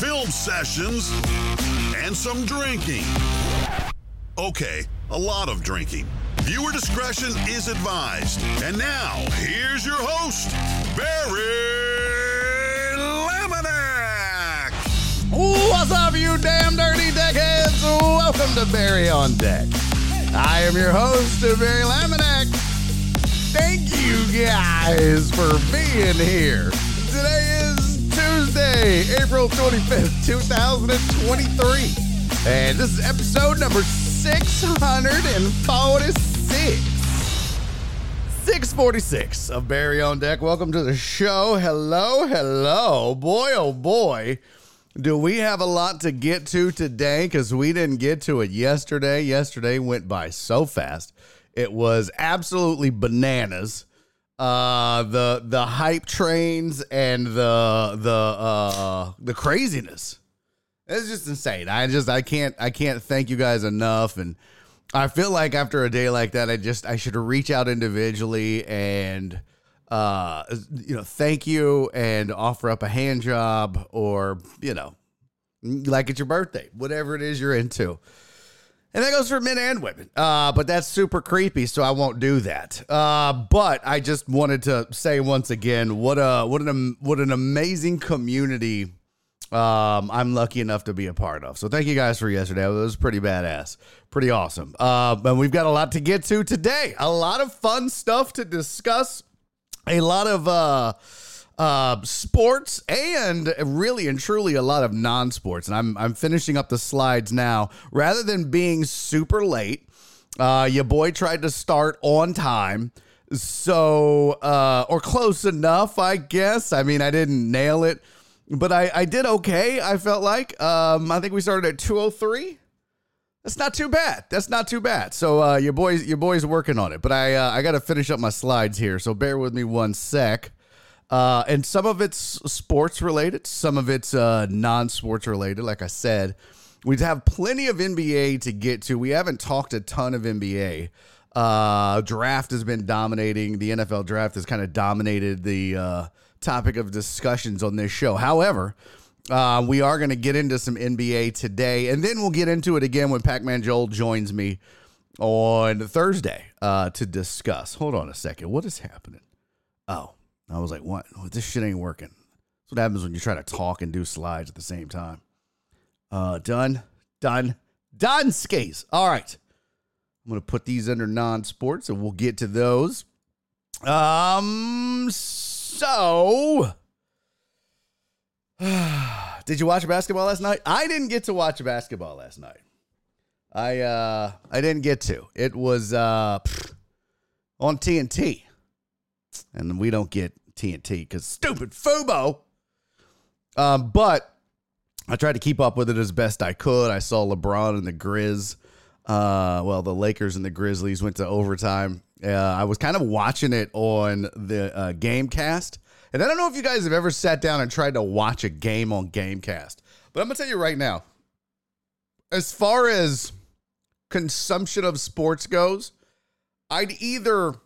film sessions, and some drinking. Okay, a lot of drinking. Viewer discretion is advised. And now, here's your host, Barry Laminak. What's up, you damn dirty deckheads? Welcome to Barry on Deck. I am your host, Barry Laminak. Thank you guys for being here. Today is Tuesday, April 25th, 2023. And this is episode number 646 of Barry on Deck. Welcome to the show. Hello. Boy, oh boy. Do we have a lot to get to today? Because we didn't get to it yesterday. Yesterday went by so fast. It was absolutely bananas. The hype trains and the craziness. It's just insane. I can't thank you guys enough. And I feel like after a day like that, I should reach out individually and thank you and offer up a hand job or, like it's your birthday, whatever it is you're into. And that goes for men and women. But that's super creepy, so I won't do that. But I just wanted to say once again, what an amazing community I'm lucky enough to be a part of. So thank you guys for yesterday. It was pretty badass. Pretty awesome. But we've got a lot to get to today. A lot of fun stuff to discuss. A lot of sports and really and truly a lot of non-sports. And I'm finishing up the slides now. Rather than being super late, your boy tried to start on time. So, or close enough, I guess. I mean, I didn't nail it, but I did okay, I felt like. I think we started at 2:03. That's not too bad. So your boy's working on it. But I got to finish up my slides here, so bear with me one sec. And some of it's sports related, some of it's non-sports related. Like I said, we have plenty of NBA to get to. We haven't talked a ton of NBA. Draft has been dominating. The NFL draft has kind of dominated the topic of discussions on this show. However, we are going to get into some NBA today, and then we'll get into it again when Pac-Man Joel joins me on Thursday to discuss. Hold on a second. What is happening? Oh, I was like, what? Oh, this shit ain't working. That's what happens when you try to talk and do slides at the same time. Done skis. All right. I'm going to put these under non-sports, and we'll get to those. So... Did you watch basketball last night? I didn't get to watch basketball last night. I didn't get to. It was on TNT. And we don't get TNT because stupid Fubo. But I tried to keep up with it as best I could. I saw LeBron and the Grizz. The Lakers and the Grizzlies went to overtime. I was kind of watching it on the GameCast. And I don't know if you guys have ever sat down and tried to watch a game on GameCast, but I'm going to tell you right now, as far as consumption of sports goes, I want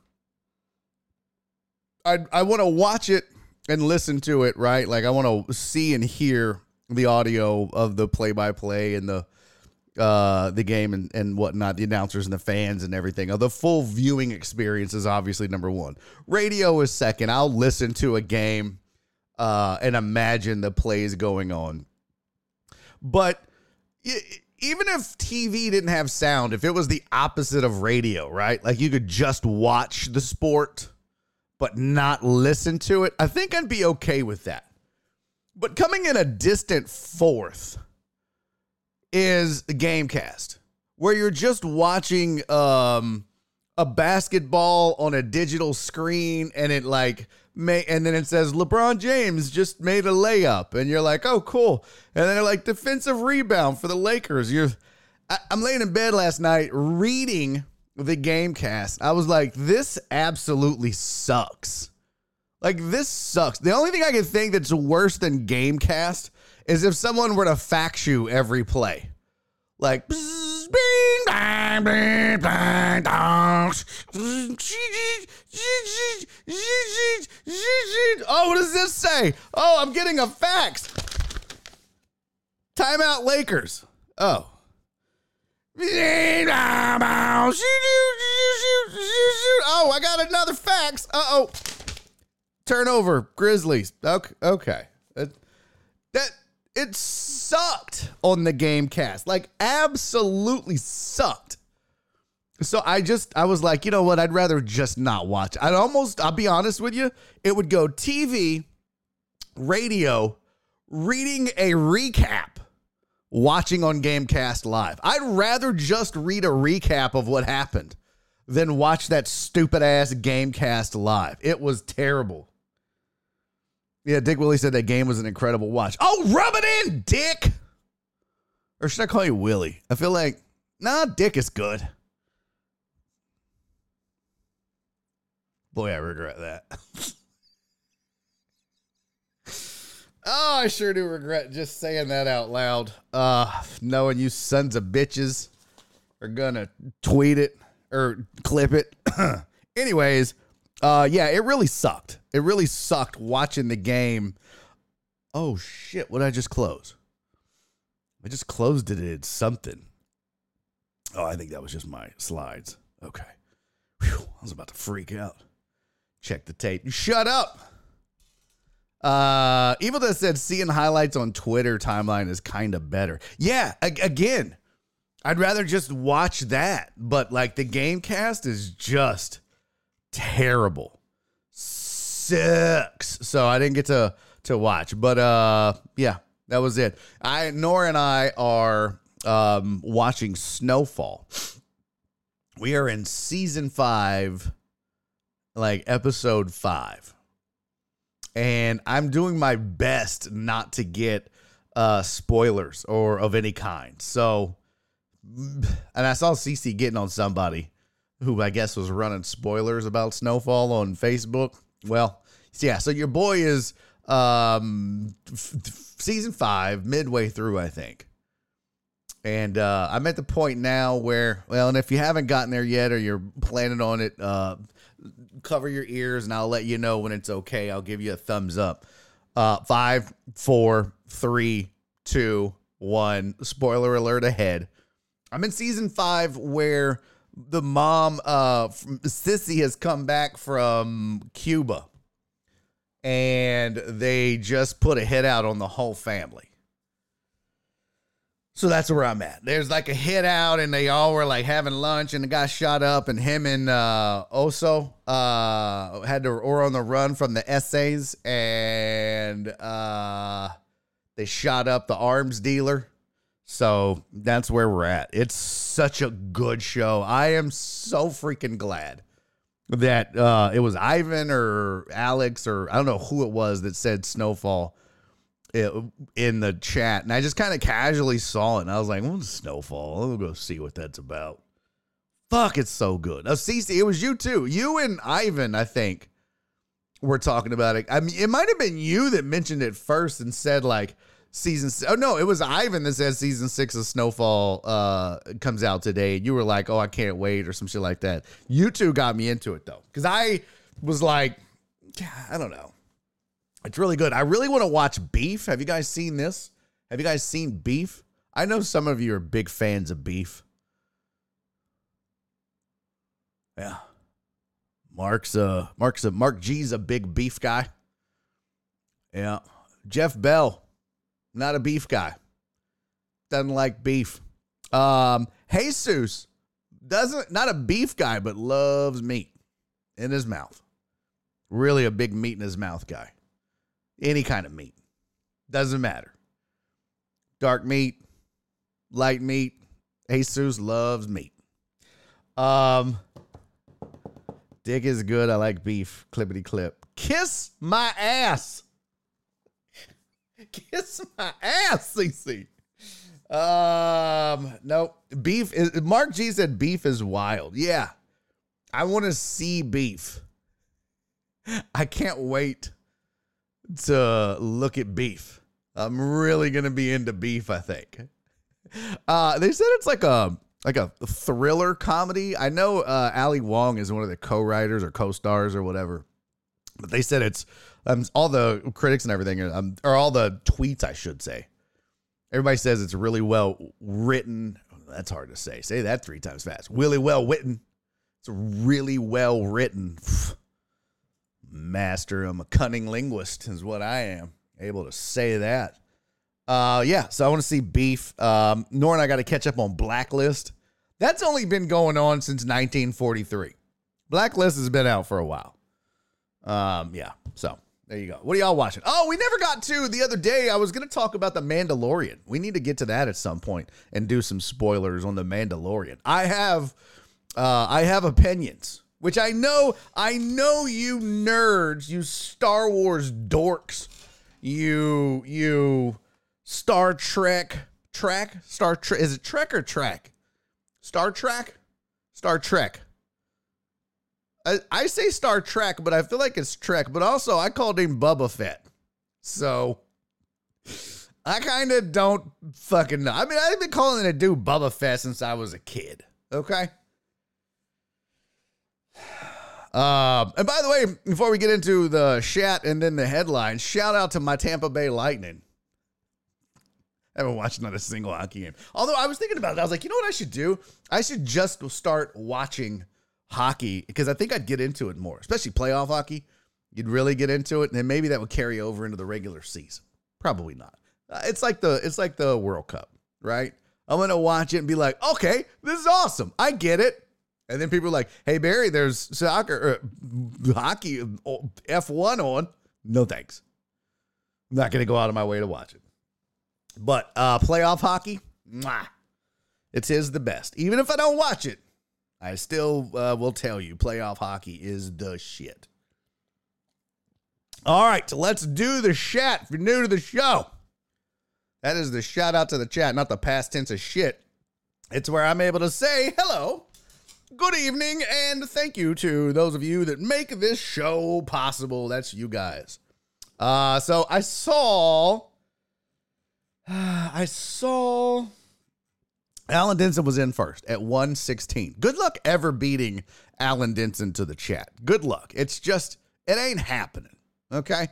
to watch it and listen to it, right? Like I want to see and hear the audio of the play-by-play and the game and whatnot, the announcers and the fans and everything. The full viewing experience is obviously number one. Radio is second. I'll listen to a game and imagine the plays going on. But even if TV didn't have sound, if it was the opposite of radio, right? Like you could just watch the sport but not listen to it, I think I'd be okay with that. But coming in a distant fourth is GameCast, where you're just watching a basketball on a digital screen and it like and then it says LeBron James just made a layup, and you're like, oh, cool. And then they're like, defensive rebound for the Lakers. I'm laying in bed last night reading the GameCast. I was like, this absolutely sucks. Like, this sucks. The only thing I can think that's worse than GameCast is if someone were to fax you every play. Like, bzz, bing, bang, bing, bang, dongs. Oh, what does this say? Oh, I'm getting a fax. Timeout Lakers. Oh. Oh, I got another fax. Uh-oh. Turnover, Grizzlies. Okay. It sucked on the GameCast. Like, absolutely sucked. So I was like, you know what? I'd rather just not watch. I'll be honest with you. It would go TV, radio, reading a recap, watching on GameCast Live. I'd rather just read a recap of what happened than watch that stupid ass GameCast Live. It was terrible. Yeah, Dick Willie said that game was an incredible watch. Oh, rub it in, Dick! Or should I call you Willie? I feel like, nah, Dick is good. Boy, I regret that. Oh, I sure do regret just saying that out loud. Knowing you sons of bitches are gonna tweet it or clip it. Anyways, yeah, it really sucked. It really sucked watching the game. Oh, shit. What did I just close? I just closed it. It did something. Oh, I think that was just my slides. Okay. Whew, I was about to freak out. Check the tape. Shut up. Evil that said seeing highlights on Twitter timeline is kind of better. Yeah, again, I'd rather just watch that. But, like, the GameCast is just terrible. Sucks. So I didn't get to watch, but yeah, that was it. Nora and I are watching Snowfall. We are in season 5, like episode 5, and I'm doing my best not to get spoilers or of any kind. So, and I saw CC getting on somebody who I guess was running spoilers about Snowfall on Facebook. Well, yeah, so your boy is season 5, midway through, I think. And I'm at the point now where, well, and if you haven't gotten there yet or you're planning on it, cover your ears and I'll let you know when it's okay. I'll give you a thumbs up. 5, 4, 3, 2, 1, spoiler alert ahead. I'm in season 5 where the mom, Sissy, has come back from Cuba, and they just put a hit out on the whole family. So that's where I'm at. There's like a hit out, and they all were like having lunch, and the guy shot up, and him and Oso were on the run from the essays, and they shot up the arms dealer. So that's where we're at. It's such a good show. I am so freaking glad that it was Ivan or Alex or I don't know who it was that said Snowfall in the chat. And I just kind of casually saw it. And I was like, what's Snowfall? I'll go see what that's about. Fuck, it's so good. Oh, Cece, it was you too. You and Ivan, I think, were talking about it. I mean, it might have been you that mentioned it first and said like, it was Ivan that said season 6 of Snowfall comes out today. And you were like, oh, I can't wait or some shit like that. You two got me into it, though, because I was like, I don't know. It's really good. I really want to watch Beef. Have you guys seen this? Have you guys seen Beef? I know some of you are big fans of Beef. Yeah. Mark G's a big Beef guy. Yeah. Jeff Bell. Not a beef guy. Doesn't like beef. Jesus not a beef guy, but loves meat in his mouth. Really a big meat in his mouth guy. Any kind of meat. Doesn't matter. Dark meat, light meat. Jesus loves meat. Dick is good. I like beef. Clippity clip. Kiss my ass. Kiss my ass, CC. No, Beef is, Mark G said Beef is wild. Yeah. I want to see Beef. I can't wait to look at Beef. I'm really going to be into Beef, I think. They said it's like a thriller comedy. I know Ali Wong is one of the co-writers or co-stars or whatever, but they said it's all the critics and everything, or all the tweets, I should say. Everybody says it's really well written. That's hard to say. Say that three times fast. Really well written. It's really well written. Master, I'm a cunning linguist is what I am. Able to say that. Yeah, so I want to see Beef. Nor and I got to catch up on Blacklist. That's only been going on since 1943. Blacklist has been out for a while. Yeah, so there you go. What are y'all watching? Oh, we never got to the other day. I was going to talk about the Mandalorian. We need to get to that at some point and do some spoilers on the Mandalorian. I have opinions, which I know you nerds, you Star Wars dorks, you Star Trek track, Star Trek, is it Trek or Track? Star Trek? Star Trek. I say Star Trek, but I feel like it's Trek, but also I called him Bubba Fett. So I kind of don't fucking know. I mean, I've been calling it a dude Bubba Fett since I was a kid. Okay. And by the way, before we get into the chat and then the headlines, shout out to my Tampa Bay Lightning. I haven't watched not a single hockey game. Although I was thinking about it. I was like, you know what I should do? I should just start watching hockey because I think I'd get into it more, especially playoff hockey. You'd really get into it, and then maybe that would carry over into the regular season. Probably not. It's like the World Cup, right? I'm going to watch it and be like, okay, this is awesome. I get it. And then people are like, hey, Barry, there's soccer, hockey, F1 on. No, thanks. I'm not going to go out of my way to watch it. But playoff hockey, mwah, it is the best. Even if I don't watch it, I still will tell you playoff hockey is the shit. All right, so let's do the chat. If you're new to the show, that is the shout out to the chat, not the past tense of shit. It's where I'm able to say hello. Good evening, and thank you to those of you that make this show possible. That's you guys. So I saw Alan Denson was in first at 116. Good luck ever beating Alan Denson to the chat. Good luck. It's just, it ain't happening, okay?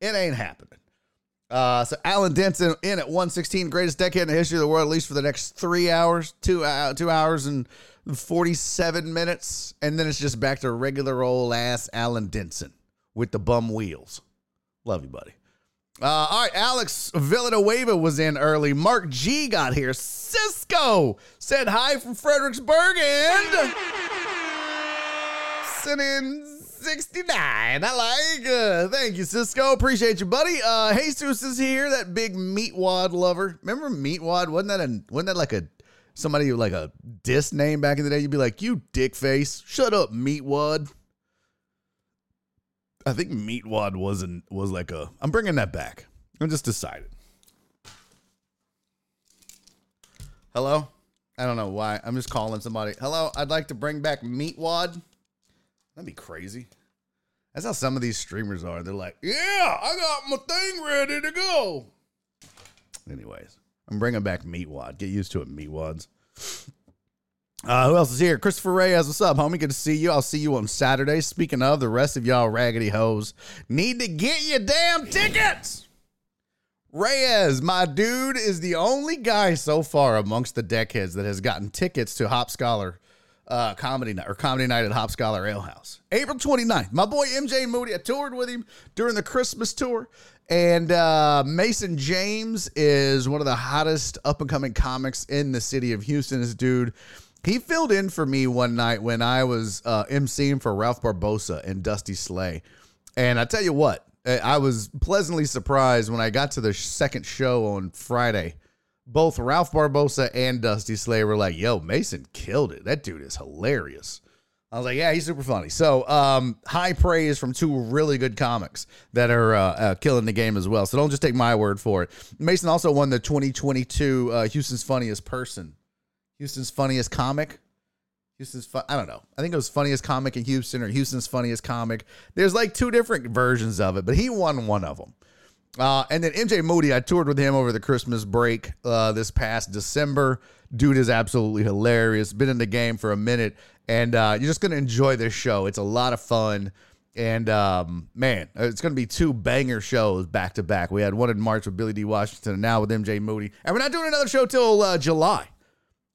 It ain't happening. So Alan Denson in at 116, greatest decade in the history of the world, at least for the next 3 hours, 2 hours and 47 minutes, and then it's just back to regular old ass Alan Denson with the bum wheels. Love you, buddy. All right, Alex Villanueva was in early. Mark G got here. Cisco said hi from Fredericksburg and sent in 69. I like. Thank you, Cisco. Appreciate you, buddy. Jesus is here. That big meatwad lover. Remember meatwad? Wasn't that like a somebody like a diss name back in the day? You'd be like, you dickface. Shut up, meatwad. I think meatwad was like a. I'm bringing that back. I just decided. Hello? I don't know why. I'm just calling somebody. Hello? I'd like to bring back meatwad. That'd be crazy. That's how some of these streamers are. They're like, yeah, I got my thing ready to go. Anyways. I'm bringing back meatwad. Get used to it, meatwads. Who else is here? Christopher Reyes, what's up, homie? Good to see you. I'll see you on Saturday. Speaking of, the rest of y'all raggedy hoes need to get your damn tickets. Reyes, my dude, is the only guy so far amongst the deckheads that has gotten tickets to Hop Scholar Comedy Night or Comedy Night at Hop Scholar Ale House. April 29th. My boy MJ Moody, I toured with him during the Christmas tour. And Mason James is one of the hottest up-and-coming comics in the city of Houston. This dude, he filled in for me one night when I was emceeing for Ralph Barbosa and Dusty Slay. And I tell you what, I was pleasantly surprised when I got to the second show on Friday. Both Ralph Barbosa and Dusty Slay were like, yo, Mason killed it. That dude is hilarious. I was like, yeah, he's super funny. So high praise from two really good comics that are killing the game as well. So don't just take my word for it. Mason also won the 2022 Houston's Funniest Person. Houston's Funniest Comic. I don't know. I think it was Funniest Comic in Houston or Houston's Funniest Comic. There's like two different versions of it, but he won one of them. And then MJ Moody, I toured with him over the Christmas break this past December. Dude is absolutely hilarious. Been in the game for a minute, and you're just going to enjoy this show. It's a lot of fun, and, man, it's going to be two banger shows back-to-back. We had one in March with Billy D. Washington and now with MJ Moody. And we're not doing another show till July.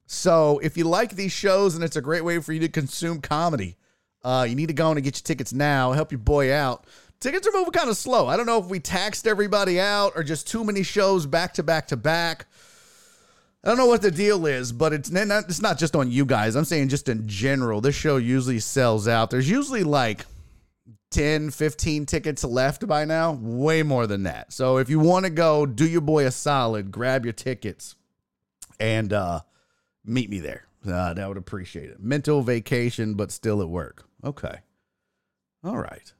So if you like these shows and it's a great way for you to consume comedy, you need to go on and get your tickets now. Help your boy out. Tickets are moving kind of slow. I don't know if we taxed everybody out or just too many shows back to back to back. I don't know what the deal is, but it's not just on you guys. I'm saying just in general. This show usually sells out. There's usually like 10, 15 tickets left by now. Way more than that. So if you want to go, do your boy a solid. Grab your tickets and meet me there. That would appreciate it. Mental vacation, but still at work. Okay. All right.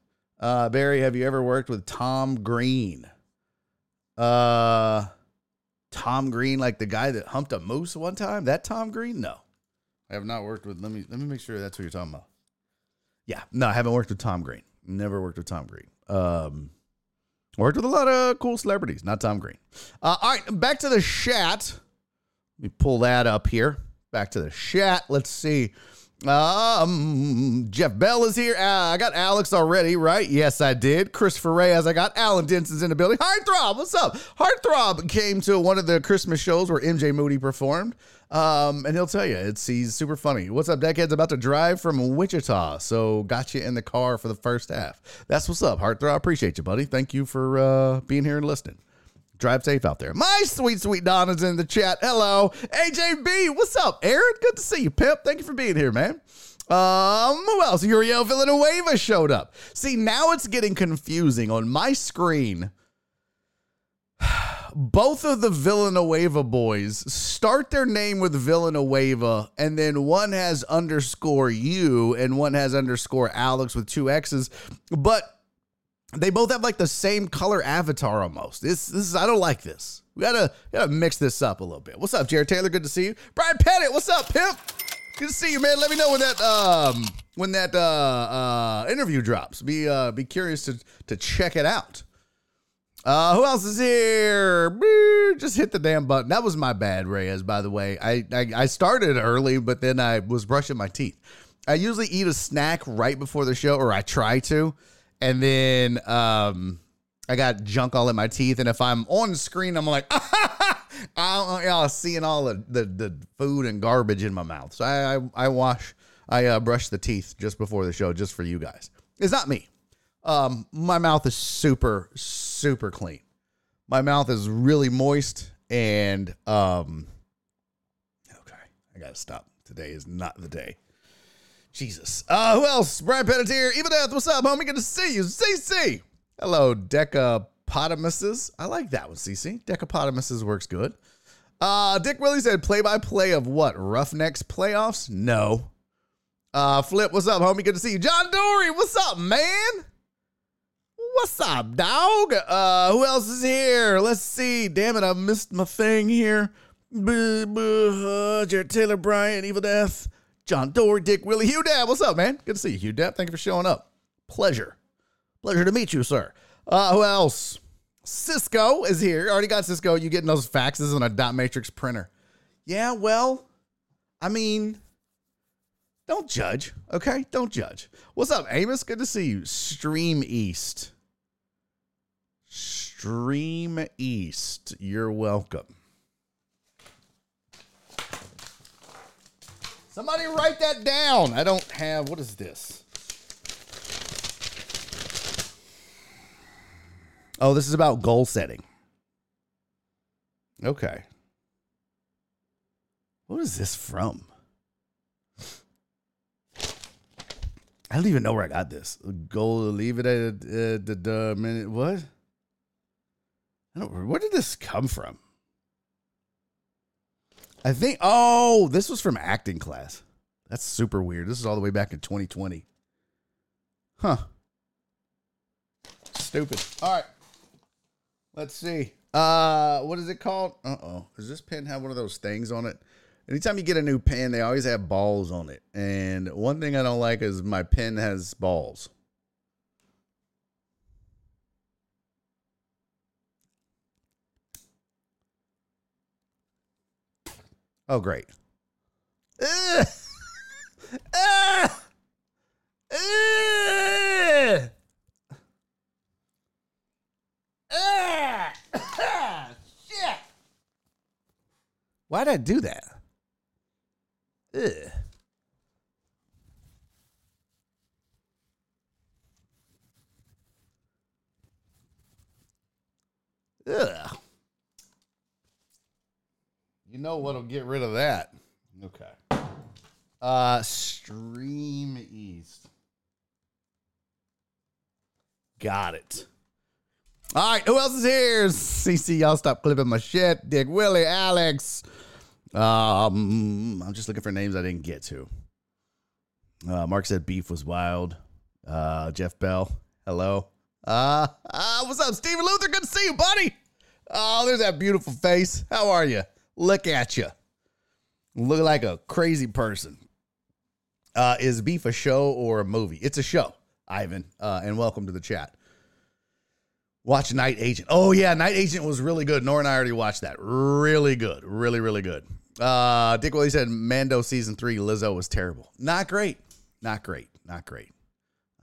Barry, have you ever worked with Tom Green? Tom Green, like the guy that humped a moose one time? That Tom Green? No. I have not worked with, let me make sure that's who you're talking about. Yeah. No, I haven't worked with Tom Green. Never worked with Tom Green. Worked with a lot of cool celebrities, not Tom Green. All right, back to the chat. Let me pull that up here. Back to the chat. Let's see. Jeff Bell is here. I got Alex already, right? Yes, I did. Christopher Reyes, I got. Alan Denson's in the building. Heartthrob, what's up? Heartthrob came to one of the Christmas shows where MJ Moody performed. And he'll tell you, he's super funny. What's up, Deckhead's about to drive from Wichita, so got you in the car for the first half. That's what's up, Heartthrob. Appreciate you, buddy. Thank you for being here and listening. Drive safe out there. My sweet Donna's in the chat. Hello. AJB, what's up? Aaron, good to see you, pimp. Thank you for being here, man. Who else? Uriel Villanueva showed up. See, now it's getting confusing. On my screen, both of the Villanueva boys start their name with Villanueva, and then one has underscore you, and one has underscore Alex with two X's. But they both have like the same color avatar almost. This is, I don't like this. We gotta mix this up a little bit. What's up, Jared Taylor? Good to see you. Brian Pettit, what's up, pimp? Good to see you, man. Let me know when that interview drops. Be curious to check it out. Who else is here? Just hit the damn button. That was my bad, Reyes, by the way. I started early, but then I was brushing my teeth. I usually eat a snack right before the show, or I try to. And then I got junk all in my teeth. And if I'm on the screen, I'm like, y'all seeing all the food and garbage in my mouth. So I brush the teeth just before the show, just for you guys. It's not me. My mouth is super, super clean. My mouth is really moist. And, okay, I got to stop. Today is not the day. Jesus. Who else? Brad Pettitte, Evadeath, what's up, homie? Good to see you. CC. Hello, Decapotamuses. I like that one, CC. Decapotamuses works good. Dick Willie said play-by-play of what? Roughnecks playoffs? No. Flip, what's up, homie? Good to see you. John Dory, what's up, man? What's up, dog? Who else is here? Let's see. Damn it, I missed my thing here. Jared Taylor, Brian, Evadeath. John Dory, Dick Willie, Hugh Dab. What's up, man? Good to see you, Hugh Dab. Thank you for showing up. Pleasure. Pleasure to meet you, sir. Who else? Cisco is here. Already got Cisco. You getting those faxes on a dot matrix printer. Yeah, well, I mean, don't judge, okay? Don't judge. What's up, Amos? Good to see you. Stream East. You're welcome. Somebody write that down. I don't have, what is this? Oh, this is about goal setting. Okay. What is this from? I don't even know where I got this. Goal, leave it at the minute. What? Where did this come from? I think, this was from acting class. That's super weird. This is all the way back in 2020. Huh. Stupid. All right. Let's see. What is it called? Uh-oh. Does this pen have one of those things on it? Anytime you get a new pen, they always have balls on it. And one thing I don't like is my pen has balls. Oh, great. Shit. Why'd I do that? Ugh. Ugh. You know what'll get rid of that? Okay. Stream East. Got it. All right, who else is here? CC, y'all stop clipping my shit. Dick, Willie, Alex. I'm just looking for names I didn't get to. Mark said beef was wild. Jeff Bell, hello. What's up, Steven Luther? Good to see you, buddy. Oh, there's that beautiful face. How are you? Look at you. Look like a crazy person. Is beef a show or a movie? It's a show, Ivan. And welcome to the chat. Watch Night Agent. Oh, yeah, Night Agent was really good. Nora and I already watched that. Really good. Really, really good. Dick Willie said Mando Season 3, Lizzo was terrible. Not great. Not great. Not great.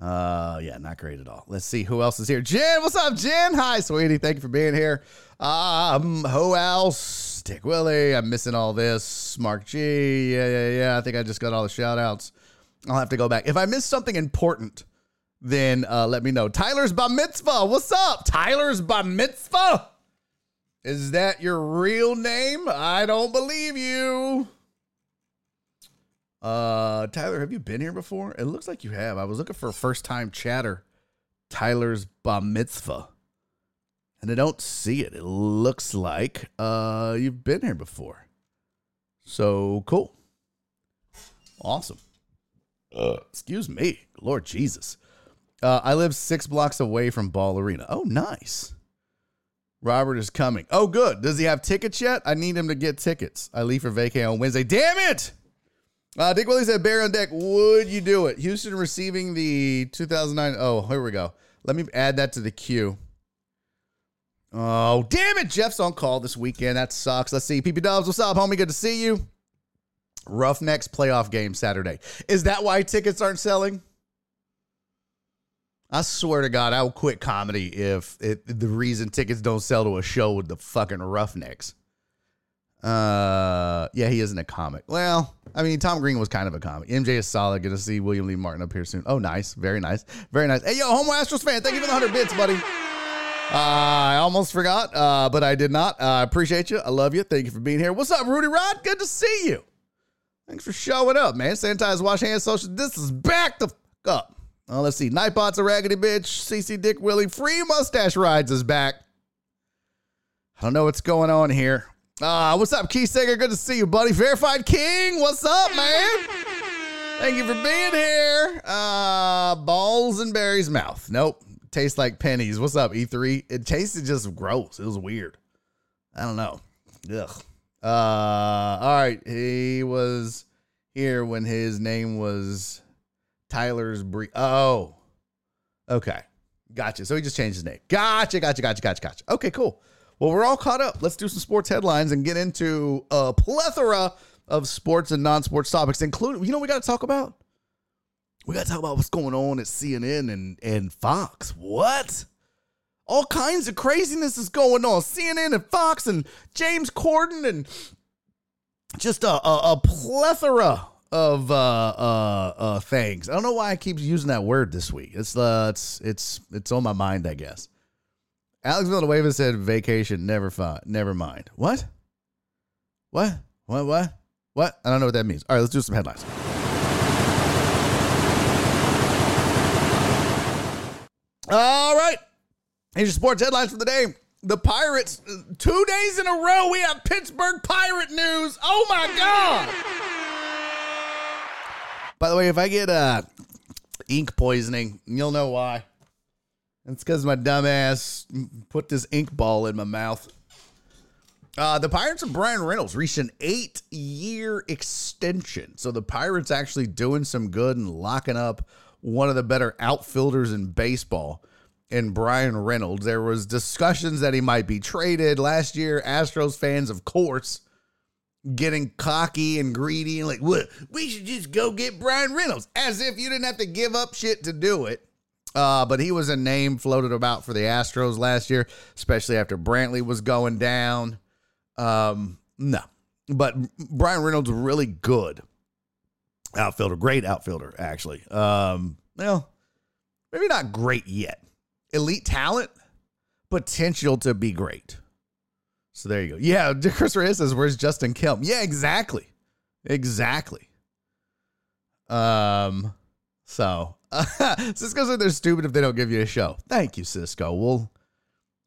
Yeah, not great at all. Let's see who else is here. Jen, what's up, Jen? Hi, sweetie. Thank you for being here. Who else? Dick Willie. I'm missing all this. Mark G. Yeah. I think I just got all the shout-outs. I'll have to go back. If I missed something important, then let me know. Tyler's Bar Mitzvah. What's up? Tyler's Bar Mitzvah? Is that your real name? I don't believe you. Tyler, have you been here before? It looks like you have. I was looking for a first-time chatter. Tyler's Bar Mitzvah. And I don't see it. It looks like you've been here before. So, cool. Awesome. Excuse me. Lord Jesus. I live 6 blocks away from Ball Arena. Oh, nice. Robert is coming. Oh, good. Does he have tickets yet? I need him to get tickets. I leave for vacay on Wednesday. Damn it! Dick Willie said, Barry on deck, would you do it? Houston receiving the 2009. Oh, here we go. Let me add that to the queue. Oh, damn it. Jeff's on call this weekend. That sucks. Let's see. PP Dubs, what's up, homie? Good to see you. Roughnecks playoff game Saturday. Is that why tickets aren't selling? I swear to God, I will quit comedy if the reason tickets don't sell to a show with the fucking Roughnecks. Yeah, he isn't a comic. Well, I mean, Tom Green was kind of a comic. MJ is solid. Gonna see William Lee Martin up here soon. Oh, nice. Very nice. Very nice. Hey, yo, Homo Astros fan, thank you for the 100 bits, buddy. I almost forgot, but I did not. I appreciate you. I love you. Thank you for being here. What's up, Rudy Rod? Good to see you. Thanks for showing up, man. Sanitize, wash hands, social. This is back the fuck up. Let's see. Nightbot's a raggedy bitch. CC Dick Willie. Free mustache rides is back. I don't know what's going on here. What's up, Keith Sager? Good to see you, buddy. Verified King. What's up, man? Thank you for being here. Balls in Barry's mouth. Nope. Tastes like pennies. What's up, E3? It tasted just gross. It was weird. I don't know. Ugh. All right. He was here when his name was Tyler's Bree. Oh, okay. Gotcha. So he just changed his name. Gotcha. Okay, cool. Well, we're all caught up. Let's do some sports headlines and get into a plethora of sports and non-sports topics, including, you know, we got to talk about? We got to talk about what's going on at CNN and Fox. What? All kinds of craziness is going on. CNN and Fox and James Corden and just a plethora of things. I don't know why I keep using that word this week. It's on my mind, I guess. Alex Villanueva said vacation never mind. What? I don't know what that means. All right, let's do some headlines. All right. Here's your sports headlines for the day. The Pirates, 2 days in a row, we have Pittsburgh Pirate news. Oh my God. By the way, if I get ink poisoning, you'll know why. It's because my dumb ass put this ink ball in my mouth. The Pirates and Brian Reynolds reached an 8-year extension. So the Pirates actually doing some good and locking up one of the better outfielders in baseball in Brian Reynolds. There was discussions that he might be traded. Last year, Astros fans, of course, getting cocky and greedy and like, what? We should just go get Brian Reynolds, as if you didn't have to give up shit to do it. But he was a name floated about for the Astros last year, especially after Brantley was going down. No, but Brian Reynolds, really good outfielder, great outfielder, actually. Well, maybe not great yet. Elite talent, potential to be great. So there you go. Yeah, Chris Reyes says, where's Justin Kelm? Yeah, exactly. Cisco said they're stupid if they don't give you a show. Thank you, Cisco.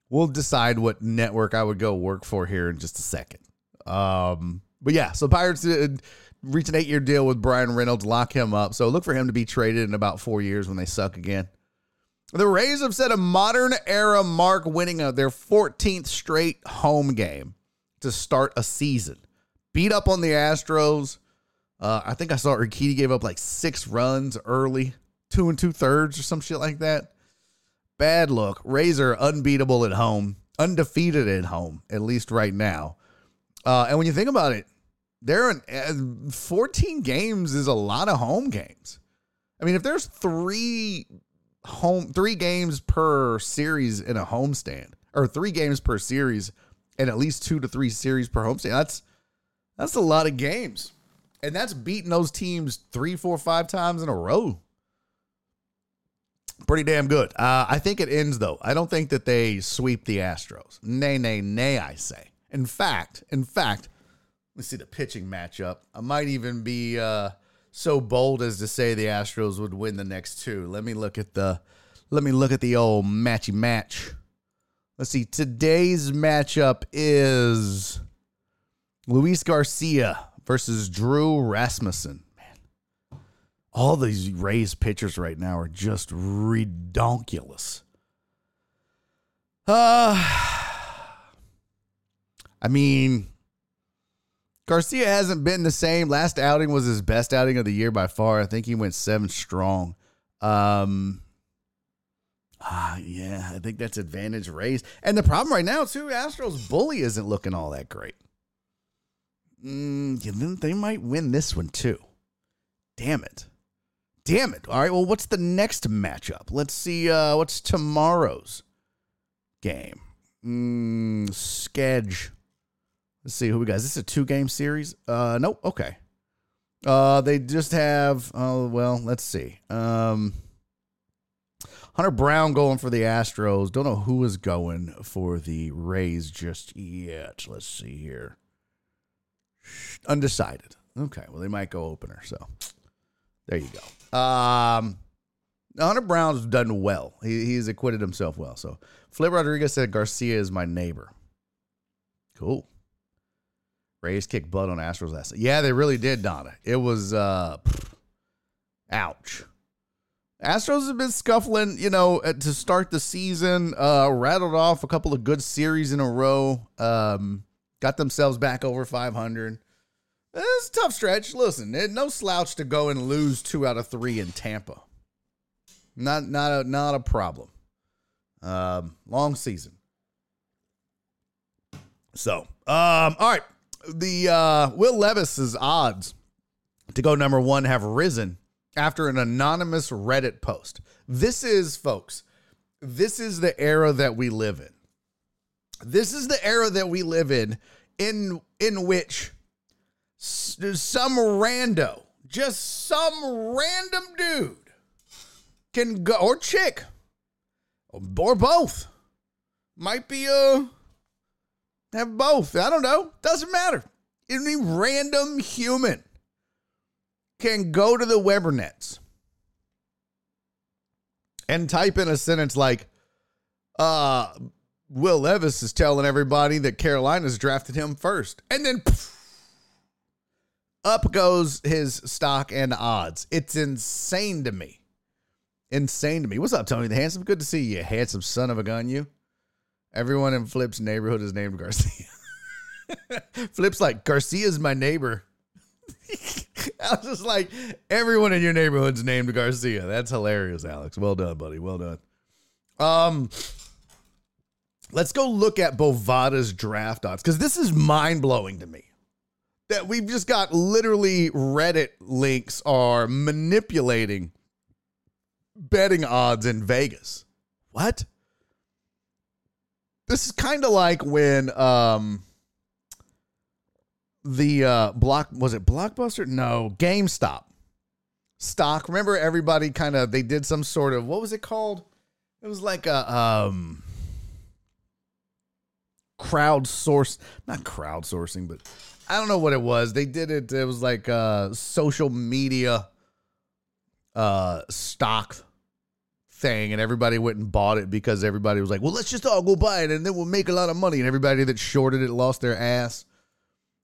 We'll decide what network I would go work for here in just a second. But yeah, so Pirates reached an 8-year deal with Brian Reynolds, lock him up. So look for him to be traded in about 4 years when they suck again. The Rays have set a modern era mark, winning their 14th straight home game to start a season. Beat up on the Astros. I think I saw Urquidy gave up like 6 runs early, 2 2/3 or some shit like that. Bad look. Rays are unbeatable at home, undefeated at home, at least right now. And when you think about it, 14 games is a lot of home games. I mean, if there's three games per series in a homestand, or 3 games per series, and at least 2 to 3 series per homestand, that's a lot of games, and that's beating those teams 3, 4, 5 times in a row. Pretty damn good. I think it ends, though. I don't think that they sweep the Astros. Nay, I say. In fact, let's see the pitching matchup. I might even be so bold as to say the Astros would win the next 2. Let me look at the old matchy match. Let's see. Today's matchup is Luis Garcia versus Drew Rasmussen. All these Rays pitchers right now are just redonkulous. I mean, Garcia hasn't been the same. Last outing was his best outing of the year by far. I think he went 7 strong. Yeah, I think that's advantage Rays. And the problem right now, too, Astros' bully isn't looking all that great. They might win this one, too. Damn it. All right, well, what's the next matchup? Let's see what's tomorrow's game. Schedule. Let's see who we got. Is this a 2-game series? Nope. Okay. They just have, let's see. Hunter Brown going for the Astros. Don't know who is going for the Rays just yet. Let's see here. Undecided. Okay, well, they might go opener, so there you go. Hunter Brown's done well. He's acquitted himself well. So Flip Rodriguez said Garcia is my neighbor. Cool. Rays kicked butt on Astros last night. Yeah, they really did, Donna. It was, ouch. Astros have been scuffling, to start the season. Rattled off a couple of good series in a row. Got themselves back over 500. It's a tough stretch. Listen, no slouch to go and lose 2 out of 3 in Tampa. Not a problem. Long season. So, all right. The Will Levis's odds to go number 1 have risen after an anonymous Reddit post. This is the era that we live in. This is the era that we live in which some random dude can go, or chick, or both. Might be have both. I don't know. Doesn't matter. Any random human can go to the Webernets and type in a sentence like, Will Levis is telling everybody that Carolina's drafted him first. And then Up goes his stock and odds. It's insane to me. Insane to me. What's up, Tony the Handsome? Good to see you, handsome son of a gun, you. Everyone in Flip's neighborhood is named Garcia. Flip's like, Garcia's my neighbor. I was just like, everyone in your neighborhood's named Garcia. That's hilarious, Alex. Well done, buddy. Well done. Let's go look at Bovada's draft odds, because this is mind-blowing to me. That we've just got literally Reddit links are manipulating betting odds in Vegas. What? This is kind of like when Blockbuster? No, GameStop stock. Remember, everybody they did some sort of, what was it called? It was like a crowdsourced, not crowdsourcing, but I don't know what it was. They did it. It was like social media stock thing, and everybody went and bought it because everybody was like, well, let's just all go buy it and then we'll make a lot of money. And everybody that shorted it lost their ass.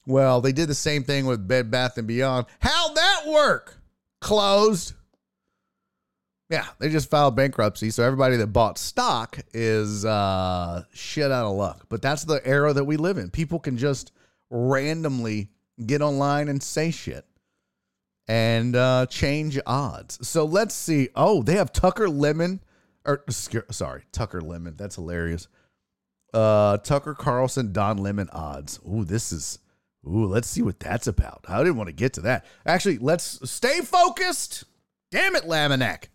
Well, they did the same thing with Bed Bath & Beyond. How'd that work? Closed. Yeah, they just filed bankruptcy, so everybody that bought stock is shit out of luck. But that's the era that we live in. People can just randomly get online and say shit and change odds. So let's see. Oh, they have Tucker Lemon. That's hilarious. Tucker Carlson, Don Lemon odds. Let's see what that's about. I didn't want to get to that. Actually, let's stay focused. Damn it, Laminak.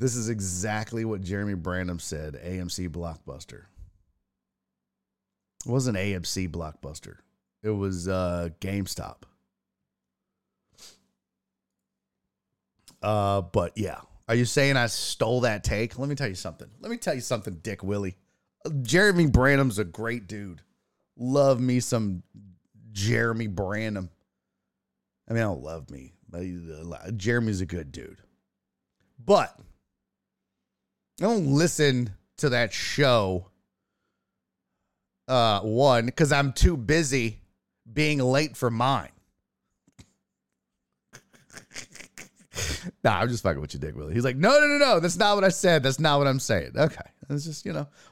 This is exactly what Jeremy Branham said, AMC Blockbuster. It wasn't AMC Blockbuster. It was GameStop. But yeah. Are you saying I stole that take? Let me tell you something. Dick Willie. Jeremy Branham's a great dude. Love me some Jeremy Branham. I mean, I don't love me, but Jeremy's a good dude. But I don't listen to that show, one, because I'm too busy being late for mine. Nah, I'm just fucking with you, Dick Willie. He's like, no. That's not what I said. That's not what I'm saying. Okay. It's just,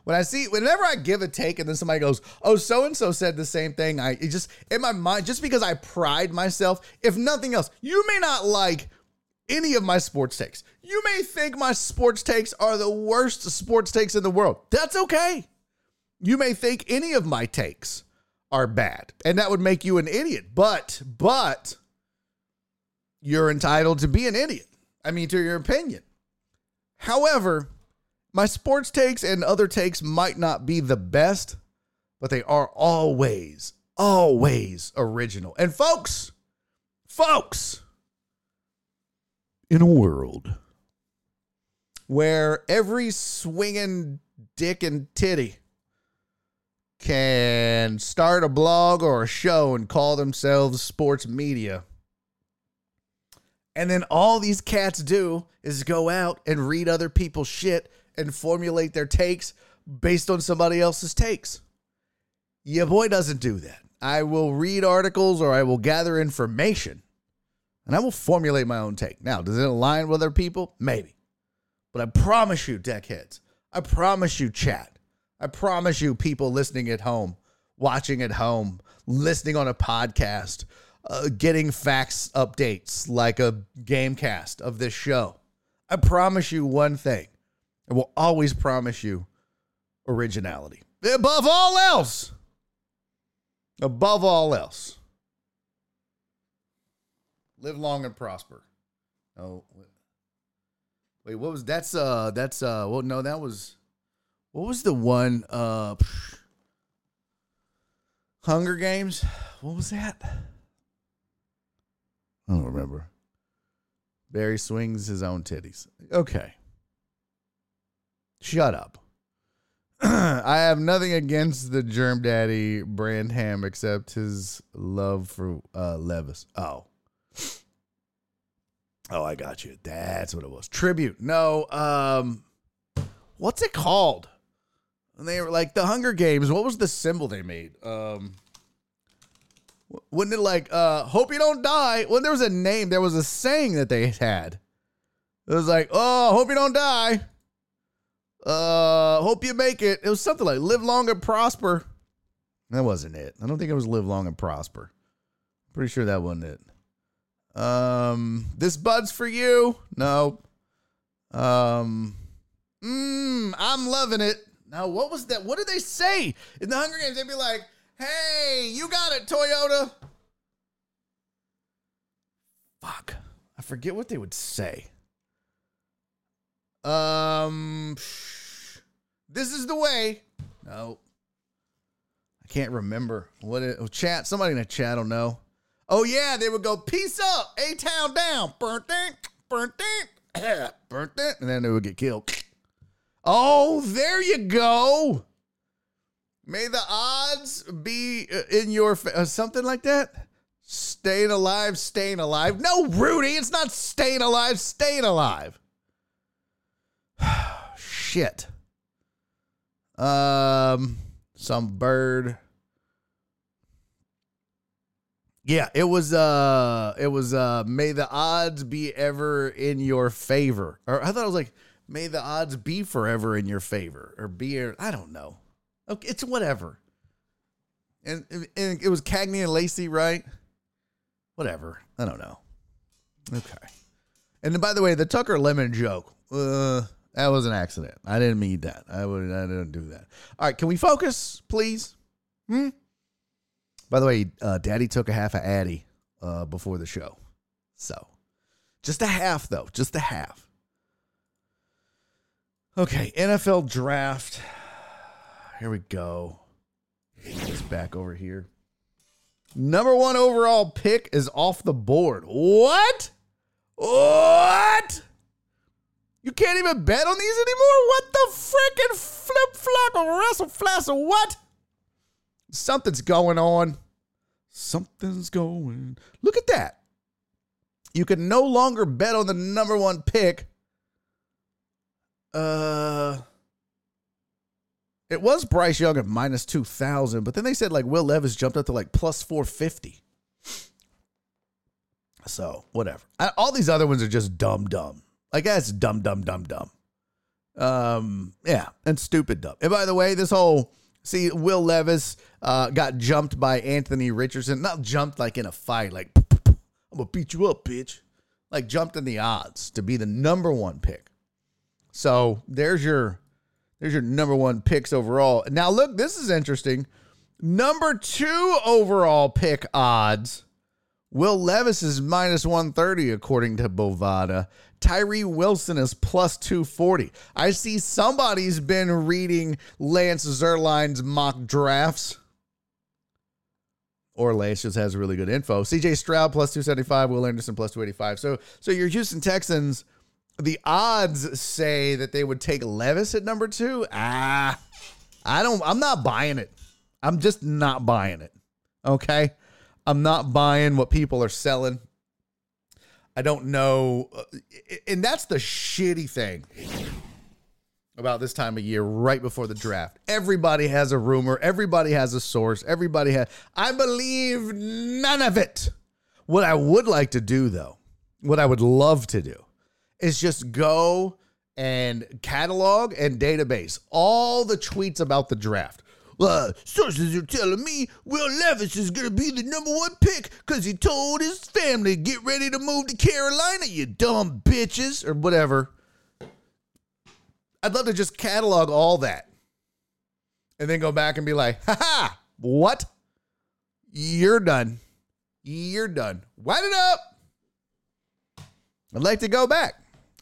whenever I give a take and then somebody goes, oh, so-and-so said the same thing. It just, in my mind, just because I pride myself, if nothing else, you may not like any of my sports takes. You may think my sports takes are the worst sports takes in the world. That's okay. You may think any of my takes are bad, and that would make you an idiot, but you're entitled to be an idiot. I mean, to your opinion. However, my sports takes and other takes might not be the best, but they are always, always original. And folks, in a world where every swinging dick and titty can start a blog or a show and call themselves sports media, and then all these cats do is go out and read other people's shit and formulate their takes based on somebody else's takes. Your boy doesn't do that. I will read articles or I will gather information and I will formulate my own take. Now, does it align with other people? Maybe. But I promise you, deckheads. I promise you, chat. I promise you, people listening at home, watching at home, listening on a podcast, getting facts updates like a GameCast of this show. I promise you one thing. I will always promise you originality. Above all else. Live long and prosper. Oh, wait, what was what was the one, Hunger Games? What was that? I don't remember. Barry swings his own titties. Okay. Shut up. I have nothing against the Germ Daddy Branham except his love for Levis. Oh, I got you. That's what it was. Tribute. No, what's it called? And they were like the Hunger Games. What was the symbol they made? Wasn't it like, hope you don't die? Well, there was a name. There was a saying that they had. It was like, oh, hope you don't die. Hope you make it. It was something like live long and prosper. That wasn't it. I don't think it was live long and prosper. Pretty sure that wasn't it. This bud's for you. No. I'm loving it. Now, what was that? What did they say in the Hunger Games? They'd be like, hey, you got it, Toyota. Fuck. I forget what they would say. This is the way. No. I can't remember. What it, oh, chat. Somebody in the chat will know. Oh, yeah. They would go, peace up. A-town down. Burnt it. And then they would get killed. Oh, there you go. May the odds be in your something like that. Staying alive. No, Rudy, it's not staying alive. Shit. Some bird. Yeah, it was may the odds be ever in your favor. Or I thought it was like may the odds be forever in your favor or be, I don't know. Okay, it's whatever. And it was Cagney and Lacey, right? Whatever. I don't know. Okay. And then, by the way, the Tucker Lemon joke. That was an accident. I didn't mean that. I didn't do that. All right. Can we focus, please? By the way, Daddy took a half of Addy before the show. So just a half, though. Just a half. Okay. NFL draft. Here we go. It's back over here. Number one overall pick is off the board. What? You can't even bet on these anymore? What the frickin' flip-flop wrestle flassel? What? Something's going on. Look at that. You can no longer bet on the number one pick. It was Bryce Young at minus 2,000, but then they said like Will Levis jumped up to like plus 450. So whatever. All these other ones are just dumb. Like that's dumb. Yeah, and stupid dumb. And by the way, this whole Will Levis got jumped by Anthony Richardson. Not jumped like in a fight, like I'm gonna beat you up, bitch. Like jumped in the odds to be the number one pick. So there's your number one picks overall. Now, look, this is interesting. Number two overall pick odds. Will Levis is minus 130, according to Bovada. Tyree Wilson is plus 240. I see somebody's been reading Lance Zierlein's mock drafts. Or Lance just has really good info. CJ Stroud plus 275, Will Anderson plus 285. So your Houston Texans... The odds say that they would take Levis at number two. I'm not buying it. I'm just not buying it. Okay. I'm not buying what people are selling. I don't know. And that's the shitty thing about this time of year, right before the draft. Everybody has a rumor. Everybody has a source. I believe none of it. What I would like to do though, what I would love to do, is just go and catalog and database all the tweets about the draft. Sources are telling me Will Levis is going to be the number one pick because he told his family, get ready to move to Carolina, you dumb bitches, or whatever. I'd love to just catalog all that and then go back and be like, what? You're done. Wind it up. I'd like to go back.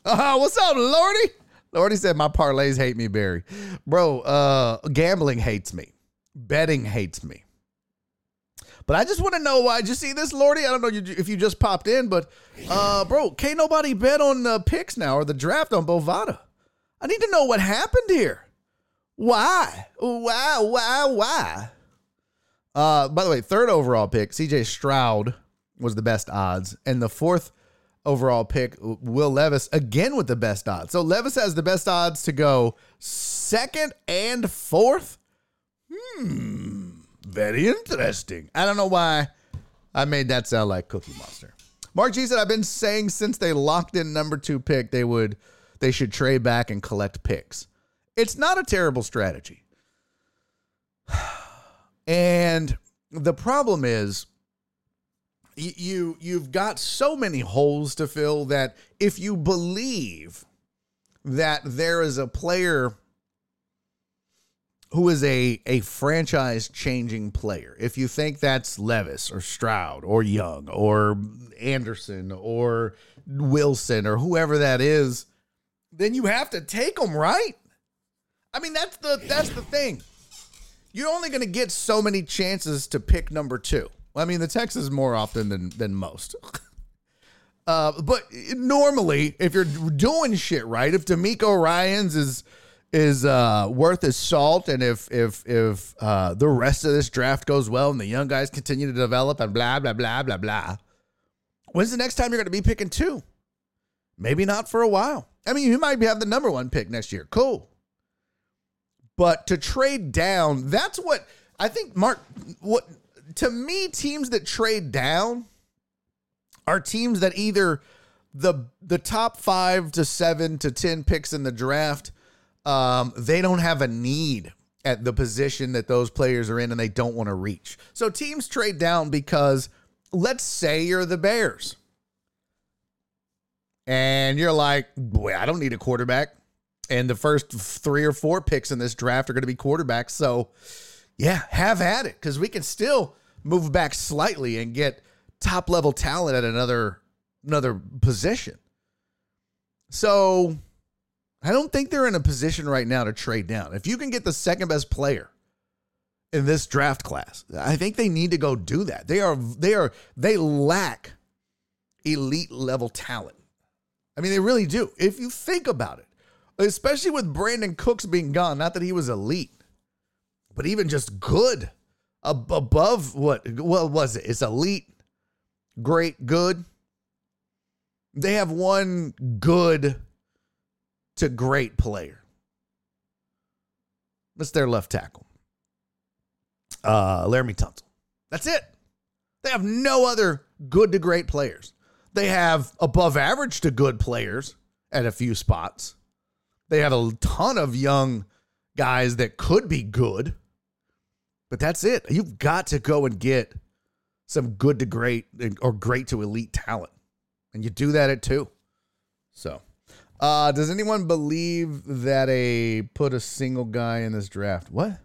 What's up, Lordy? Lordy said, my parlays hate me, Barry. Bro, gambling hates me. Betting hates me. But I just want to know why. Did you see this, Lordy? I don't know if you just popped in, but, bro, can't nobody bet on the picks now or the draft on Bovada. I need to know what happened here. Why? By the way, third overall pick, CJ Stroud was the best odds. And the fourth overall pick, Will Levis, again with the best odds. So Levis has the best odds to go second and fourth. Very interesting. I don't know why I made that sound like Cookie Monster. Mark G said, I've been saying since they locked in number 2 pick, they should trade back and collect picks. It's not a terrible strategy. And the problem is you've got so many holes to fill that if you believe that there is a player who is a franchise-changing player, if you think that's Levis or Stroud or Young or Anderson or Wilson or whoever that is, then you have to take them, right? I mean, that's the thing. You're only going to get so many chances to pick number 2. I mean, the Texans more often than most. But normally, if you're doing shit right, if D'Amico Ryans is worth his salt, and if the rest of this draft goes well and the young guys continue to develop and blah, blah, blah, blah, blah, when's the next time you're going to be picking 2? Maybe not for a while. I mean, you might have the number 1 pick next year. Cool. But to trade down, that's what I think, Mark, what to me, teams that trade down are teams that either the top 5 to 7 to 10 picks in the draft, they don't have a need at the position that those players are in and they don't want to reach. So teams trade down because, let's say you're the Bears and you're like, boy, I don't need a quarterback. And the first 3 or 4 picks in this draft are going to be quarterbacks. So yeah, have at it. Cause we can still move back slightly and get top level talent at another position. So I don't think they're in a position right now to trade down. If you can get the second best player in this draft class, I think they need to go do that. They lack elite level talent. I mean, they really do. If you think about it, especially with Brandon Cooks being gone, not that he was elite, but even just good above what was it? It's elite, great, good. They have one good to great player. That's their left tackle, Laramie Tunsil. That's it. They have no other good to great players. They have above average to good players at a few spots. They have a ton of young guys that could be good, but that's it. You've got to go and get some good to great or great to elite talent. And you do that at 2. So, does anyone believe that put a single guy in this draft? What?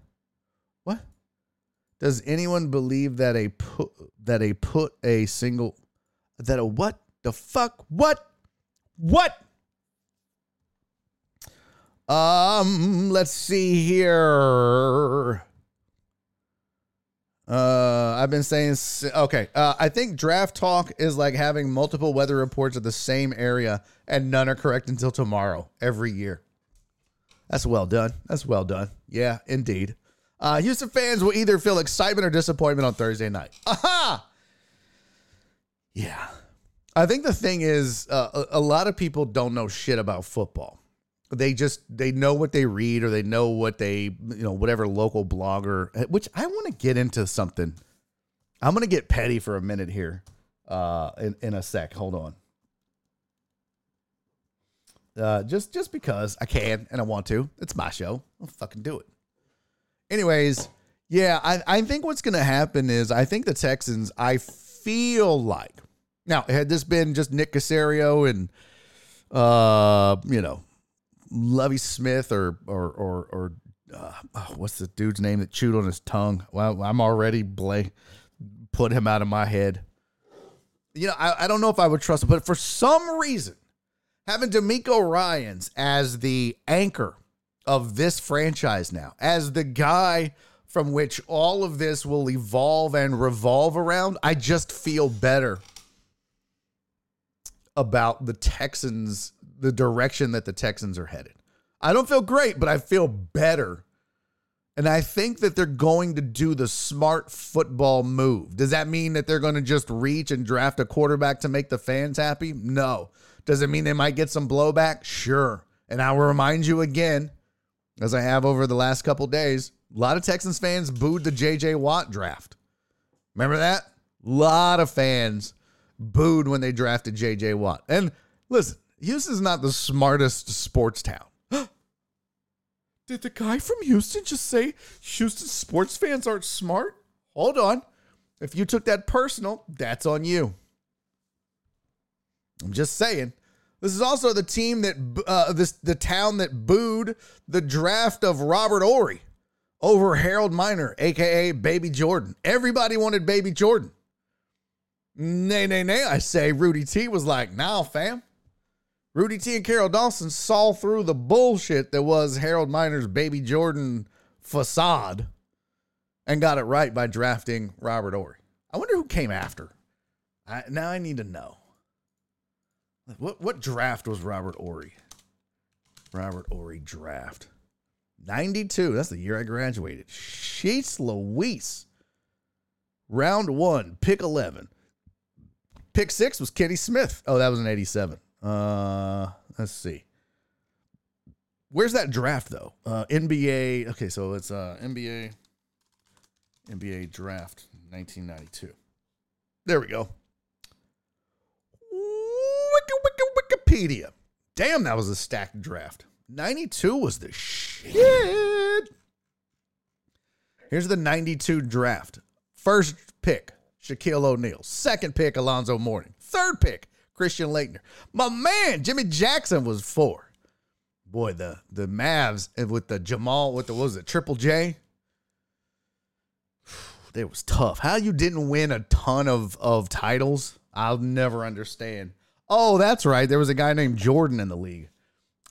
Does anyone believe that a what the fuck? What? Let's see here. I've been saying, okay. I think draft talk is like having multiple weather reports of the same area and none are correct until tomorrow every year. That's well done. Yeah, indeed. Houston fans will either feel excitement or disappointment on Thursday night. Aha! Yeah. I think the thing is, a lot of people don't know shit about football. They know what they read, or they know what whatever local blogger, which I want to get into something. I'm going to get petty for a minute here in a sec. Hold on. Just because I can and I want to. It's my show. I'll fucking do it. Anyways, yeah, I think what's going to happen is I think the Texans, I feel like, now, had this been just Nick Caserio and, Lovie Smith or what's the dude's name that chewed on his tongue? Well, I'm already put him out of my head. I don't know if I would trust him, but for some reason, having D'Amico Ryans as the anchor of this franchise now, as the guy from which all of this will evolve and revolve around, I just feel better about the Texans, the direction that the Texans are headed. I don't feel great, but I feel better. And I think that they're going to do the smart football move. Does that mean that they're going to just reach and draft a quarterback to make the fans happy? No. Does it mean they might get some blowback? Sure. And I will remind you again, as I have over the last couple days, a lot of Texans fans booed the J.J. Watt draft. Remember that? lot of fans booed when they drafted J.J. Watt. And listen, Houston's not the smartest sports town. Did the guy from Houston just say Houston sports fans aren't smart? Hold on. If you took that personal, that's on you. I'm just saying. This is also the team that, the town that booed the draft of Robert Horry over Harold Miner, a.k.a. Baby Jordan. Everybody wanted Baby Jordan. Nay, I say Rudy T was like, nah, fam. Rudy T and Carol Dawson saw through the bullshit that was Harold Miner's Baby Jordan facade and got it right by drafting Robert Horry. I wonder who came after. Now I need to know. What draft was Robert Horry? Robert Horry draft. 92. That's the year I graduated. Sheets Louise. Round 1. Pick 11. Pick 6 was Kenny Smith. Oh, that was an 87. Let's see. Where's that draft, though? NBA. Okay, so it's NBA draft 1992. There we go. Wikipedia. Damn, that was a stacked draft. 92 was the shit. Here's the 92 draft. First pick, Shaquille O'Neal. Second pick, Alonzo Mourning. Third pick, Christian Laettner. My man, Jimmy Jackson was 4. Boy, the Mavs with the Jamal, Triple J? They was tough. How you didn't win a ton of titles, I'll never understand. Oh, that's right. There was a guy named Jordan in the league.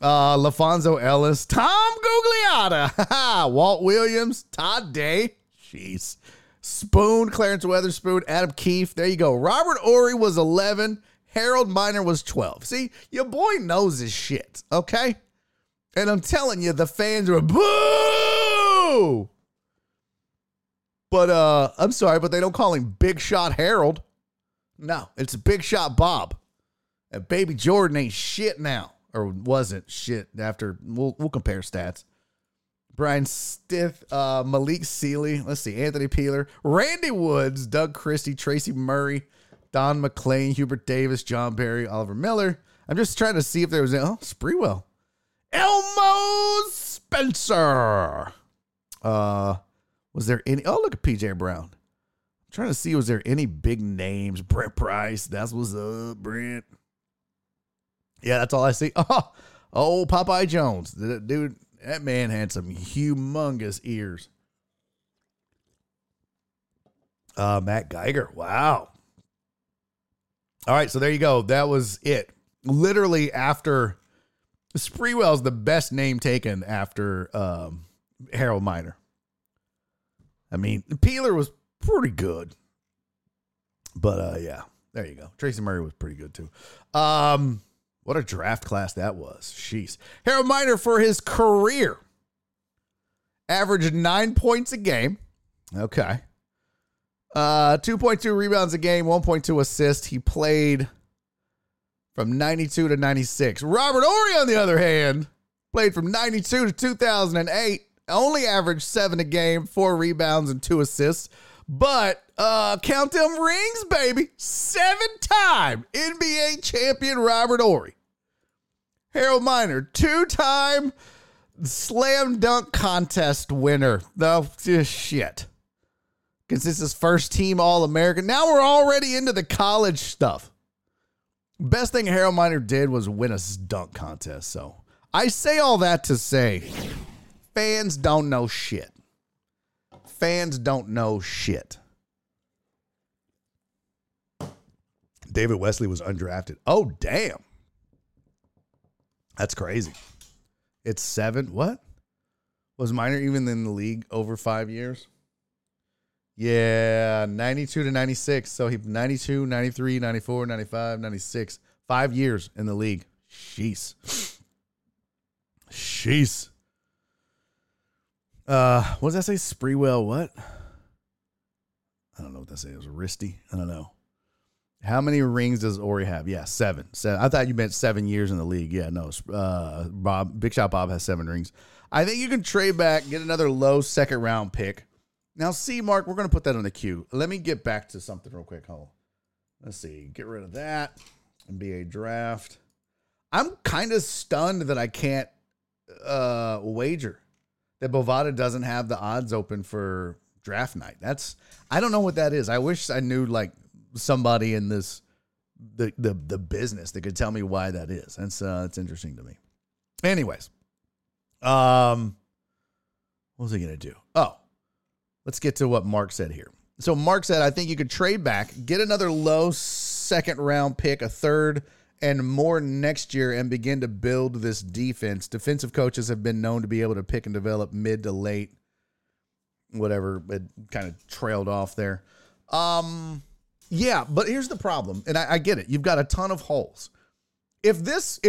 LaFonso Ellis, Tom Gugliotta, Walt Williams, Todd Day, jeez, Spoon, Clarence Weatherspoon, Adam Keefe. There you go. Robert Horry was 11. Harold Miner was 12. See, your boy knows his shit, okay? And I'm telling you, the fans were boo! But, I'm sorry, but they don't call him Big Shot Harold. No, it's Big Shot Bob. And Baby Jordan ain't shit now. Or wasn't shit after. We'll compare stats. Brian Stith, Malik Sealy. Let's see. Anthony Peeler. Randy Woods. Doug Christie. Tracy Murray. Don McLean. Hubert Davis. John Barry. Oliver Miller. I'm just trying to see if there was... Oh, Sprewell. Elmo Spencer. Was there any... Oh, look at P.J. Brown. I'm trying to see, was there any big names? Brent Price. That's what's up, Brent. Yeah, that's all I see. Oh, Popeye Jones. Dude, that man had some humongous ears. Matt Geiger. Wow. All right, so there you go. That was it. Literally after... Sprewell's the best name taken after Harold Miner. I mean, Peeler was pretty good. But, yeah, there you go. Tracy Murray was pretty good, too. What a draft class that was. Jeez. Harold Miner, for his career, averaged 9 points a game. Okay. 2.2 rebounds a game, 1.2 assists. He played from 92 to 96. Robert Horry, on the other hand, played from 92 to 2008. Only averaged 7 a game, 4 rebounds, and 2 assists. But count them rings, baby. 7-time NBA champion Robert Horry. Harold Miner, 2-time slam dunk contest winner. Oh, shit. Because this is first team All-American. Now we're already into the college stuff. Best thing Harold Miner did was win a dunk contest. So I say all that to say fans don't know shit. Fans don't know shit. David Wesley was undrafted. Oh, damn. That's crazy. It's 7. What? Was Miner even in the league over 5 years? Yeah, 92 to 96. So he 92, 93, 94, 95, 96. 5 years in the league. Sheesh. What does that say? Sprewell, what? I don't know what that says. It was wristy. I don't know. How many rings does Horry have? Yeah, 7. I thought you meant 7 years in the league. Yeah, no. Big Shot Bob has 7 rings. I think you can trade back, get another low second round pick. Now, see, Mark, we're going to put that on the queue. Let me get back to something real quick. Hold on. Let's see. Get rid of that. NBA draft. I'm kind of stunned that I can't wager that Bovada doesn't have the odds open for draft night. I don't know what that is. I wish I knew like somebody in this the business that could tell me why that is. That's interesting to me. Anyways, what was I gonna do? Oh, let's get to what Mark said here. So Mark said, I think you could trade back, get another low second round pick, a third, and more next year and begin to build this defense. Defensive coaches have been known to be able to pick and develop mid to late, whatever. It kind of trailed off there. Yeah, but here's the problem. And I get it. You've got a ton of holes. If this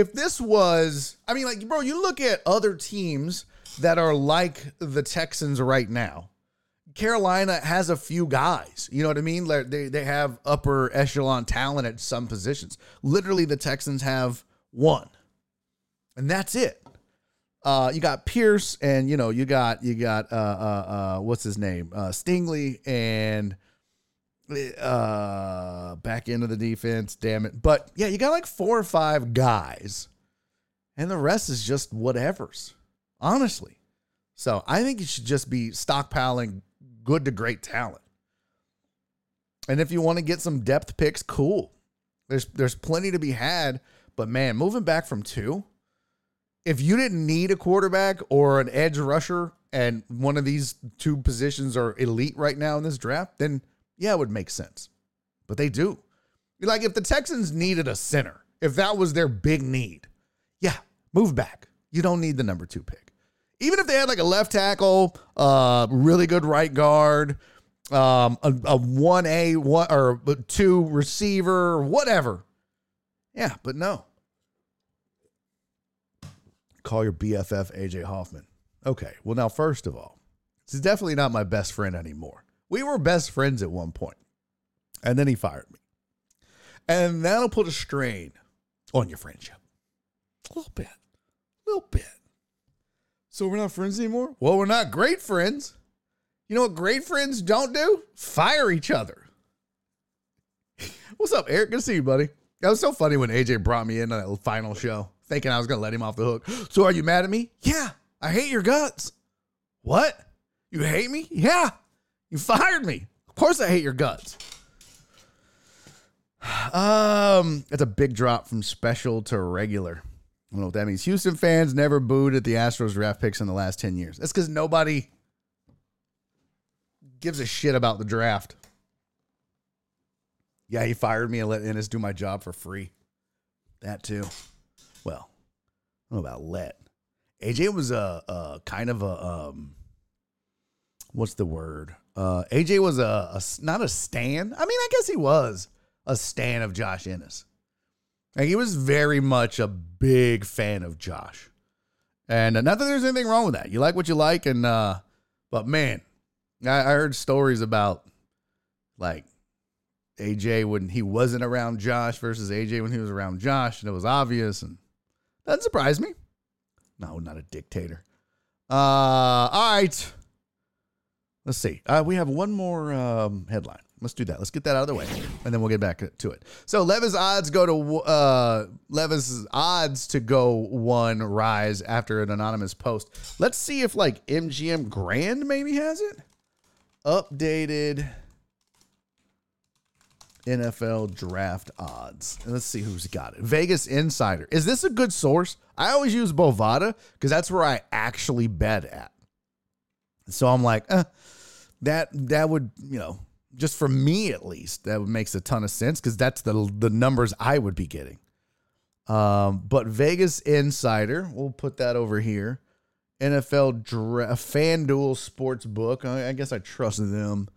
was, I mean, like, bro, you look at other teams that are like the Texans right now. Carolina has a few guys, you know what I mean? They have upper echelon talent at some positions. Literally, the Texans have one, and that's it. You got Pierce, and you got what's his name, Stingley, and back into the defense. Damn it! But yeah, you got like 4 or 5 guys, and the rest is just whatevers. Honestly, so I think you should just be stockpiling good to great talent. And if you want to get some depth picks, cool. There's plenty to be had, but man, moving back from 2, if you didn't need a quarterback or an edge rusher and one of these 2 positions are elite right now in this draft, then yeah, it would make sense. But they do. Like if the Texans needed a center, if that was their big need, yeah, move back. You don't need the number 2 pick. Even if they had like a left tackle, really good right guard, a 1A one or 2 receiver, whatever. Yeah, but no. Call your BFF AJ Hoffman. Okay, well now first of all, this is definitely not my best friend anymore. We were best friends at one point, and then he fired me. And that'll put a strain on your friendship. A little bit. So we're not friends anymore? Well, we're not great friends. You know what great friends don't do? Fire each other. What's up, Eric? Good to see you, buddy. That was so funny when AJ brought me in on that final show, thinking I was going to let him off the hook. So are you mad at me? Yeah. I hate your guts. What? You hate me? Yeah. You fired me. Of course I hate your guts. That's a big drop from special to regular. I don't know what that means. Houston fans never booed at the Astros draft picks in the last 10 years. That's because nobody gives a shit about the draft. Yeah, he fired me and let Ennis do my job for free. That too. Well, I don't know about let. AJ was a kind of a, what's the word? AJ was a not a stan. I mean, I guess he was a stan of Josh Ennis. Like he was very much a big fan of Josh. And not that there's anything wrong with that. You like what you like. And, but man, I heard stories about like AJ when he wasn't around Josh versus AJ when he was around Josh. And it was obvious. And that surprised me. No, not a dictator. All right. Let's see. We have one more headline. Let's do that. Let's get that out of the way, and then we'll get back to it. So Levis' odds to go one rise after an anonymous post. Let's see if like MGM Grand maybe has it. Updated NFL draft odds. And let's see who's got it. Vegas Insider. Is this a good source? I always use Bovada because that's where I actually bet at. So I'm like, that would, you know, just for me, at least, that makes a ton of sense because that's the numbers I would be getting. But Vegas Insider, we'll put that over here. NFL FanDuel Sportsbook, I guess I trust them.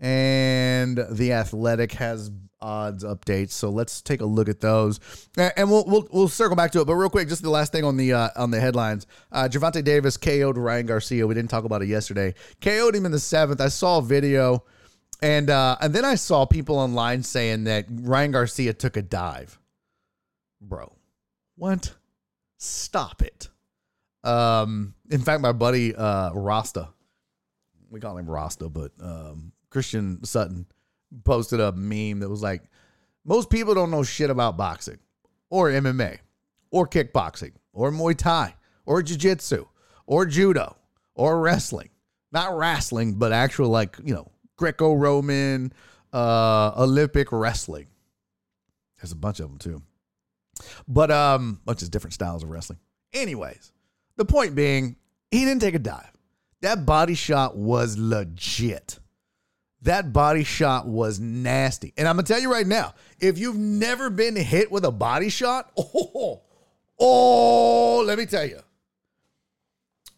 And The Athletic has odds updates, so let's take a look at those, and we'll circle back to it. But real quick, just the last thing on the headlines: Gervonta Davis KO'd Ryan Garcia. We didn't talk about it yesterday. KO'd him in the 7th. I saw a video. And then I saw people online saying that Ryan Garcia took a dive. Bro, what? Stop it. In fact, my buddy Rasta, we call him Rasta, but Christian Sutton posted a meme that was like, most people don't know shit about boxing or MMA or kickboxing or Muay Thai or jiu-jitsu or judo or wrestling. Not wrestling, but actual, like, you know, Greco-Roman, Olympic wrestling. There's a bunch of them, too. But bunch of different styles of wrestling. Anyways, the point being, he didn't take a dive. That body shot was legit. That body shot was nasty. And I'm going to tell you right now, if you've never been hit with a body shot, oh, let me tell you.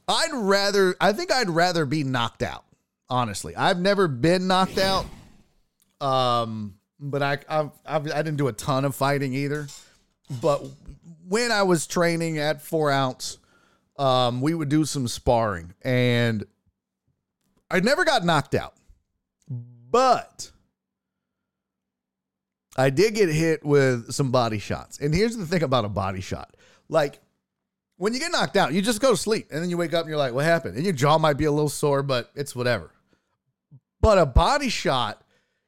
I think I'd rather be knocked out, honestly. I've never been knocked out, but I didn't do a ton of fighting either. But when I was training at 4 ounce, we would do some sparring, and I never got knocked out, but I did get hit with some body shots. And here's the thing about a body shot. Like, when you get knocked out, you just go to sleep, and then you wake up and you're like, what happened? And your jaw might be a little sore, but it's whatever. But a body shot,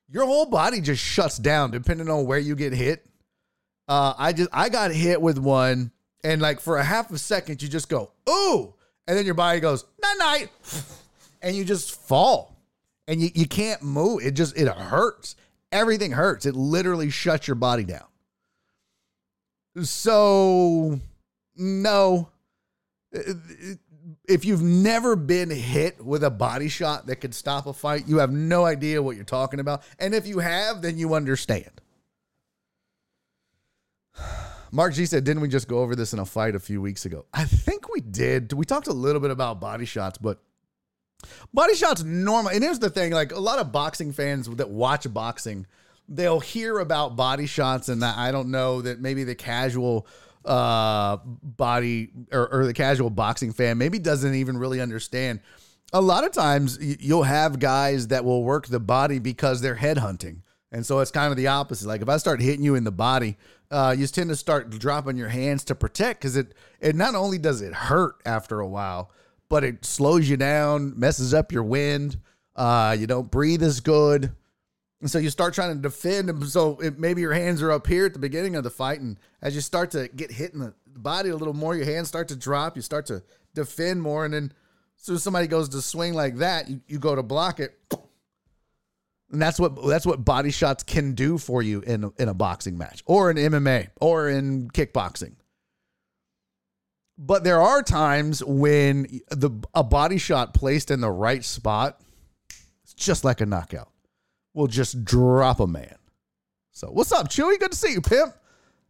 your whole body just shuts down depending on where you get hit. I got hit with one, and like for a half a second, you just go, ooh, and then your body goes, night night, and you just fall, and you can't move. It hurts. Everything hurts. It literally shuts your body down. So... no, if you've never been hit with a body shot that could stop a fight, you have no idea what you're talking about. And if you have, then you understand. Mark G said, didn't we just go over this in a fight a few weeks ago? I think we did. We talked a little bit about body shots, but body shots normal. And here's the thing, like a lot of boxing fans that watch boxing, they'll hear about body shots. And I don't know that maybe the casual body or the casual boxing fan maybe doesn't even really understand. A lot of times you'll have guys that will work the body because they're headhunting. And so it's kind of the opposite. Like if I start hitting you in the body, you tend to start dropping your hands to protect, because it not only does it hurt after a while, but it slows you down, messes up your wind. You don't breathe as good. And so you start trying to defend, and so maybe your hands are up here at the beginning of the fight, and as you start to get hit in the body a little more, your hands start to drop, you start to defend more, and then as soon as somebody goes to swing like that, you go to block it. And that's what body shots can do for you in a boxing match, or in MMA, or in kickboxing. But there are times when a body shot placed in the right spot, it's just like a knockout. We'll just drop a man. So, what's up, Chewy? Good to see you, pimp.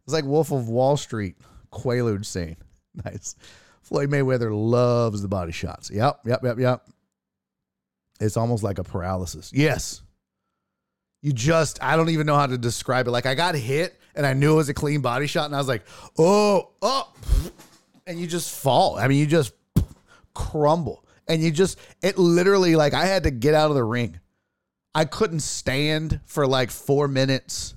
It's like Wolf of Wall Street, Quaalude scene. Nice. Floyd Mayweather loves the body shots. Yep. It's almost like a paralysis. Yes. I don't even know how to describe it. Like, I got hit, and I knew it was a clean body shot, and I was like, oh, and you just fall. I mean, you just crumble. And it literally, like, I had to get out of the ring. I couldn't stand for like 4 minutes.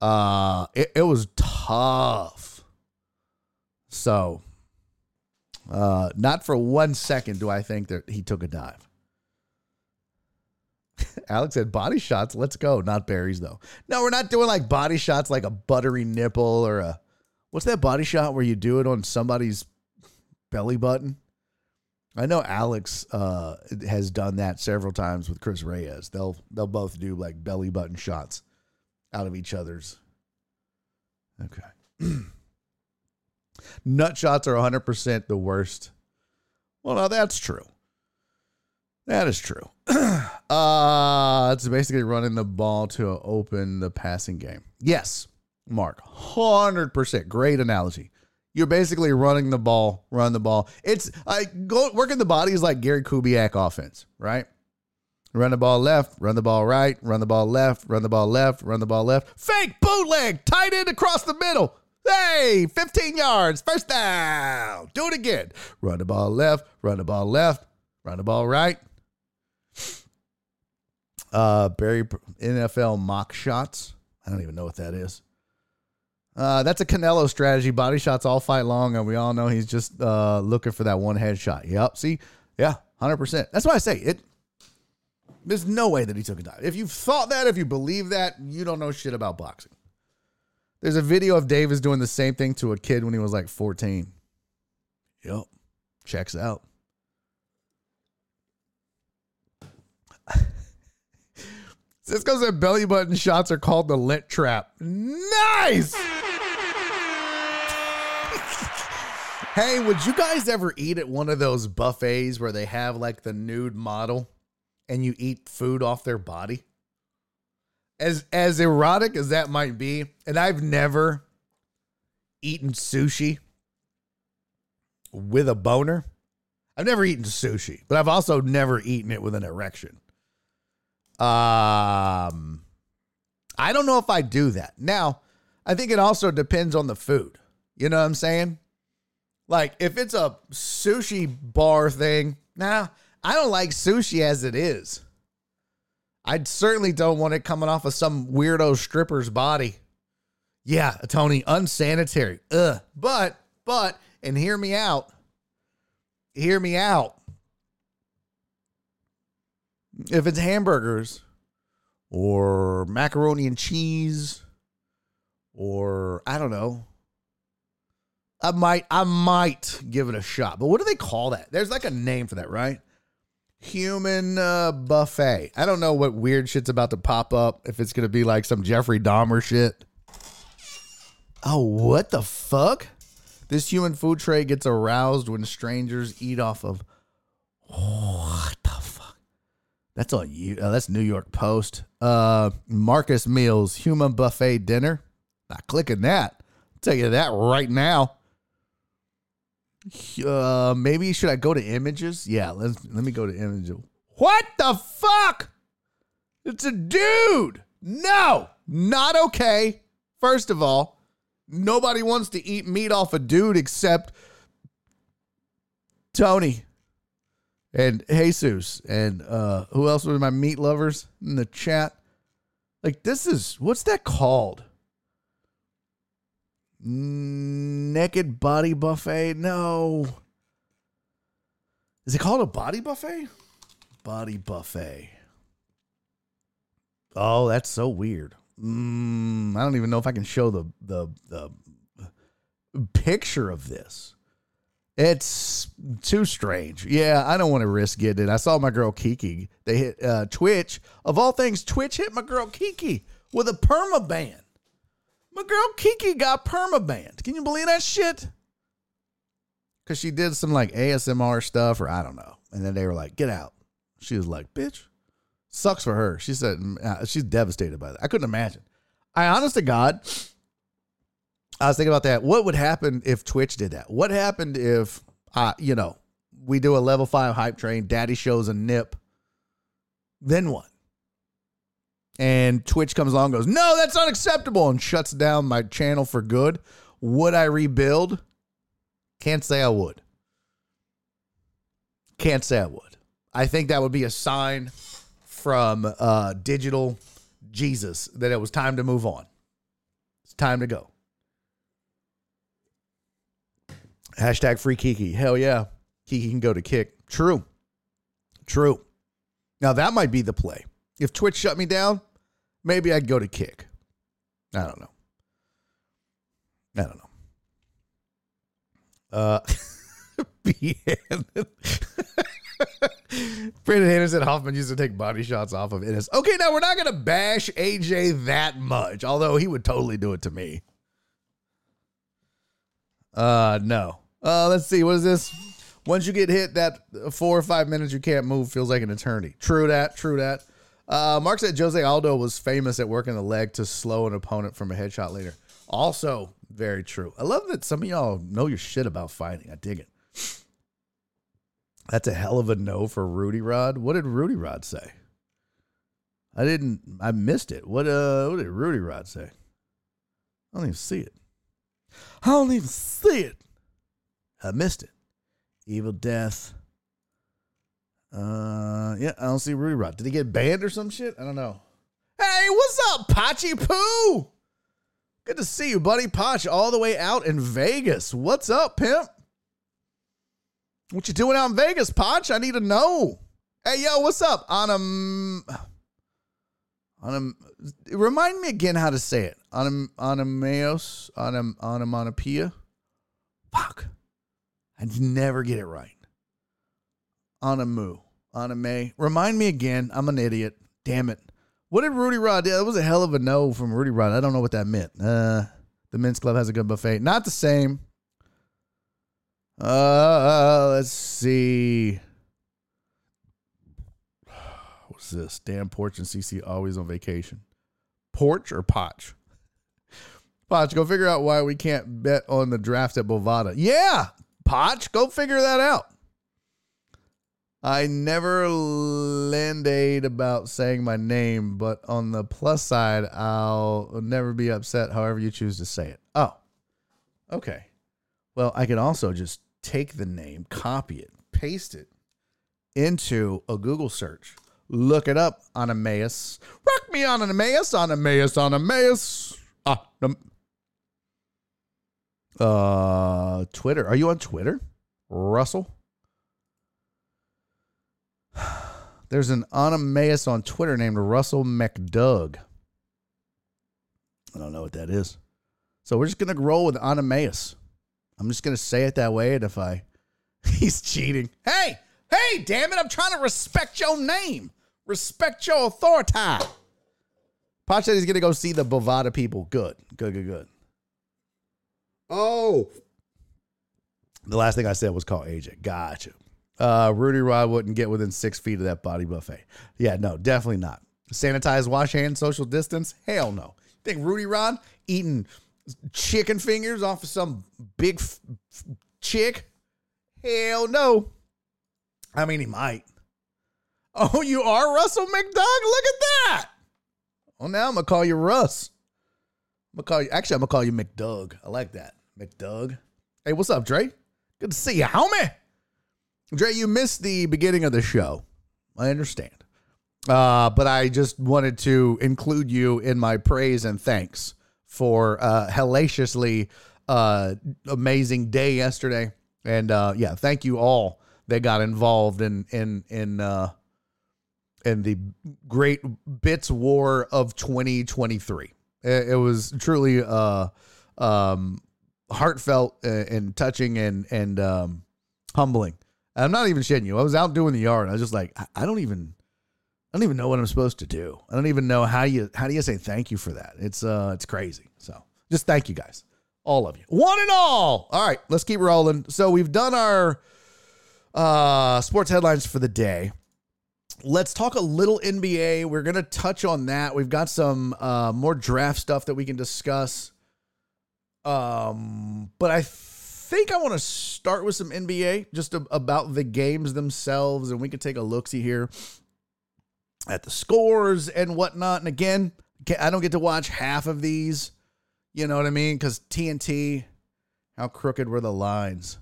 It was tough. So, not for 1 second do I think that he took a dive. Alex said, body shots, let's go. Not berries, though. No, we're not doing like body shots like a buttery nipple or what's that body shot where you do it on somebody's belly button? I know Alex has done that several times with Chris Reyes. They'll both do like belly button shots out of each other's. Okay. Nut shots are 100% the worst. Well, now that's true. That is true. It's basically running the ball to open the passing game. Yes, Mark, 100%. Great analogy. You're basically running the ball, run the ball. It's like working the body is like Gary Kubiak offense, right? Run the ball left, run the ball right, run the ball left, run the ball left, run the ball left. Fake bootleg, tight end across the middle. Hey, 15 yards, first down. Do it again. Run the ball left, run the ball left, run the ball right. Barry, NFL mock shots. I don't even know what that is. That's a Canelo strategy. Body shots all fight long, and we all know he's just looking for that one headshot. Yep. See? Yeah. 100%. That's why I say it. There's no way that he took a dive. If you've thought that, if you believe that, you don't know shit about boxing. There's a video of Davis doing the same thing to a kid when he was like 14. Yep. Checks out. Cisco said belly button shots are called the lint trap. Nice! Hey, would you guys ever eat at one of those buffets where they have like the nude model and you eat food off their body? As erotic as that might be, and I've never eaten sushi with a boner. I've never eaten sushi, but I've also never eaten it with an erection. I don't know if I do that. Now, I think it also depends on the food. You know what I'm saying? Like, if it's a sushi bar thing, nah, I don't like sushi as it is. I certainly don't want it coming off of some weirdo stripper's body. Yeah, Tony, unsanitary. Ugh. But, and hear me out. Hear me out. If it's hamburgers or macaroni and cheese or I don't know, I might give it a shot. But what do they call that? There's like a name for that, right? Human buffet. I don't know what weird shit's about to pop up. If it's going to be like some Jeffrey Dahmer shit. Oh, what the fuck? This human food tray gets aroused when strangers eat off of. What the fuck? That's on you. Oh, that's New York Post. Marcus Meals human buffet dinner. Not clicking that. I'll tell you that right now. Maybe should I go to images? Yeah, let me go to images. What the fuck? It's a dude. No, not okay. First of all, nobody wants to eat meat off a dude except Tony and Jesus and who else were my meat lovers in the chat? Like this is what's that called? Naked body buffet? No. Is it called a body buffet? Body buffet. Oh, that's so weird. I don't even know if I can show the picture of this. It's too strange. Yeah, I don't want to risk getting it. I saw my girl Kiki. They hit Twitch. Of all things, Twitch hit my girl Kiki with a permaban. My girl Kiki got permabanned. Can you believe that shit? Because she did some like ASMR stuff or I don't know. And then they were like, get out. She was like, bitch. Sucks for her. She said she's devastated by that. I couldn't imagine. Honest to God, I was thinking about that. What would happen if Twitch did that? What happened if, we do a level 5 hype train, daddy shows a nip, then what? And Twitch comes along and goes, no, that's unacceptable, and shuts down my channel for good. Would I rebuild? Can't say I would. Can't say I would. I think that would be a sign from digital Jesus that it was time to move on. It's time to go. #FreeKiki. Hell yeah. Kiki can go to Kick. True. Now that might be the play. If Twitch shut me down, maybe I'd go to Kick. I don't know. Brandon Henderson Hoffman used to take body shots off of Ennis. Okay, now we're not going to bash AJ that much, although he would totally do it to me. No. Let's see. What is this? Once you get hit, that 4 or 5 minutes you can't move feels like an eternity. True that. Mark said Jose Aldo was famous at working the leg to slow an opponent from a headshot later. Also very true. I love that some of y'all know your shit about fighting. I dig it. That's a hell of a no for Rudy Rod. What did Rudy Rod say? I missed it. What did Rudy Rod say? I don't even see it. I missed it. Evil Death. Yeah, I don't see Rudy Rod. Did he get banned or some shit? I don't know. Hey, what's up, Pachi Poo? Good to see you, buddy. Potch all the way out in Vegas. What's up, pimp? What you doing out in Vegas, Potch? I need to know. Hey, yo, what's up? Remind me again how to say it. Onomatopoeia. Fuck. I never get it right. Anime. Remind me again. I'm an idiot. Damn it. What did Rudy Rod do? That was a hell of a no from Rudy Rod. I don't know what that meant. The Men's Club has a good buffet. Not the same. Let's see. What's this? Damn, Porch and CC always on vacation. Porch or Potch? Potch, go figure out why we can't bet on the draft at Bovada. Yeah, Potch, go figure that out. I never landade about saying my name, but on the plus side, I'll never be upset however you choose to say it. Oh, okay. Well, I could also just take the name, copy it, paste it into a Google search. Look it up, Ananias. Rock me, Ananias. Twitter. Are you on Twitter, Russell? There's an Ananias on Twitter named Russell McDoug. I don't know what that is. So we're just going to roll with Ananias. I'm just going to say it that way. And if he's cheating. Hey, damn it. I'm trying to respect your name. Respect your authority. Potch said he's going to go see the Bovada people. Good. Oh. The last thing I said was call AJ. Gotcha. Rudy Rod wouldn't get within 6 feet of that body buffet. Yeah, no, definitely not. Sanitize, wash hands, social distance? Hell no. Think Rudy Rod eating chicken fingers off of some big chick? Hell no. I mean, he might. Oh, you are Russell McDoug? Look at that. Well, now I'm going to call you Russ. I'm going to call you McDoug. I like that. McDoug. Hey, what's up, Dre? Good to see you, homie. Dre, you missed the beginning of the show. I understand. But I just wanted to include you in my praise and thanks for hellaciously amazing day yesterday. And thank you all that got involved in the great bits war of 2023. It was truly heartfelt and touching and humbling. I'm not even shitting you. I was out doing the yard. I was just like, I don't even know what I'm supposed to do. I don't even know how do you say thank you for that. It's crazy. So just thank you guys, all of you, one and all. All right, let's keep rolling. So we've done our sports headlines for the day. Let's talk a little NBA. We're gonna touch on that. We've got some more draft stuff that we can discuss. But I think I want to start with some NBA, just about the games themselves, and we can take a look-see here at the scores and whatnot. And again, I don't get to watch half of these, you know what I mean? Because TNT, how crooked were the lines?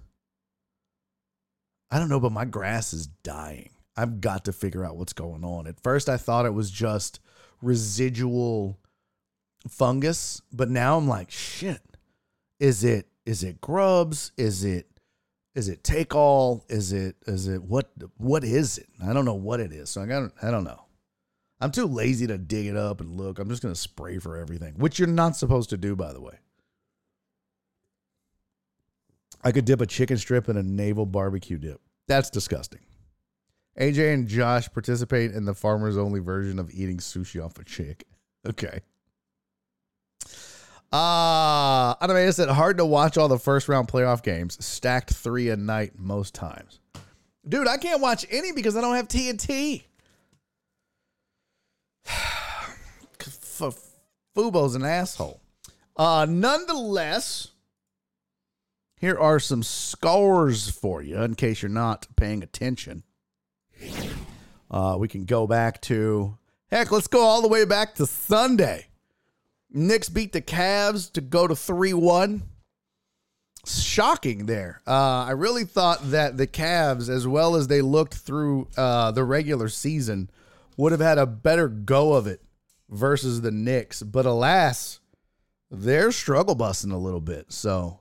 I don't know, but my grass is dying. I've got to figure out what's going on. At first, I thought it was just residual fungus, but now I'm like, shit, is it grubs? Is it take all? Is it what is it? I don't know what it is. So I don't know. I'm too lazy to dig it up and look. I'm just going to spray for everything, which you're not supposed to do, by the way. I could dip a chicken strip in a naval barbecue dip. That's disgusting. AJ and Josh participate in the farmers only version of eating sushi off a chick. Okay. Ananias said, hard to watch all the first round playoff games. Stacked 3 a night most times. Dude, I can't watch any because I don't have TNT. Fubo's an asshole. Nonetheless, here are some scores for you in case you're not paying attention. We can go back to... Heck, let's go all the way back to Sunday. Knicks beat the Cavs to go to 3-1. Shocking there. I really thought that the Cavs, as well as they looked through the regular season, would have had a better go of it versus the Knicks. But alas, they're struggle busting a little bit. So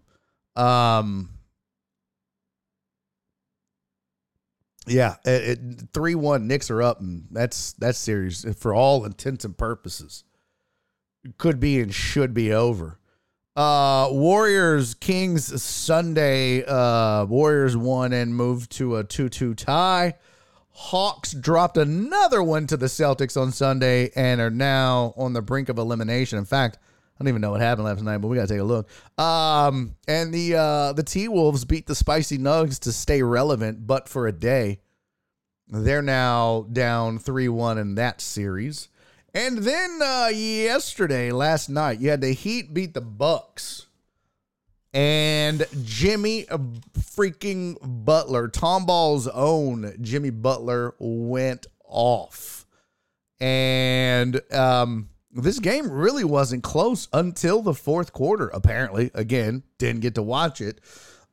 Yeah, 3-1 Knicks are up, and that series, for all intents and purposes, could be and should be over. Warriors Kings Sunday. Warriors won and moved to a 2-2 tie. Hawks dropped another one to the Celtics on Sunday and are now on the brink of elimination. In fact, I don't even know what happened last night, but we got to take a look. And the T-Wolves beat the Spicy Nugs to stay relevant, but for a day. They're now down 3-1 in that series. And then last night, you had the Heat beat the Bucks. And Jimmy freaking Butler, Tom Ball's own Jimmy Butler, went off. And this game really wasn't close until the fourth quarter, apparently. Again, didn't get to watch it,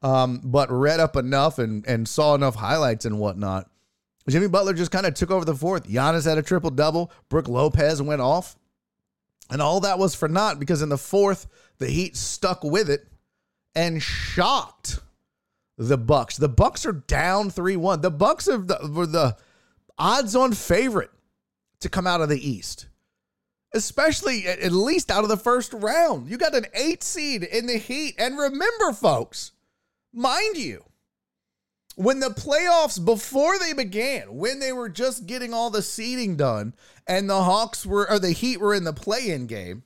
but read up enough and saw enough highlights and whatnot. Jimmy Butler just kind of took over the fourth. Giannis had a triple-double. Brook Lopez went off. And all that was for naught because in the fourth, the Heat stuck with it and shocked the Bucks. The Bucks are down 3-1. The Bucks were the odds-on favorite to come out of the East, especially at least out of the first round. You got an 8 seed in the Heat. And remember, folks, mind you, when the playoffs, before they began, when they were just getting all the seeding done and the Heat were in the play-in game,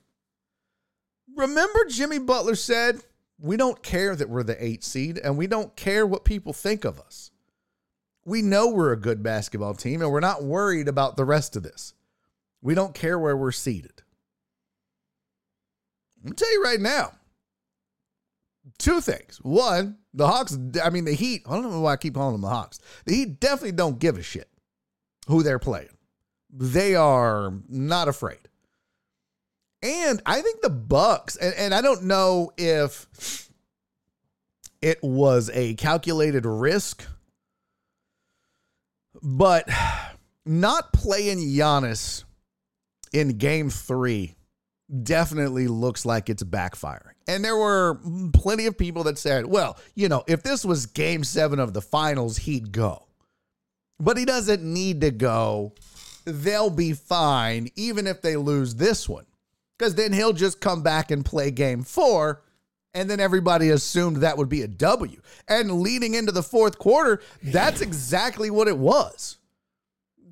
remember Jimmy Butler said, we don't care that we're the 8 seed and we don't care what people think of us. We know we're a good basketball team and we're not worried about the rest of this. We don't care where we're seated. I'm going to tell you right now, 2 things. One, the Heat, I don't know why I keep calling them the Hawks. The Heat definitely don't give a shit who they're playing. They are not afraid. And I think the Bucks, and I don't know if it was a calculated risk, but not playing Giannis in game 3 definitely looks like it's backfiring. And there were plenty of people that said, well, if this was game 7 of the finals, he'd go. But he doesn't need to go. They'll be fine, even if they lose this one. Because then he'll just come back and play game 4. And then everybody assumed that would be a W. And leading into the fourth quarter, that's exactly what it was.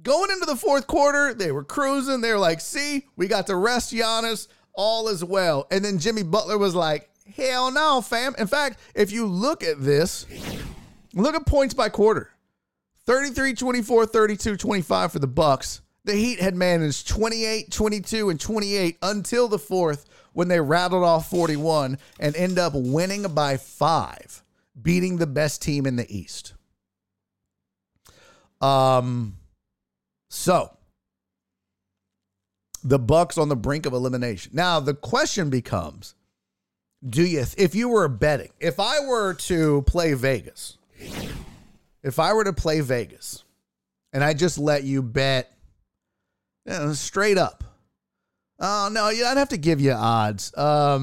Going into the fourth quarter, they were cruising. They were like, see, we got to rest Giannis. All is well. And then Jimmy Butler was like, hell no, fam. In fact, if you look at this, look at points by quarter. 33, 24, 32, 25 for the Bucks. The Heat had managed 28, 22, and 28 until the fourth when they rattled off 41 and end up winning by 5, beating the best team in the East. So, the Bucks on the brink of elimination. Now, the question becomes, if you were betting, if I were to play Vegas, and I just let you bet straight up, oh, no, I'd have to give you odds. But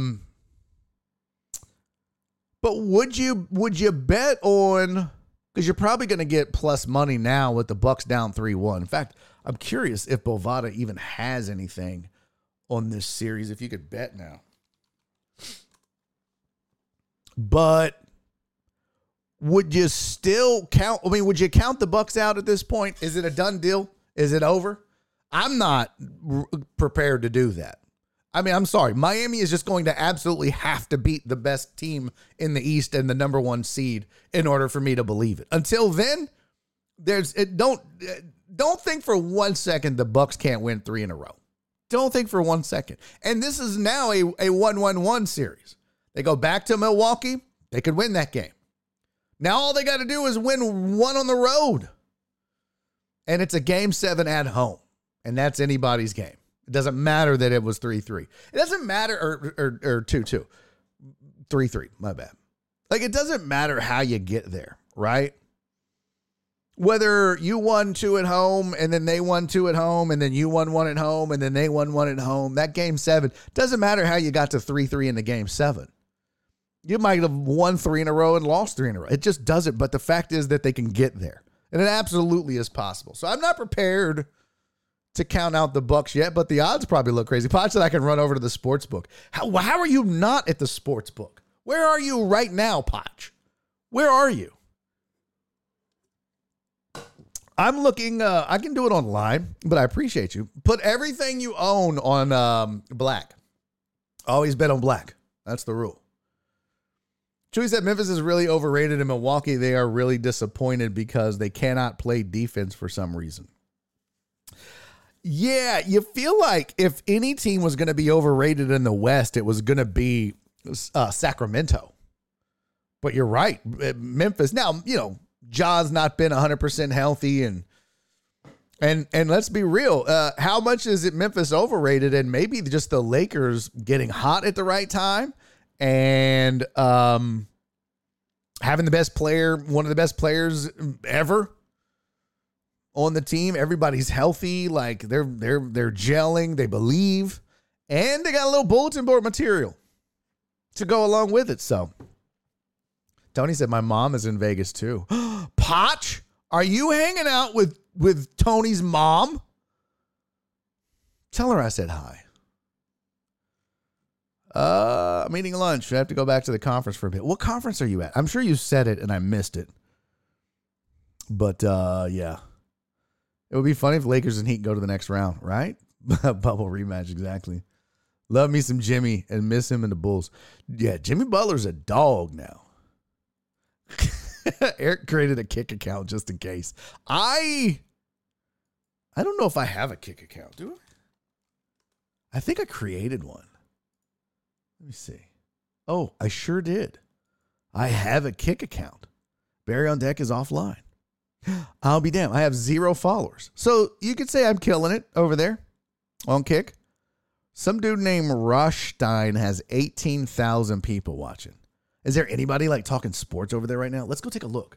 would you bet on... Because you're probably going to get plus money now with the Bucks down 3-1. In fact, I'm curious if Bovada even has anything on this series, if you could bet now. But would you still count? I mean, would you count the Bucks out at this point? Is it a done deal? Is it over? I'm not prepared to do that. I mean, I'm sorry. Miami is just going to absolutely have to beat the best team in the East and the number 1 seed in order for me to believe it. Until then, don't think for one second the Bucks can't win 3 in a row. Don't think for one second. And this is now a 1-1-1 series. They go back to Milwaukee. They could win that game. Now all they got to do is win 1 on the road. And it's a game 7 at home. And that's anybody's game. It doesn't matter that it was 3-3. It doesn't matter, or 2-2. 3-3, my bad. Like, it doesn't matter how you get there, right? Whether you won 2 at home, and then they won 2 at home, and then you won 1 at home, and then they won 1 at home, that game 7, doesn't matter how you got to 3-3 in the game 7. You might have won 3 in a row and lost 3 in a row. It just doesn't, but the fact is that they can get there. And it absolutely is possible. So I'm not prepared to count out the Bucks yet, but the odds probably look crazy. Potts said I can run over to the sports book. How are you not at the sports book? Where are you right now, Potch? Where are you? I'm looking, I can do it online, but I appreciate you. Put everything you own on black. Always bet on black. That's the rule. Chewy said Memphis is really overrated in Milwaukee. They are really disappointed because they cannot play defense for some reason. Yeah, you feel like if any team was going to be overrated in the West, it was going to be Sacramento. But you're right. Memphis. Now, you know, Ja's not been 100% healthy. And let's be real. How much is it Memphis overrated? And maybe just the Lakers getting hot at the right time and having the best player, one of the best players ever on the team. Everybody's healthy. Like they're gelling. They believe, and they got a little bulletin board material to go along with it. So Tony said, my mom is in Vegas too. Potch, are you hanging out with Tony's mom? Tell her I said hi. I'm eating lunch. I have to go back to the conference for a bit. What conference are you at? I'm sure you said it and I missed it. But yeah. It would be funny if Lakers and Heat go to the next round, right? Bubble rematch, exactly. Love me some Jimmy and miss him in the Bulls. Yeah, Jimmy Butler's a dog now. Eric created a kick account just in case. I don't know if I have a kick account, do I? I think I created one. Let me see. Oh, I sure did. I have a kick account. Barry on Deck is offline. I'll be damned. I have 0 followers. So you could say I'm killing it over there on Kick. Some dude named Rothstein has 18,000 people watching. Is there anybody like talking sports over there right now? Let's go take a look.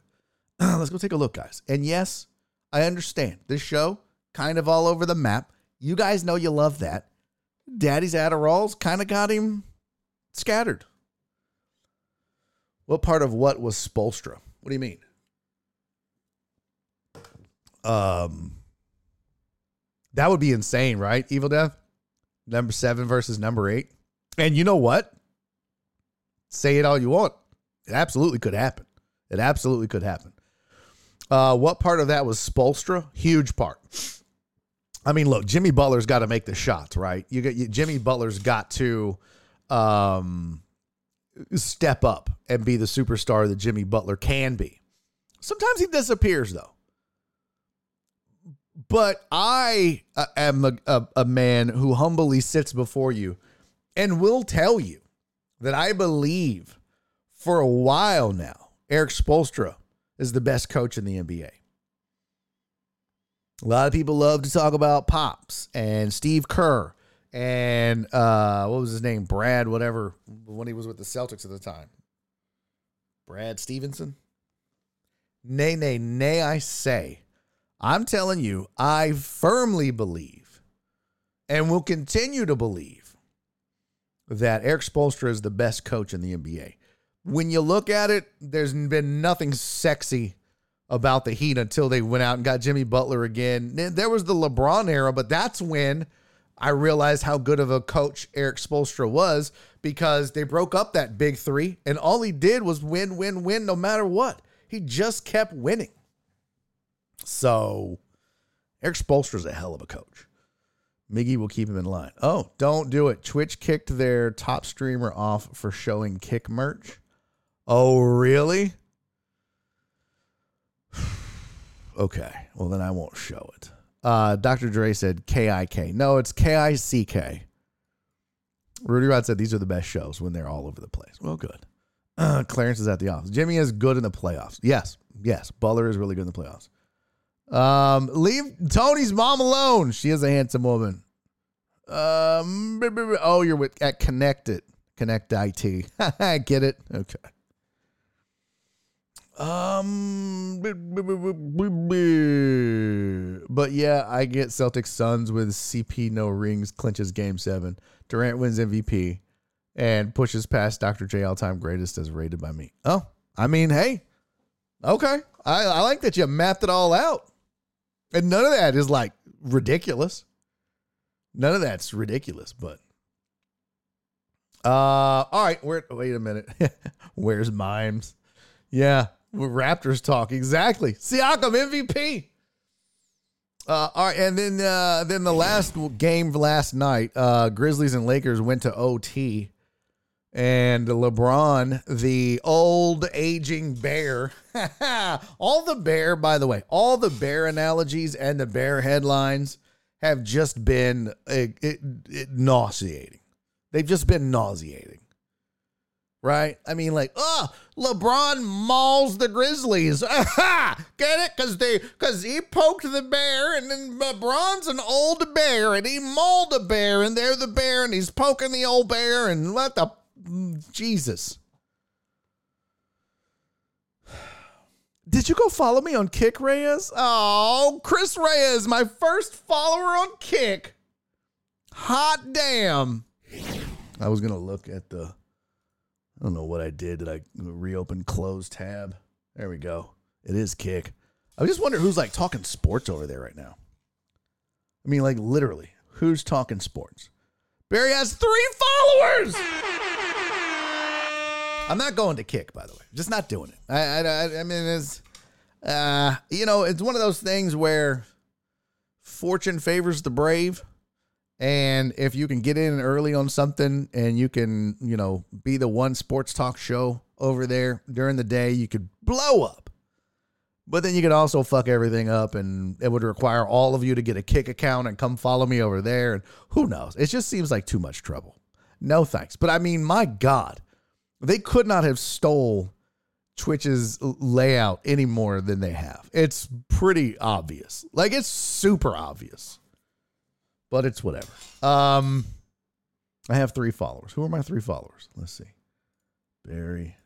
Let's go take a look, guys. And yes, I understand this show kind of all over the map. You guys know you love that. Daddy's Adderall's kind of got him scattered. What part of what was Spolstra? What do you mean? That would be insane, right? Evil Death, number 7 versus number 8. And you know what? Say it all you want. It absolutely could happen. It absolutely could happen. What part of that was Spolstra? Huge part. I mean, look, Jimmy Butler's got to make the shots, right? Jimmy Butler's got to step up and be the superstar that Jimmy Butler can be. Sometimes he disappears, though. But I am a man who humbly sits before you and will tell you that I believe for a while now, Eric Spoelstra is the best coach in the NBA. A lot of people love to talk about Pops and Steve Kerr and what was his name? Brad, whatever, when he was with the Celtics at the time. Brad Stevenson? Nay, I say. I'm telling you, I firmly believe and will continue to believe that Eric Spoelstra is the best coach in the NBA. When you look at it, there's been nothing sexy about the Heat until they went out and got Jimmy Butler again. There was the LeBron era, but that's when I realized how good of a coach Eric Spoelstra was because they broke up that big three, and all he did was win no matter what. He just kept winning. So, Eric Spoelstra's a hell of a coach. Miggy will keep him in line. Oh, don't do it. Twitch kicked their top streamer off for showing Kick merch. Oh, really? Okay. Well, then I won't show it. Dr. Dre said K-I-K. No, it's K-I-C-K. Rudy Rod said these are the best shows when they're all over the place. Well, good. Clarence is at the office. Jimmy is good in the playoffs. Yes. Butler is really good in the playoffs. Leave Tony's mom alone. She is a handsome woman. Oh, you're with at Connect IT. I get it. Okay. But yeah, I get Celtics Suns with CP no rings clinches Game 7. Durant wins MVP and pushes past Dr. J all-time greatest as rated by me. Oh, I mean, hey, okay. I like that you mapped it all out. And none of that is like ridiculous. None of that's ridiculous, but. All right. Wait a minute. Where's Mimes? Yeah. Raptors talk. Exactly. Siakam MVP. All right. And then the last game last night, Grizzlies and Lakers went to OT, and LeBron, the old aging bear, all the bear, by the way, all the bear analogies and the bear headlines have just been nauseating. They've just been nauseating, right? I mean, like, LeBron mauls the Grizzlies. Aha! Get it? Because he poked the bear, and then LeBron's an old bear, and he mauled the bear, and they're the bear, and he's poking the old bear, and what the... Jesus. Did you go follow me on Kick, Reyes? Oh, Chris Reyes, my first follower on Kick. Hot damn. I was going to look at the, I don't know what I did. Did I reopen close tab? There we go. It is Kick. I just wonder who's like talking sports over there right now. I mean, like literally, who's talking sports? Barry has 3 followers. I'm not going to Kick, by the way. Just not doing it. I mean, it's, you know, it's one of those things where fortune favors the brave. And if you can get in early on something and you can, you know, be the one sports talk show over there during the day, you could blow up. But then you could also fuck everything up, and it would require all of you to get a Kick account and come follow me over there. And who knows? It just seems like too much trouble. No thanks. But I mean, my God, they could not have stole Twitch's layout any more than they have. It's pretty obvious. Like, it's super obvious. But it's whatever. I have 3 followers. Who are my 3 followers? Let's see. Barry.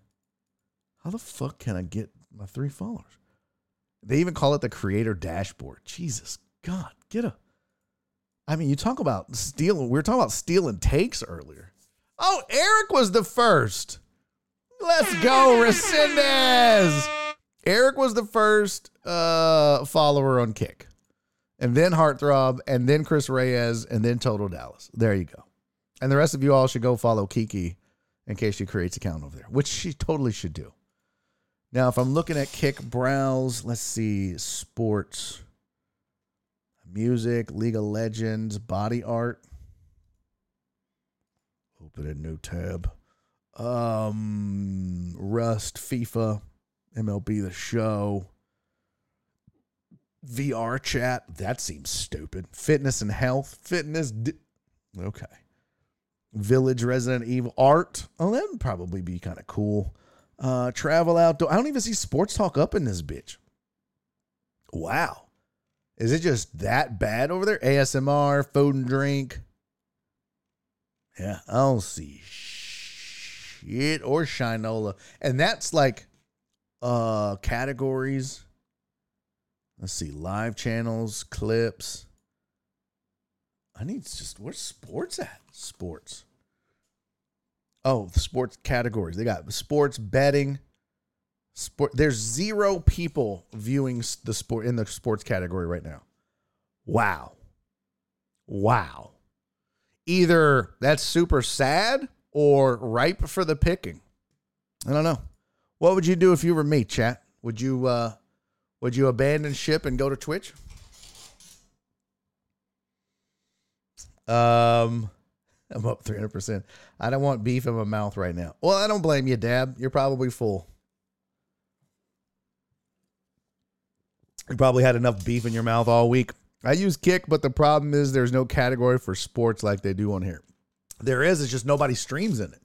How the fuck can I get my 3 followers? They even call it the creator dashboard. Jesus God, get a. I mean, you talk about stealing. We were talking about stealing takes earlier. Oh, Eric was the first. Let's go, Resendez. Eric was the first follower on Kick. And then Heartthrob, and then Chris Reyes, and then Total Dallas. There you go. And the rest of you all should go follow Kiki in case she creates an account over there, which she totally should do. Now, if I'm looking at Kick Browse, let's see, sports, music, League of Legends, body art. Open a new tab. Rust, FIFA, MLB The Show. VR chat, that seems stupid. Fitness and health, okay. Village, Resident Evil, art. Oh, that would probably be kind of cool. Travel, outdoor. I don't even see sports talk up in this bitch. Wow. Is it just that bad over there? ASMR, food and drink. Yeah, I don't see shit or Shinola. And that's like categories. Let's see, live channels, clips. I need just, where's sports at? Sports. Oh, the sports categories. They got sports betting. There's 0 people viewing the sport in the sports category right now. Wow. Either that's super sad or ripe for the picking. I don't know. What would you do if you were me, chat? Would you abandon ship and go to Twitch? I'm up 300%. I don't want beef in my mouth right now. Well, I don't blame you, Dab. You're probably full. You probably had enough beef in your mouth all week. I use Kick, but the problem is there's no category for sports like they do on here. There is. It's just nobody streams in it.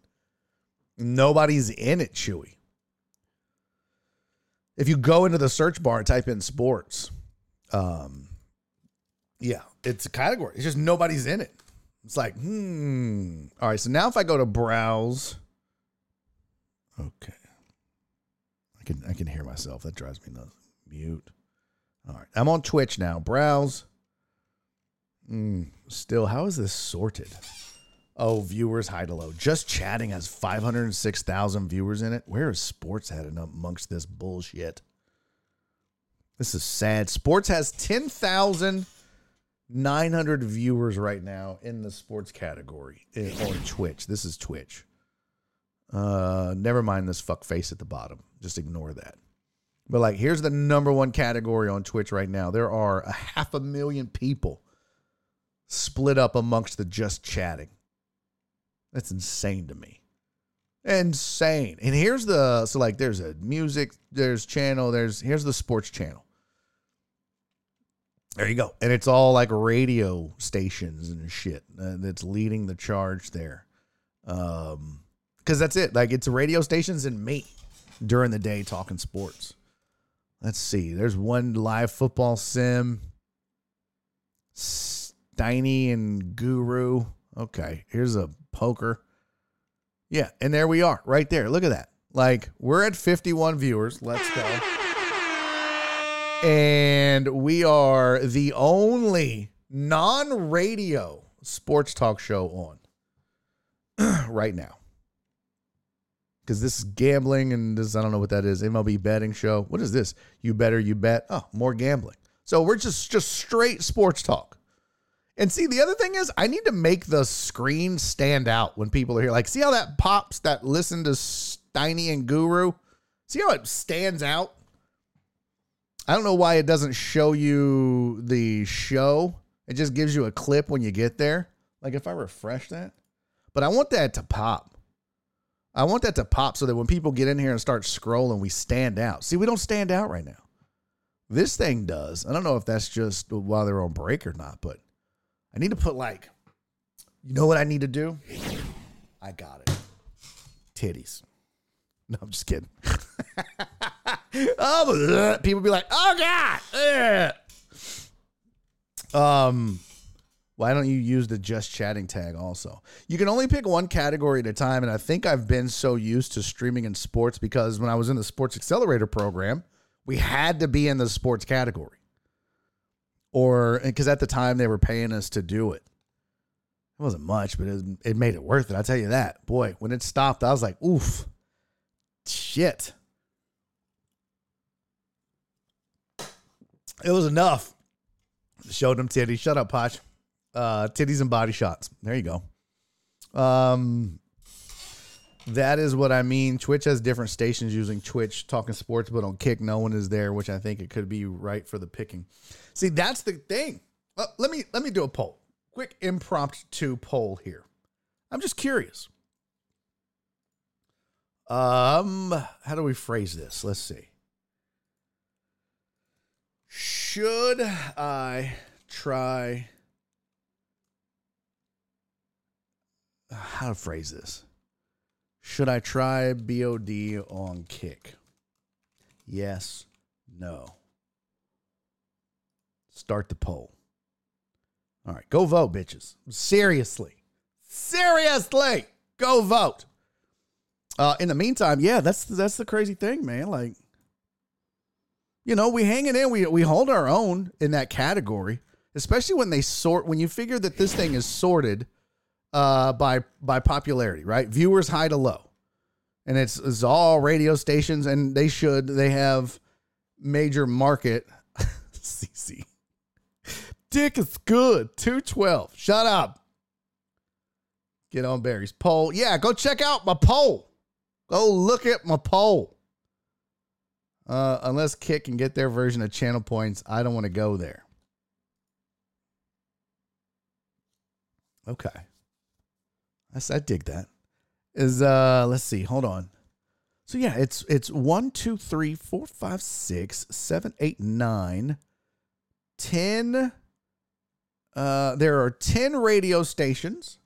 Nobody's in it, Chewy. If you go into the search bar and type in sports, yeah, it's a category. It's just nobody's in it. It's like, All right, so now if I go to browse, okay. I can hear myself. That drives me nuts. Mute. All right, I'm on Twitch now. Browse. Still, how is this sorted? Oh, viewers, high to low. Just Chatting has 506,000 viewers in it. Where is sports heading up amongst this bullshit? This is sad. Sports has 10,900 viewers right now in the sports category on Twitch. This is Twitch. Never mind this fuck face at the bottom. Just ignore that. But like, here's the number one category on Twitch right now. There are 500,000 people split up amongst the just chatting. That's insane to me. Insane. And here's the, so like there's a music, there's channel, there's, here's the sports channel. There you go. And it's all like radio stations and shit that's leading the charge there. Cause that's it. Like it's radio stations and me during the day talking sports. Let's see. There's one live football sim. Steiny and Guru. Okay. Here's a poker. Yeah, and there we are, right there. Look at that. Like, we're at 51 viewers. Let's go. And we are the only non-radio sports talk show on right now. Because this is gambling and this, I don't know what that is, MLB betting show. What is this? You better, you bet. Oh, more gambling. So we're just straight sports talk. And see, the other thing is I need to make the screen stand out when people are here. Like, see how that pops, that listen to Steiny and Guru? See how it stands out? I don't know why it doesn't show you the show. It just gives you a clip when you get there. Like, if I refresh that. But I want that to pop. I want that to pop so that when people get in here and start scrolling, we stand out. See, we don't stand out right now. This thing does. I don't know if that's just while they're on break or not, but I need to put like, you know what I need to do? I got it. Titties. No, I'm just kidding. Oh, people be like, oh God. Ugh. Why don't you use the just chatting tag also? You can only pick one category at a time. And I think I've been so used to streaming in sports because when I was in the Sports Accelerator program, we had to be in the sports category. Or because at the time they were paying us to do it. It wasn't much, but it made it worth it. I'll tell you that. Boy, when it stopped, I was like, oof, shit. It was enough. Showed them titties. Shut up, Potch. Titties and body shots. There you go. That is what I mean. Twitch has different stations using Twitch talking sports, but on Kick, no one is there, which I think it could be right for the picking. See, that's the thing. Let me do a poll. Quick impromptu poll here. I'm just curious. How do we phrase this? Let's see. Should I try? How to phrase this? Should I try BOD on Kick? Yes, no. Start the poll. All right, go vote, bitches. Seriously, go vote. In the meantime, yeah, that's the crazy thing, man. Like, you know, we hanging in, we hold our own in that category, especially when they sort. When you figure that this thing is sorted by popularity, right? Viewers high to low, and it's all radio stations, and they have major market. CC. Dick is good. 212. Shut up. Get on Barry's poll. Yeah, go check out my poll. Go look at my poll. Unless Kick can get their version of channel points, I don't want to go there. Okay. I dig that. Let's see. Hold on. So yeah, it's 1, 2, 3, 4, 5, 6, 7, 8, 9, 10. There are 10 radio stations,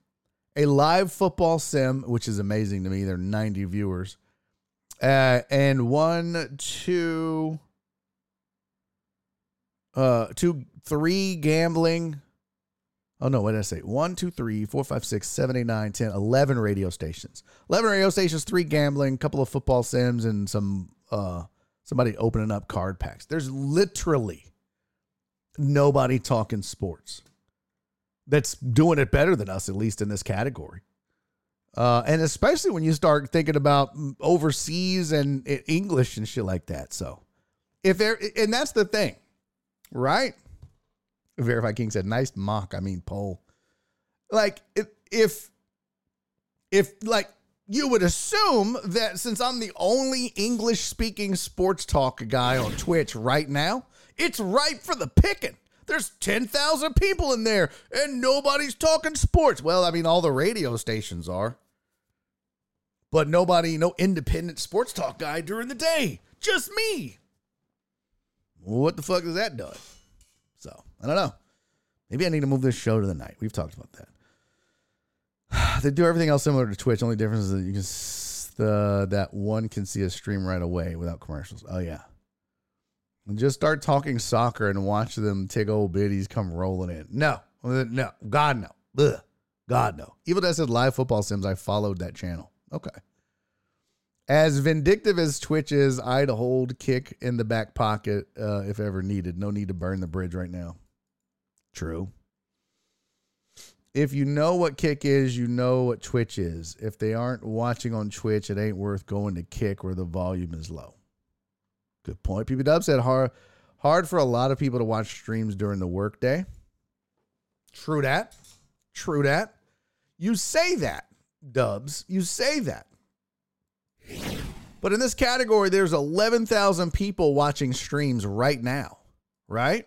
a live football sim, which is amazing to me. There are 90 viewers. And 1, 2, 3 gambling. Oh no, what did I say? 1, 2, 3, 4, 5, 6, 7, 8, 9, 10, 11 radio stations. 11 radio stations, 3 gambling, couple of football sims, and some somebody opening up card packs. There's literally nobody talking sports that's doing it better than us, at least in this category. And especially when you start thinking about overseas and English and shit like that. So And that's the thing, right? Verify King said, nice mock. I mean, poll. Like, if you would assume that since I'm the only English-speaking sports talk guy on Twitch right now, it's ripe for the picking. There's 10,000 people in there, and nobody's talking sports. Well, I mean, all the radio stations are. But no independent sports talk guy during the day. Just me. What the fuck is that doing? So, I don't know. Maybe I need to move this show to the night. We've talked about that. They do everything else similar to Twitch. Only difference is that one can see a stream right away without commercials. Oh, yeah. And just start talking soccer and watch them tick old biddies come rolling in. No. God, no. Ugh. God, no. Evil Death said live football sims. I followed that channel. Okay. As vindictive as Twitch is, I'd hold kick in the back pocket if ever needed. No need to burn the bridge right now. True. If you know what kick is, you know what Twitch is. If they aren't watching on Twitch, it ain't worth going to kick where the volume is low. Good point. PB Dub said hard for a lot of people to watch streams during the workday. True that. You say that, Dubs. You say that. But in this category, there's 11,000 people watching streams right now, right?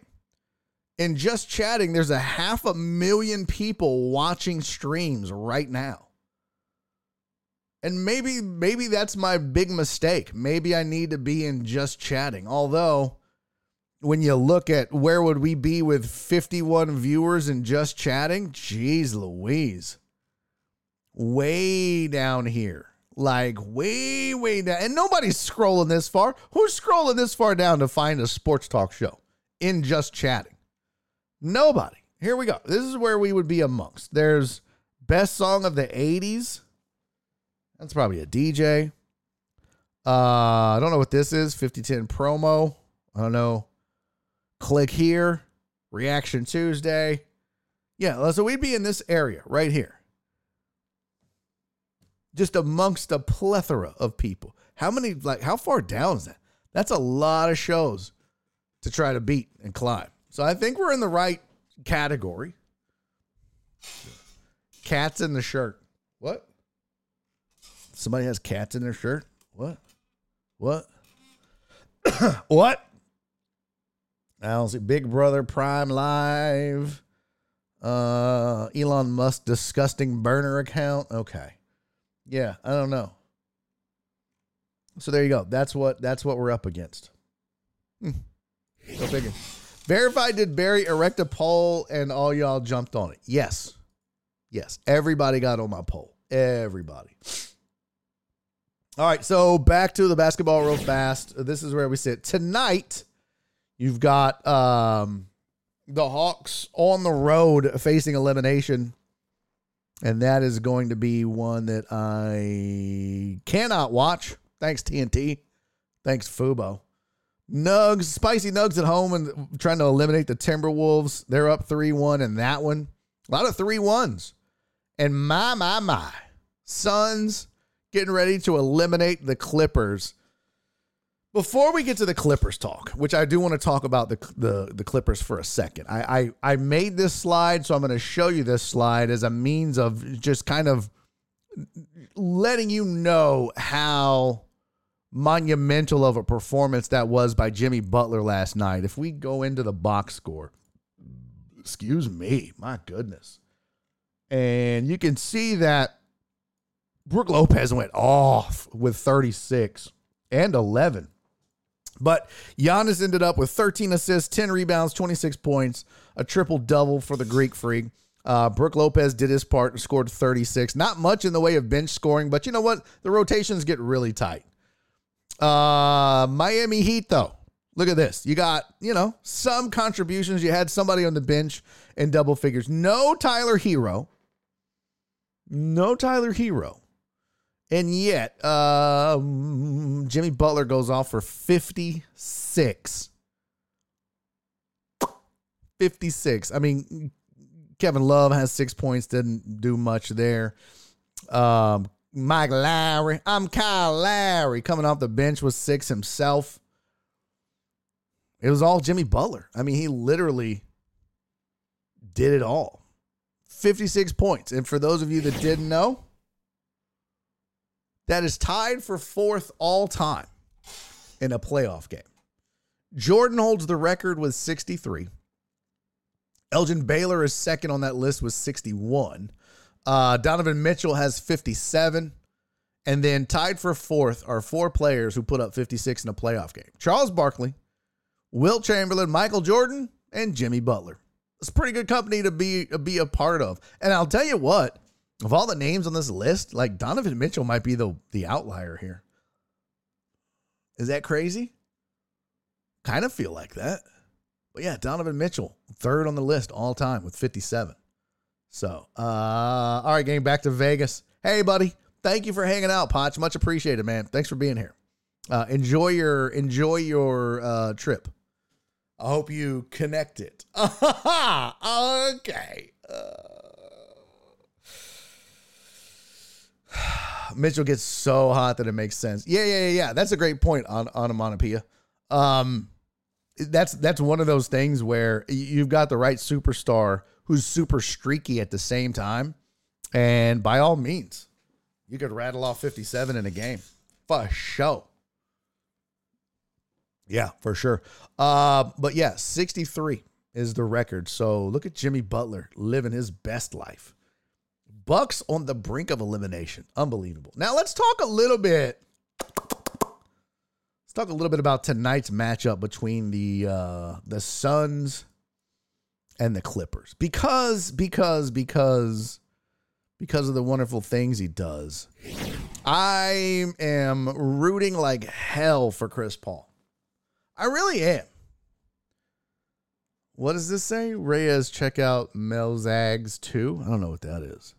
And just chatting, there's 500,000 people watching streams right now. And maybe that's my big mistake. Maybe I need to be in just chatting. Although, when you look at where would we be with 51 viewers in just chatting, geez Louise, way down here. Like way, way down. And nobody's scrolling this far. Who's scrolling this far down to find a sports talk show in just chatting? Nobody. Here we go. This is where we would be amongst. There's best song of the 80s. That's probably a DJ. I don't know what this is. 5010 promo. I don't know. Click here. Reaction Tuesday. Yeah, so we'd be in this area right here. Just amongst a plethora of people. How far down is that? That's a lot of shows to try to beat and climb. So I think we're in the right category. Cats in the shirt. What? Somebody has cats in their shirt? What? What? I don't see. Big Brother Prime Live. Elon Musk disgusting burner account. Okay. Yeah, I don't know. So there you go. That's what we're up against. Go figure. Verified, did Barry erect a poll and all y'all jumped on it? Yes. Everybody got on my poll. Everybody. All right, so back to the basketball real fast. This is where we sit. Tonight, you've got the Hawks on the road facing elimination. And that is going to be one that I cannot watch. Thanks, TNT. Thanks, Fubo. Nugs, spicy nugs at home and trying to eliminate the Timberwolves. They're up 3-1 in that one. A lot of 3-1s. And my. Suns getting ready to eliminate the Clippers. Before we get to the Clippers talk, which I do want to talk about the Clippers for a second, I made this slide, so I'm going to show you this slide as a means of just kind of letting you know how monumental of a performance that was by Jimmy Butler last night. If we go into the box score, excuse me, my goodness. And you can see that Brook Lopez went off with 36 and 11. But Giannis ended up with 13 assists, 10 rebounds, 26 points, a triple-double for the Greek Freak. Brook Lopez did his part and scored 36. Not much in the way of bench scoring, but you know what? The rotations get really tight. Miami Heat, though. Look at this. You got, some contributions. You had somebody on the bench in double figures. No Tyler Hero. And yet, Jimmy Butler goes off for 56. 56. I mean, Kevin Love has 6 points. Didn't do much there. Mike Lowry. I'm Kyle Lowry. Coming off the bench with 6 himself. It was all Jimmy Butler. I mean, he literally did it all. 56 points. And for those of you that didn't know, that is tied for fourth all time in a playoff game. Jordan holds the record with 63. Elgin Baylor is second on that list with 61. Donovan Mitchell has 57. And then tied for fourth are four players who put up 56 in a playoff game. Charles Barkley, Wilt Chamberlain, Michael Jordan, and Jimmy Butler. It's pretty good company to be a part of. And I'll tell you what, of all the names on this list, like Donovan Mitchell might be the outlier here. Is that crazy? Kind of feel like that. But yeah, Donovan Mitchell, third on the list all time with 57. So, all right, getting back to Vegas. Hey, buddy, thank you for hanging out, Potch. Much appreciated, man. Thanks for being here. Enjoy your trip. I hope you connect it. Okay. Mitchell gets so hot that it makes sense. Yeah. That's a great point on onomatopoeia. That's one of those things where you've got the right superstar who's super streaky at the same time. And by all means, you could rattle off 57 in a game. For sure. Yeah, for sure. But yeah, 63 is the record. So look at Jimmy Butler living his best life. Bucks on the brink of elimination. Unbelievable. Now let's talk a little bit about tonight's matchup between the Suns and the Clippers. Because of the wonderful things he does, I am rooting like hell for Chris Paul. I really am. What does this say? Reyes, check out Melzags 2. I don't know what that is.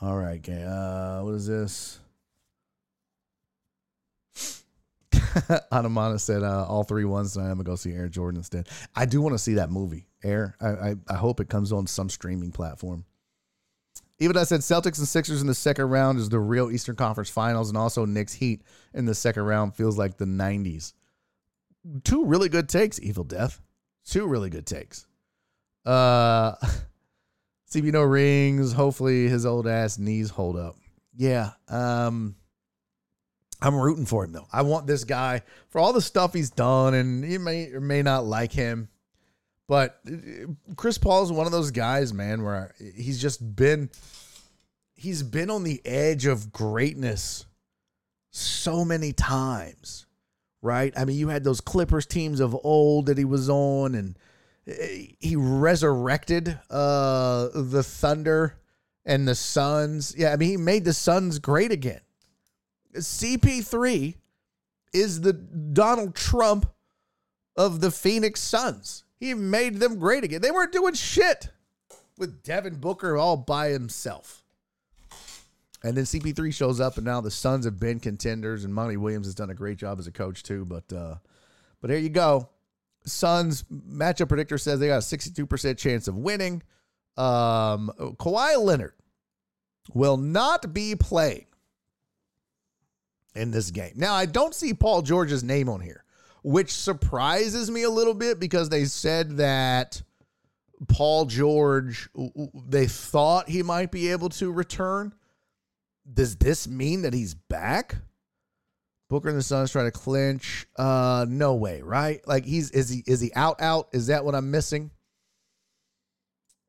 All right, gang. What is this? Anamana said all 3 1s tonight. I'm going to go see Air Jordan instead. I do want to see that movie, Air. I hope it comes on some streaming platform. Even I said Celtics and Sixers in the second round is the real Eastern Conference Finals, and also Knicks Heat in the second round feels like the 90s. Two really good takes, Evil Death. Two really good takes. CB no rings. Hopefully his old ass knees hold up. Yeah. I'm rooting for him, though. I want this guy, for all the stuff he's done, and you may or may not like him. But Chris Paul is one of those guys, man, where he's been on the edge of greatness so many times, right? I mean, you had those Clippers teams of old that he was on, and he resurrected the Thunder and the Suns. Yeah, I mean, he made the Suns great again. CP3 is the Donald Trump of the Phoenix Suns. He made them great again. They weren't doing shit with Devin Booker all by himself. And then CP3 shows up, and now the Suns have been contenders, and Monty Williams has done a great job as a coach too. But there you go. Suns matchup predictor says they got a 62% chance of winning. Kawhi Leonard will not be playing in this game. Now, I don't see Paul George's name on here, which surprises me a little bit because they said that Paul George, they thought he might be able to return. Does this mean that he's back? Booker and the Suns trying to clinch. No way, right? Like is he out? Is that what I'm missing?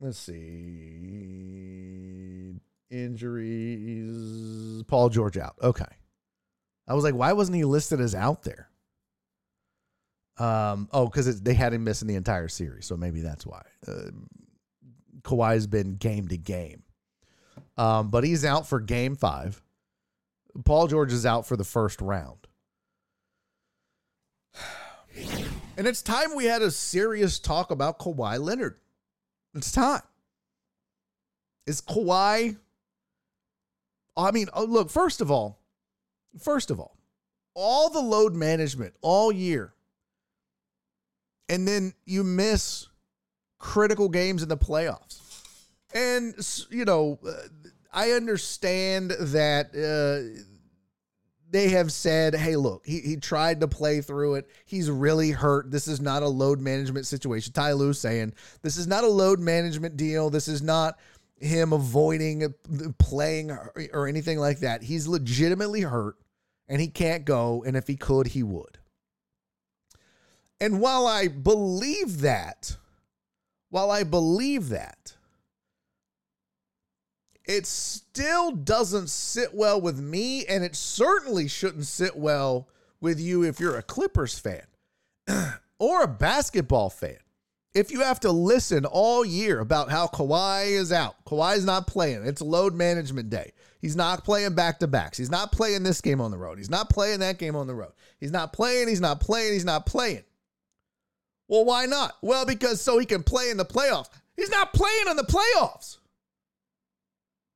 Let's see. Injuries. Paul George out. Okay. I was like, why wasn't he listed as out there? Because they had him missing the entire series, so maybe that's why. Kawhi's been game to game, but he's out for Game 5. Paul George is out for the first round, and it's time we had a serious talk about Kawhi Leonard. It's time. Is Kawhi? I mean, look. First of all, all the load management all year. And then you miss critical games in the playoffs. And, I understand that they have said, hey, look, he tried to play through it. He's really hurt. This is not a load management situation. Ty Lue saying this is not a load management deal. This is not him avoiding playing or anything like that. He's legitimately hurt and he can't go. And if he could, he would. And while I believe that, it still doesn't sit well with me, and it certainly shouldn't sit well with you if you're a Clippers fan or a basketball fan. If you have to listen all year about how Kawhi is out, Kawhi's not playing, it's load management day. He's not playing back-to-backs. He's not playing this game on the road. He's not playing that game on the road. He's not playing. Well, why not? Well, because so he can play in the playoffs. He's not playing in the playoffs.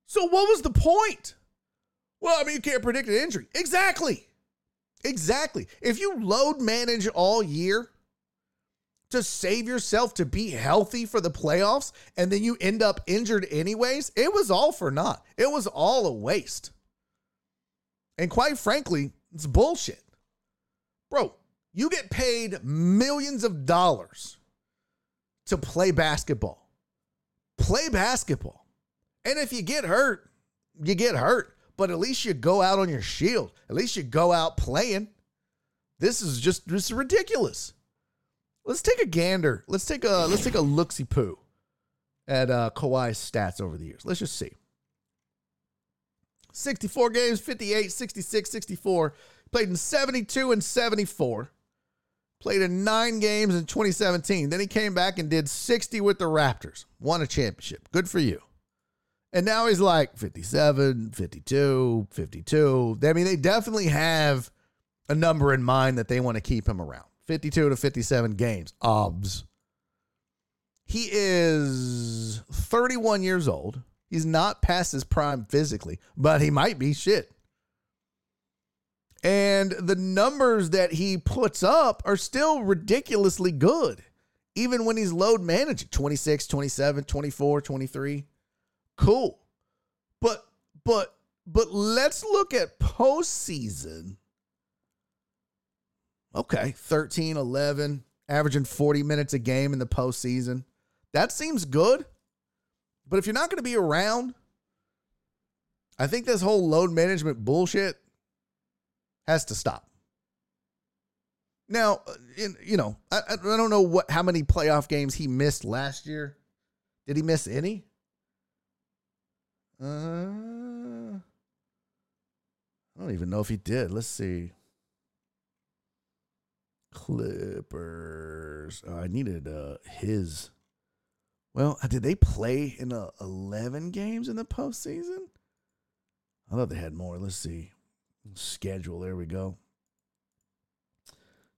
So what was the point? Well, I mean, you can't predict an injury. Exactly. If you load manage all year to save yourself to be healthy for the playoffs, and then you end up injured anyways, it was all for naught. It was all a waste. And quite frankly, it's bullshit. Bro, you get paid millions of dollars to play basketball. Play basketball. And if you get hurt, you get hurt. But at least you go out on your shield. At least you go out playing. This is ridiculous. Let's take a gander. Let's take a look-see poo at Kawhi's stats over the years. Let's just see. 64 games, 58, 66, 64. Played in 72 and 74. Played in 9 games in 2017. Then he came back and did 60 with the Raptors. Won a championship. Good for you. And now he's like 57, 52, 52. I mean, they definitely have a number in mind that they want to keep him around. 52 to 57 games. Obs. He is 31 years old. He's not past his prime physically, but he might be shit. And the numbers that he puts up are still ridiculously good, even when he's load managing. 26, 27, 24, 23. Cool. But let's look at postseason. Okay. 13, 11, averaging 40 minutes a game in the postseason. That seems good. But if you're not going to be around, I think this whole load management bullshit has to stop. Now, I don't know how many playoff games he missed last year. Did he miss any? I don't even know if he did. Let's see. Clippers. Oh, I needed his. Well, did they play in 11 games in the postseason? I thought they had more. Let's see. Schedule. There we go.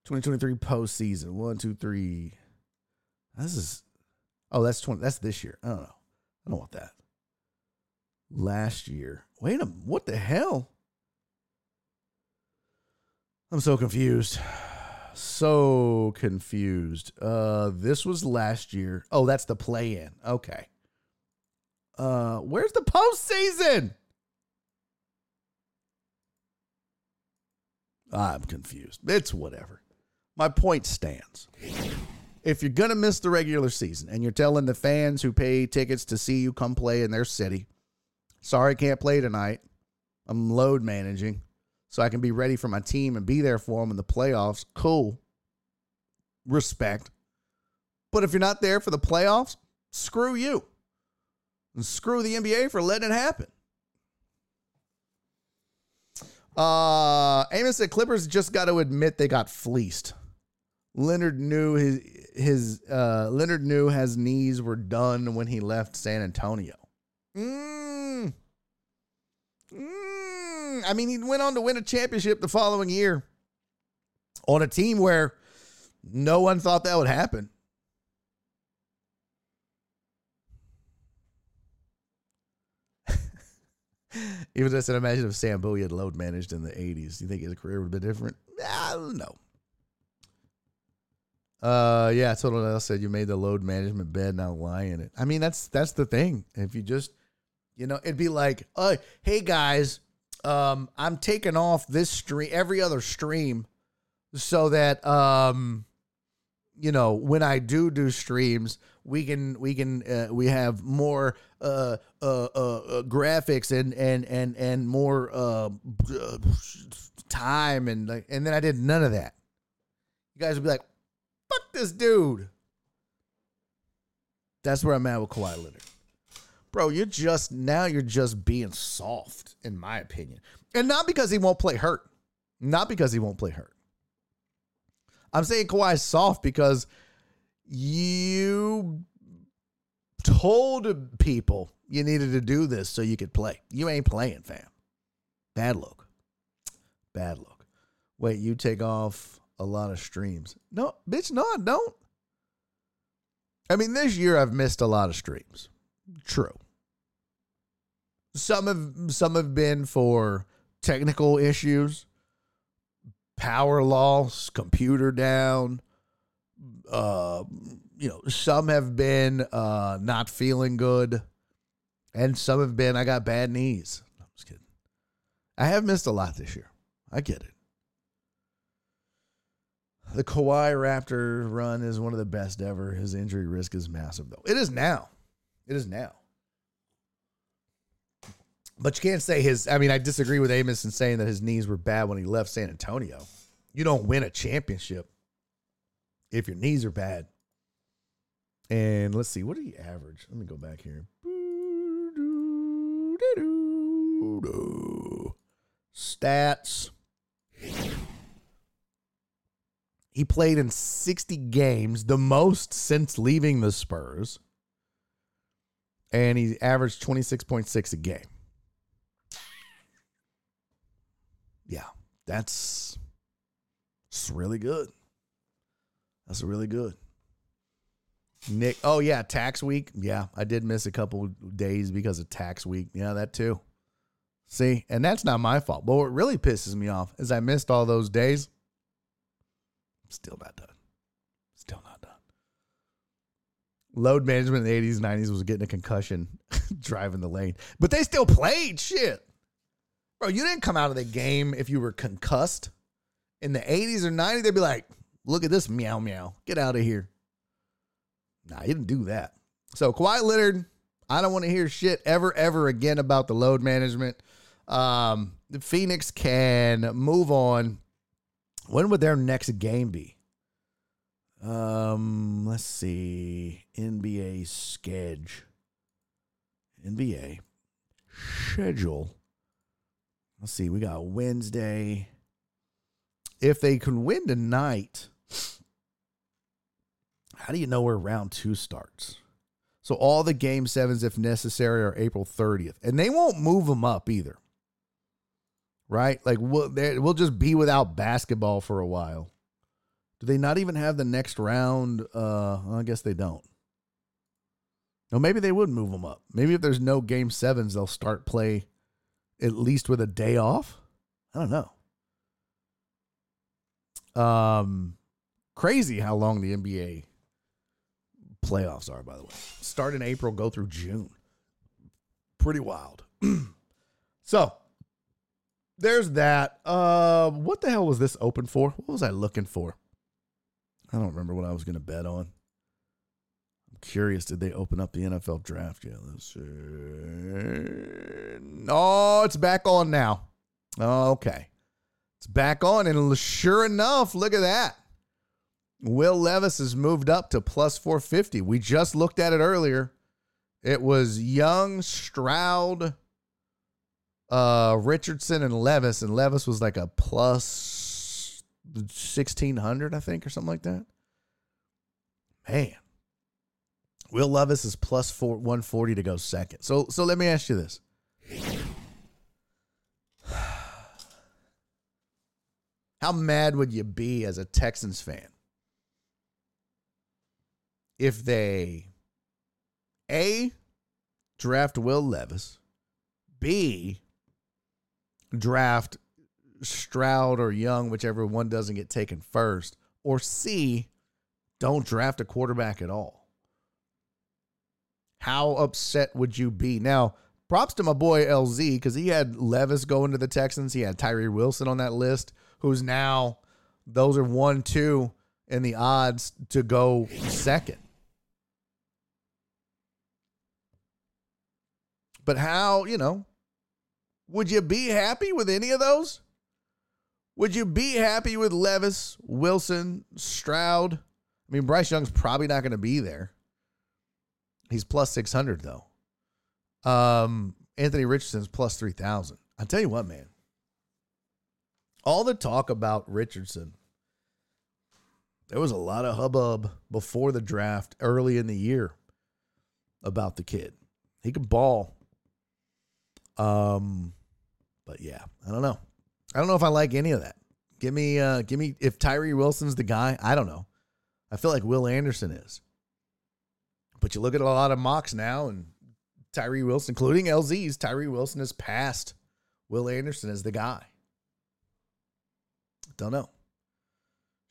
2023 postseason. 1, 2, 3. This is. Oh, that's 20. That's this year. I don't know. I don't want that. Last year. Wait a minute. What the hell? I'm so confused. This was last year. Oh, that's the play-in. Okay. Where's the postseason? I'm confused. It's whatever. My point stands. If you're going to miss the regular season and you're telling the fans who pay tickets to see you come play in their city, sorry, can't play tonight. I'm load managing so I can be ready for my team and be there for them in the playoffs. Cool. Respect. But if you're not there for the playoffs, screw you. And screw the NBA for letting it happen. Amos said Clippers just got to admit they got fleeced. Leonard knew his knees were done when he left San Antonio. I mean, he went on to win a championship the following year on a team where no one thought that would happen. Even though I said, imagine if Sam Bowie had load managed in the 80s. Do you think his career would have been different? I don't know. Yeah, totally. I said you made the load management bed, now lie in it. I mean, that's the thing. If you just... You know, it'd be like, hey, guys, I'm taking off this stream, every other stream, so that, you know, when I do streams, we have more graphics and more time and then I did none of that. You guys would be like, "Fuck this dude." That's where I'm at with Kawhi Leonard. Bro, you're just being soft, in my opinion. And not because he won't play hurt. I'm saying Kawhi's soft because you told people you needed to do this so you could play. You ain't playing, fam. Bad look. Wait, you take off a lot of streams. No, bitch, no, I don't. I mean, this year I've missed a lot of streams. True. Some have been for technical issues, power loss, computer down. Some have been not feeling good, and some have been I got bad knees. No, I'm just kidding. I have missed a lot this year. I get it. The Kawhi Raptor run is one of the best ever. His injury risk is massive, though. It is now. But you can't say I disagree with Amos in saying that his knees were bad when he left San Antonio. You don't win a championship if your knees are bad. And let's see, what did he average? Let me go back here. 2 stats. He played in 60 games, the most since leaving the Spurs. And he averaged 26.6 a game. Yeah, that's really good. That's really good. Nick, oh yeah, tax week. Yeah, I did miss a couple days because of tax week. Yeah, that too. See, and that's not my fault. But what really pisses me off is I missed all those days. Still not done. Load management in the 80s, 90s was getting a concussion driving the lane. But they still played shit. Bro, you didn't come out of the game if you were concussed. In the 80s or 90s, they'd be like, look at this meow meow. Get out of here. Nah, he didn't do that. So Kawhi Leonard, I don't want to hear shit ever again about the load management. The Phoenix can move on. When would their next game be? Let's see. NBA schedule. Let's see. We got Wednesday. If they can win tonight, how do you know where round 2 starts? So all the game 7s, if necessary, are April 30th. And they won't move them up either. Right? Like we'll just be without basketball for a while. Do they not even have the next round? I guess they don't. No, maybe they would move them up. Maybe if there's no game 7s, they'll start play at least with a day off. I don't know. Crazy how long the NBA playoffs are, by the way. Start in April, go through June. Pretty wild. So, there's that. What the hell was this open for? What was I looking for? I don't remember what I was going to bet on. I'm curious. Did they open up the NFL draft yet? Let's see. Oh, it's back on now. Okay. It's back on. And sure enough, look at that. Will Levis has moved up to plus 450. We just looked at it earlier. It was Young, Stroud, Richardson, and Levis. And Levis was like a plus 1,600, I think, or something like that. Man, Will Levis is plus 140 to go second. So let me ask you this: how mad would you be as a Texans fan if they A, draft Will Levis, B, draft Stroud or Young, whichever one doesn't get taken first, or C, don't draft a quarterback at all? How upset would you be? Now, Props to my boy LZ, because he had Levis going to the Texans. He had Tyree Wilson on that list, who's now, those are 1-2 in the odds to go second. But how, you know, would you be happy with any of those? Would you be happy with Levis, Wilson, Stroud? I mean, Bryce Young's probably not going to be there. He's plus 600, though. Anthony Richardson's plus 3,000. I'll tell you what, man. All the talk about Richardson, there was a lot of hubbub before the draft early in the year about the kid. He could ball. But yeah, I don't know. I don't know if I like any of that. Give me if Tyree Wilson's the guy, I don't know. I feel like Will Anderson is. But you look at a lot of mocks now, and Tyree Wilson, including LZ's, Tyree Wilson has passed Will Anderson as the guy. Don't know.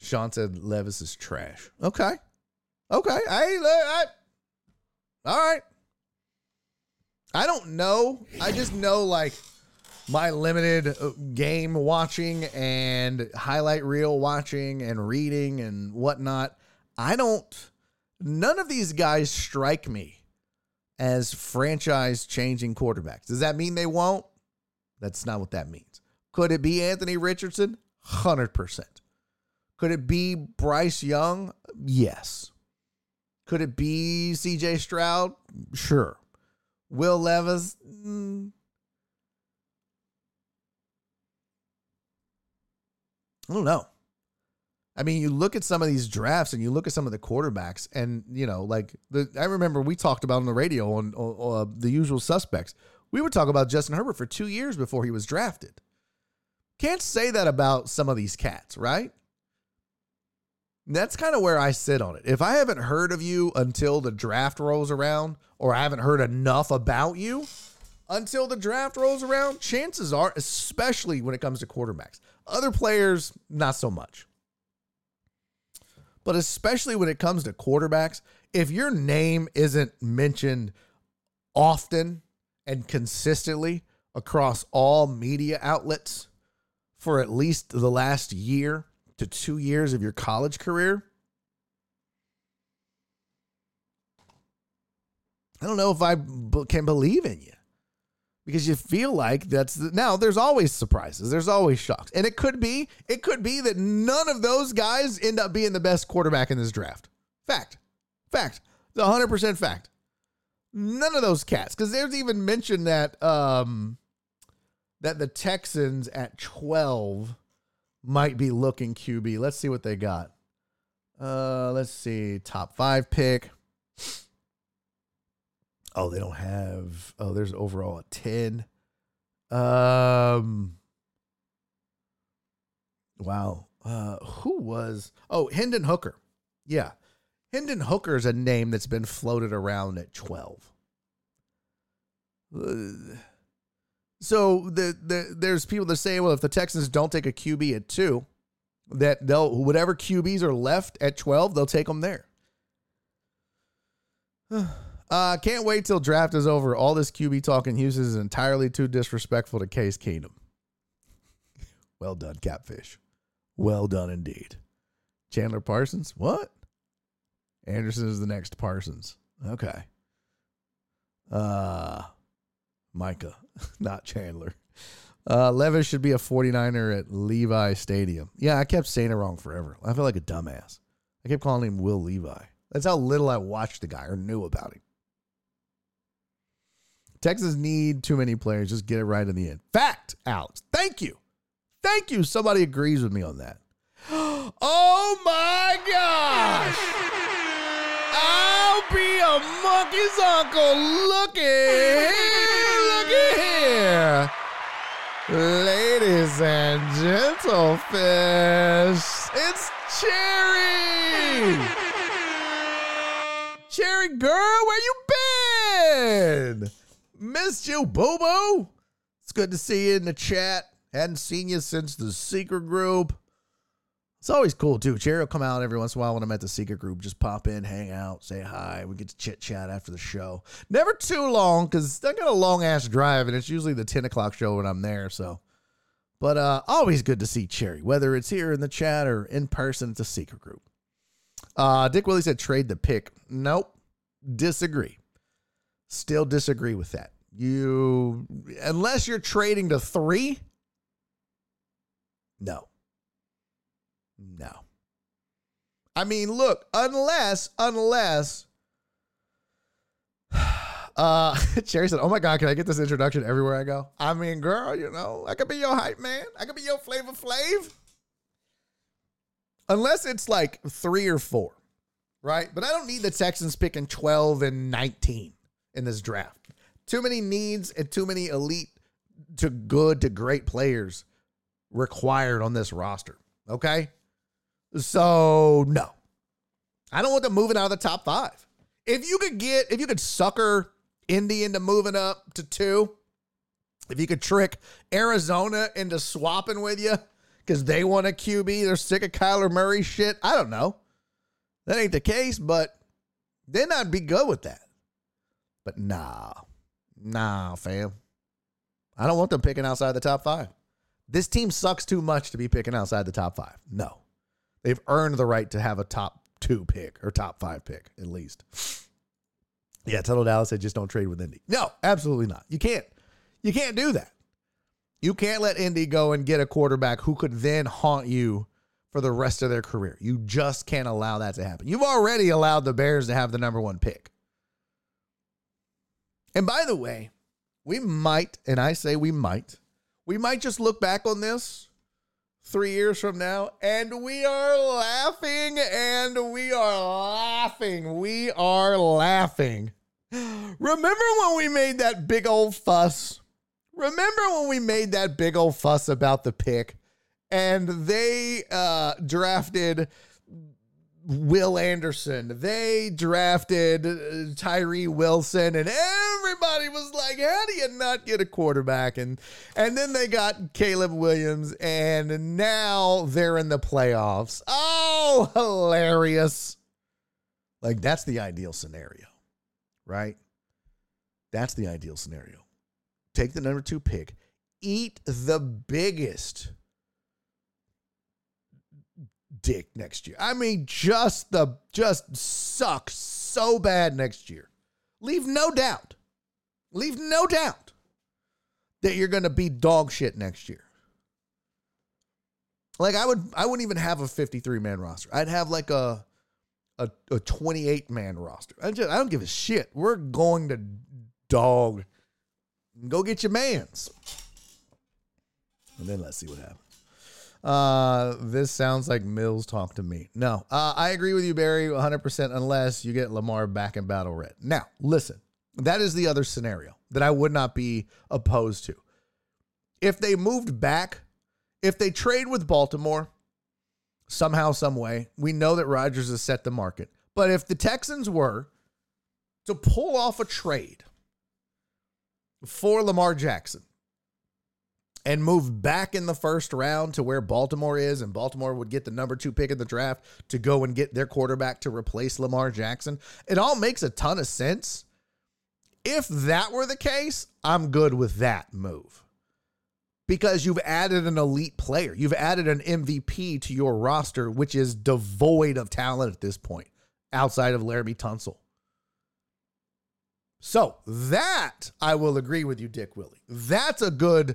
Sean said Levis is trash. Okay. All right. I don't know. I just know, like, my limited game watching and highlight reel watching and reading and whatnot. None of these guys strike me as franchise changing quarterbacks. Does that mean they won't? That's not what that means. Could it be Anthony Richardson? 100%. Could it be Bryce Young? Yes. Could it be CJ Stroud? Sure. Will Levis? I don't know. I mean, you look at some of these drafts and you look at some of the quarterbacks, and, you know, like, I remember we talked about on the radio on The Usual Suspects. We would talk about Justin Herbert for 2 years before he was drafted. Can't say that about some of these cats, right? That's kind of where I sit on it. If I haven't heard of you until the draft rolls around, or I haven't heard enough about you until the draft rolls around, chances are, especially when it comes to quarterbacks, other players, not so much. But especially when it comes to quarterbacks, if your name isn't mentioned often and consistently across all media outlets for at least the last year to 2 years of your college career, I don't know if I can believe in you, because you feel like now there's always surprises. There's always shocks. And it could be that none of those guys end up being the best quarterback in this draft. Fact. It's 100% fact. None of those cats. Cause there's even mention that the Texans at 12 might be looking QB. Let's see what they got. Let's see. Top 5 pick. Oh, they don't have. Oh, there's overall a 10. Wow. Who was? Oh, Hendon Hooker. Yeah. Hendon Hooker is a name that's been floated around at 12. So there's people that say, well, if the Texans don't take a QB at 2, that whatever QBs are left at 12, they'll take them there. Can't wait till draft is over. All this QB talk in Houston is entirely too disrespectful to Case Keenum. Well done, Catfish. Well done indeed. Chandler Parsons? What? Anderson is the next Parsons. Okay. Micah, not Chandler. Levis should be a 49er at Levi Stadium. Yeah, I kept saying it wrong forever. I feel like a dumbass. I kept calling him Will Levi. That's how little I watched the guy or knew about him. Texans need too many players. Just get it right in the end. Fact, Alex. Thank you. Somebody agrees with me on that. Oh, my gosh. I'll be a monkey's uncle. Look at here. Ladies and gentlefish, it's Cherry. Cherry girl, where you been? Missed you, Bobo. It's good to see you in the chat. Hadn't seen you since the secret group. It's always cool, too. Jerry will come out every once in a while when I'm at the secret group. Just pop in, hang out, say hi. We get to chit-chat after the show. Never too long, because I got a long-ass drive, and it's usually the 10 o'clock show when I'm there. So, but always good to see Cherry, whether it's here in the chat or in person at the secret group. Dick Willie said trade the pick. Nope. Disagree. Still disagree with that. Unless you're trading to 3, no. No. I mean, look, unless, Cherry said, oh my God, can I get this introduction everywhere I go? I mean, girl, you know, I could be your hype man. I could be your Flavor Flav. Unless it's like 3 or 4, right? But I don't need the Texans picking 12 and 19 in this draft. Too many needs and too many elite to good to great players required on this roster. Okay? So, no. I don't want them moving out of the top 5. If you could sucker Indy into moving up to 2, if you could trick Arizona into swapping with you because they want a QB, they're sick of Kyler Murray shit, I don't know. That ain't the case, but then I'd be good with that. But nah, fam. I don't want them picking outside the top 5. This team sucks too much to be picking outside the top 5. No. They've earned the right to have a top 2 pick or top 5 pick, at least. Yeah, Tuttle Dallas said just don't trade with Indy. No, absolutely not. You can't do that. You can't let Indy go and get a quarterback who could then haunt you for the rest of their career. You just can't allow that to happen. You've already allowed the Bears to have the number 1 pick. And by the way, we might, and I say we might just look back on this 3 years from now, and we are laughing. Remember when we made that big old fuss? Remember when we made that big old fuss about the pick, and they drafted Will Anderson. They drafted Tyree Wilson, and everybody was like, how do you not get a quarterback? And then they got Caleb Williams, and now they're in the playoffs. Oh, hilarious. Like, that's the ideal scenario, right? That's the ideal scenario. Take the number 2 pick. Eat the biggest dick next year. I mean, just suck so bad next year. Leave no doubt that you're going to be dog shit next year. Like I wouldn't even have a 53-man roster. I'd have like a 28-man roster. I don't give a shit. We're going to dog. Go get your mans. And then let's see what happens. This sounds like Mills talk to me. No, I agree with you, Barry, 100%, unless you get Lamar back in Battle Red. Now, listen, that is the other scenario that I would not be opposed to. If they moved back, if they trade with Baltimore somehow, some way, we know that Rodgers has set the market. But if the Texans were to pull off a trade for Lamar Jackson, and move back in the first round to where Baltimore is, and Baltimore would get the number 2 pick in the draft to go and get their quarterback to replace Lamar Jackson, it all makes a ton of sense. If that were the case, I'm good with that move. Because you've added an elite player. You've added an MVP to your roster, which is devoid of talent at this point, outside of Laremy Tunsil. So that, I will agree with you, Dick Willie. That's a good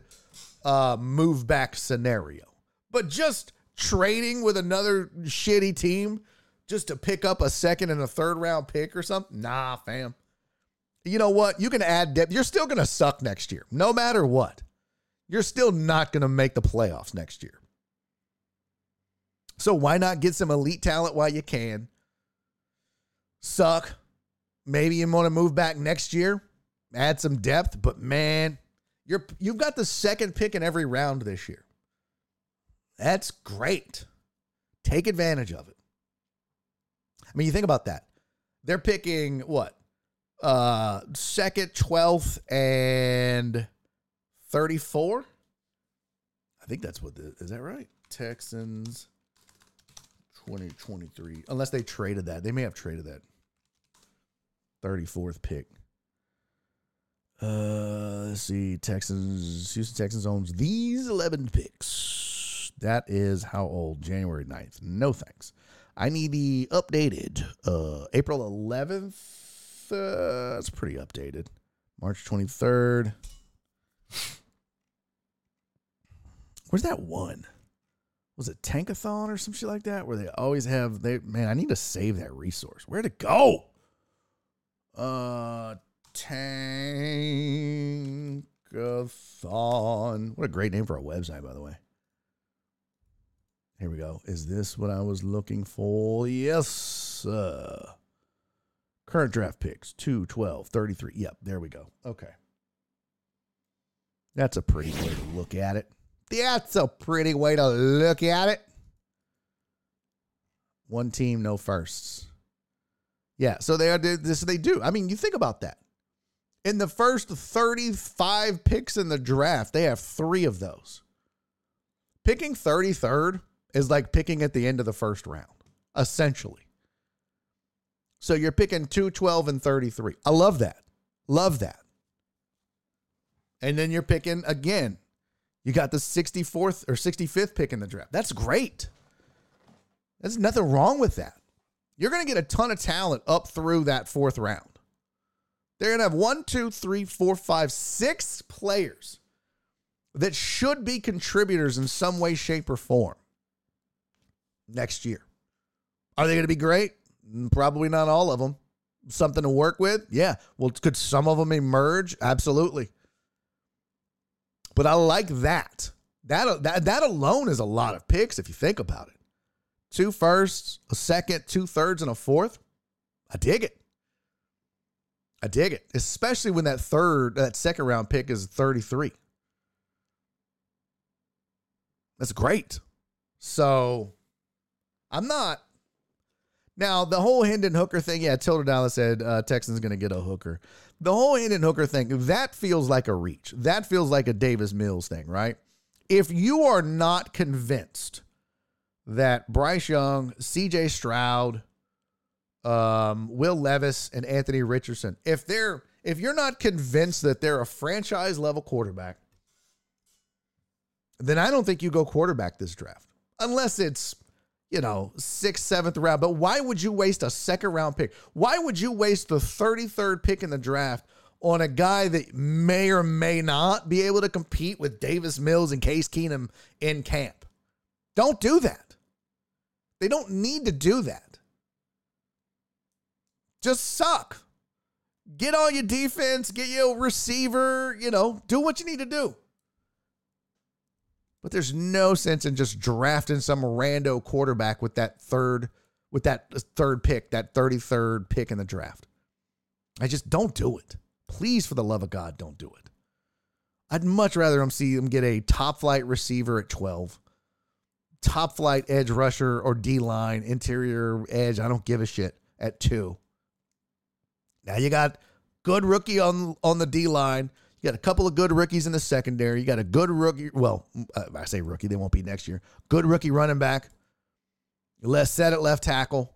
move back scenario, but just trading with another shitty team just to pick up a 2nd and a 3rd round pick or something. Nah, fam. You know what? You can add depth. You're still going to suck next year. No matter what, you're still not going to make the playoffs next year. So why not get some elite talent while you can? Suck. Maybe you want to move back next year, add some depth, but man, You've got the 2nd pick in every round this year. That's great. Take advantage of it. I mean, you think about that. They're picking what? 2nd, 12th, and 34? I think that's what is that right? Texans 2023. Unless they traded that. They may have traded that. 34th pick. Let's see. Houston Texans owns these 11 picks. That is how old? January 9th. No thanks. I need the updated April 11th. That's pretty updated. March 23rd. Where's that one? Was it Tankathon or some shit like that? Where they always have I need to save that resource. Where'd it go? Tankathon. What a great name for a website, by the way. Here we go. Is this what I was looking for? Yes. Current draft picks 2, 12, 33. Yep, there we go. Okay. That's a pretty way to look at it. That's a pretty way to look at it. One team, no firsts. Yeah, so they do. I mean, you think about that. In the first 35 picks in the draft, they have 3 of those. Picking 33rd is like picking at the end of the first round, essentially. So you're picking 2, 12, and 33. I love that. Love that. And then you're picking again. You got the 64th or 65th pick in the draft. That's great. There's nothing wrong with that. You're going to get a ton of talent up through that fourth round. They're going to have 6 players that should be contributors in some way, shape, or form next year. Are they going to be great? Probably not all of them. Something to work with? Yeah. Well, could some of them emerge? Absolutely. But I like that. That alone is a lot of picks if you think about it. 2 firsts, a second, 2 thirds, and a fourth. I dig it. I dig it. Especially when that second round pick is 33. That's great. So I'm not. Now, the whole Hendon Hooker thing, yeah, Tilda Dallas said Texans going to get a hooker. The whole Hendon Hooker thing, that feels like a reach. That feels like a Davis Mills thing, right? If you are not convinced that Bryce Young, CJ Stroud, Will Levis, and Anthony Richardson, if you're not convinced that they're a franchise-level quarterback, then I don't think you go quarterback this draft. Unless it's... 6th, 7th round. But why would you waste a second round pick? Why would you waste the 33rd pick in the draft on a guy that may or may not be able to compete with Davis Mills and Case Keenum in camp? Don't do that. They don't need to do that. Just suck. Get all your defense, get your receiver, do what you need to do. But there's no sense in just drafting some rando quarterback with that third pick, that 33rd pick in the draft. I just don't do it. Please, for the love of God, don't do it. I'd much rather see them get a top flight receiver at 12, top flight edge rusher or D-line, interior edge, I don't give a shit, at 2. Now you got good rookie on the D-line. You got a couple of good rookies in the secondary. You got a good rookie. Well, I say rookie. They won't be next year. Good rookie running back. Let's set at left tackle.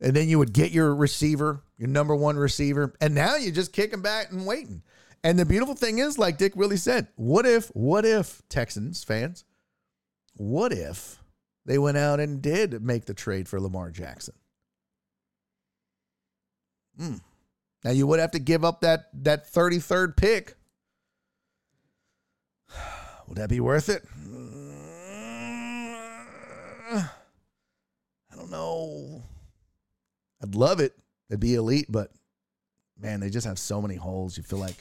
And then you would get your receiver, your number one receiver. And now you're just kicking back and waiting. And the beautiful thing is, like Dick Willie said, what if Texans fans, what if they went out and did make the trade for Lamar Jackson? Now, you would have to give up that 33rd pick. Would that be worth it? I don't know. I'd love it. It'd be elite, but, man, they just have so many holes. You feel like,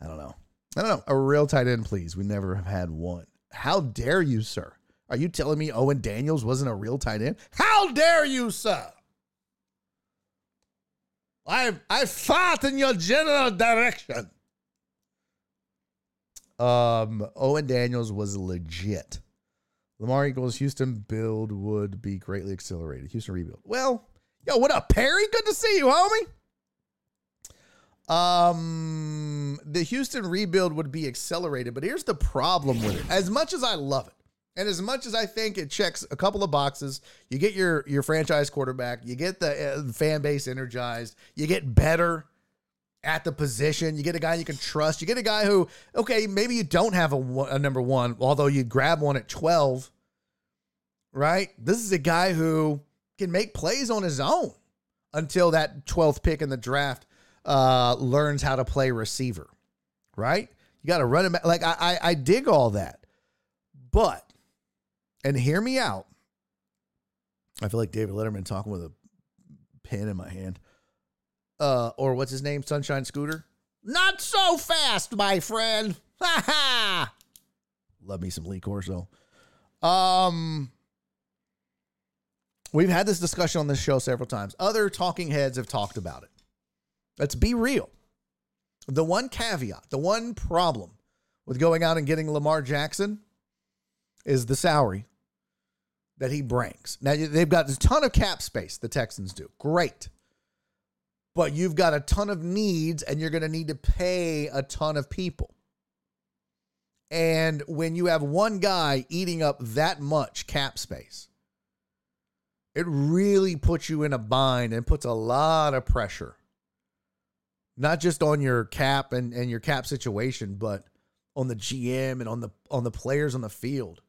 I don't know. A real tight end, please. We never have had one. How dare you, sir? Are you telling me Owen Daniels wasn't a real tight end? How dare you, sir? I fought in your general direction. Owen Daniels was legit. Lamar equals Houston build would be greatly accelerated. Houston rebuild. Well, yo, what up, Perry? Good to see you, homie. The Houston rebuild would be accelerated, but here's the problem with it. As much as I love it, And as much as I think it checks a couple of boxes, you get your franchise quarterback, you get the fan base energized, you get better at the position, you get a guy you can trust, you get a guy who, okay, maybe you don't have a number one, although you'd grab one at 12, right? This is a guy who can make plays on his own until that 12th pick in the draft learns how to play receiver, right? You got to run him. Like, I dig all that, but... And hear me out. I feel like David Letterman talking with a pen in my hand. Or what's his name? Sunshine Scooter? Not so fast, my friend. Ha ha. Love me some Lee Corso. We've had this discussion on this show several times. Other talking heads have talked about it. Let's be real. The one caveat, the one problem with going out and getting Lamar Jackson is the salary that he brings. Now, they've got a ton of cap space, the Texans do. Great. But you've got a ton of needs, and you're going to need to pay a ton of people. And when you have one guy eating up that much cap space, it really puts you in a bind and puts a lot of pressure, not just on your cap and your cap situation, but on the GM and on the players on the field.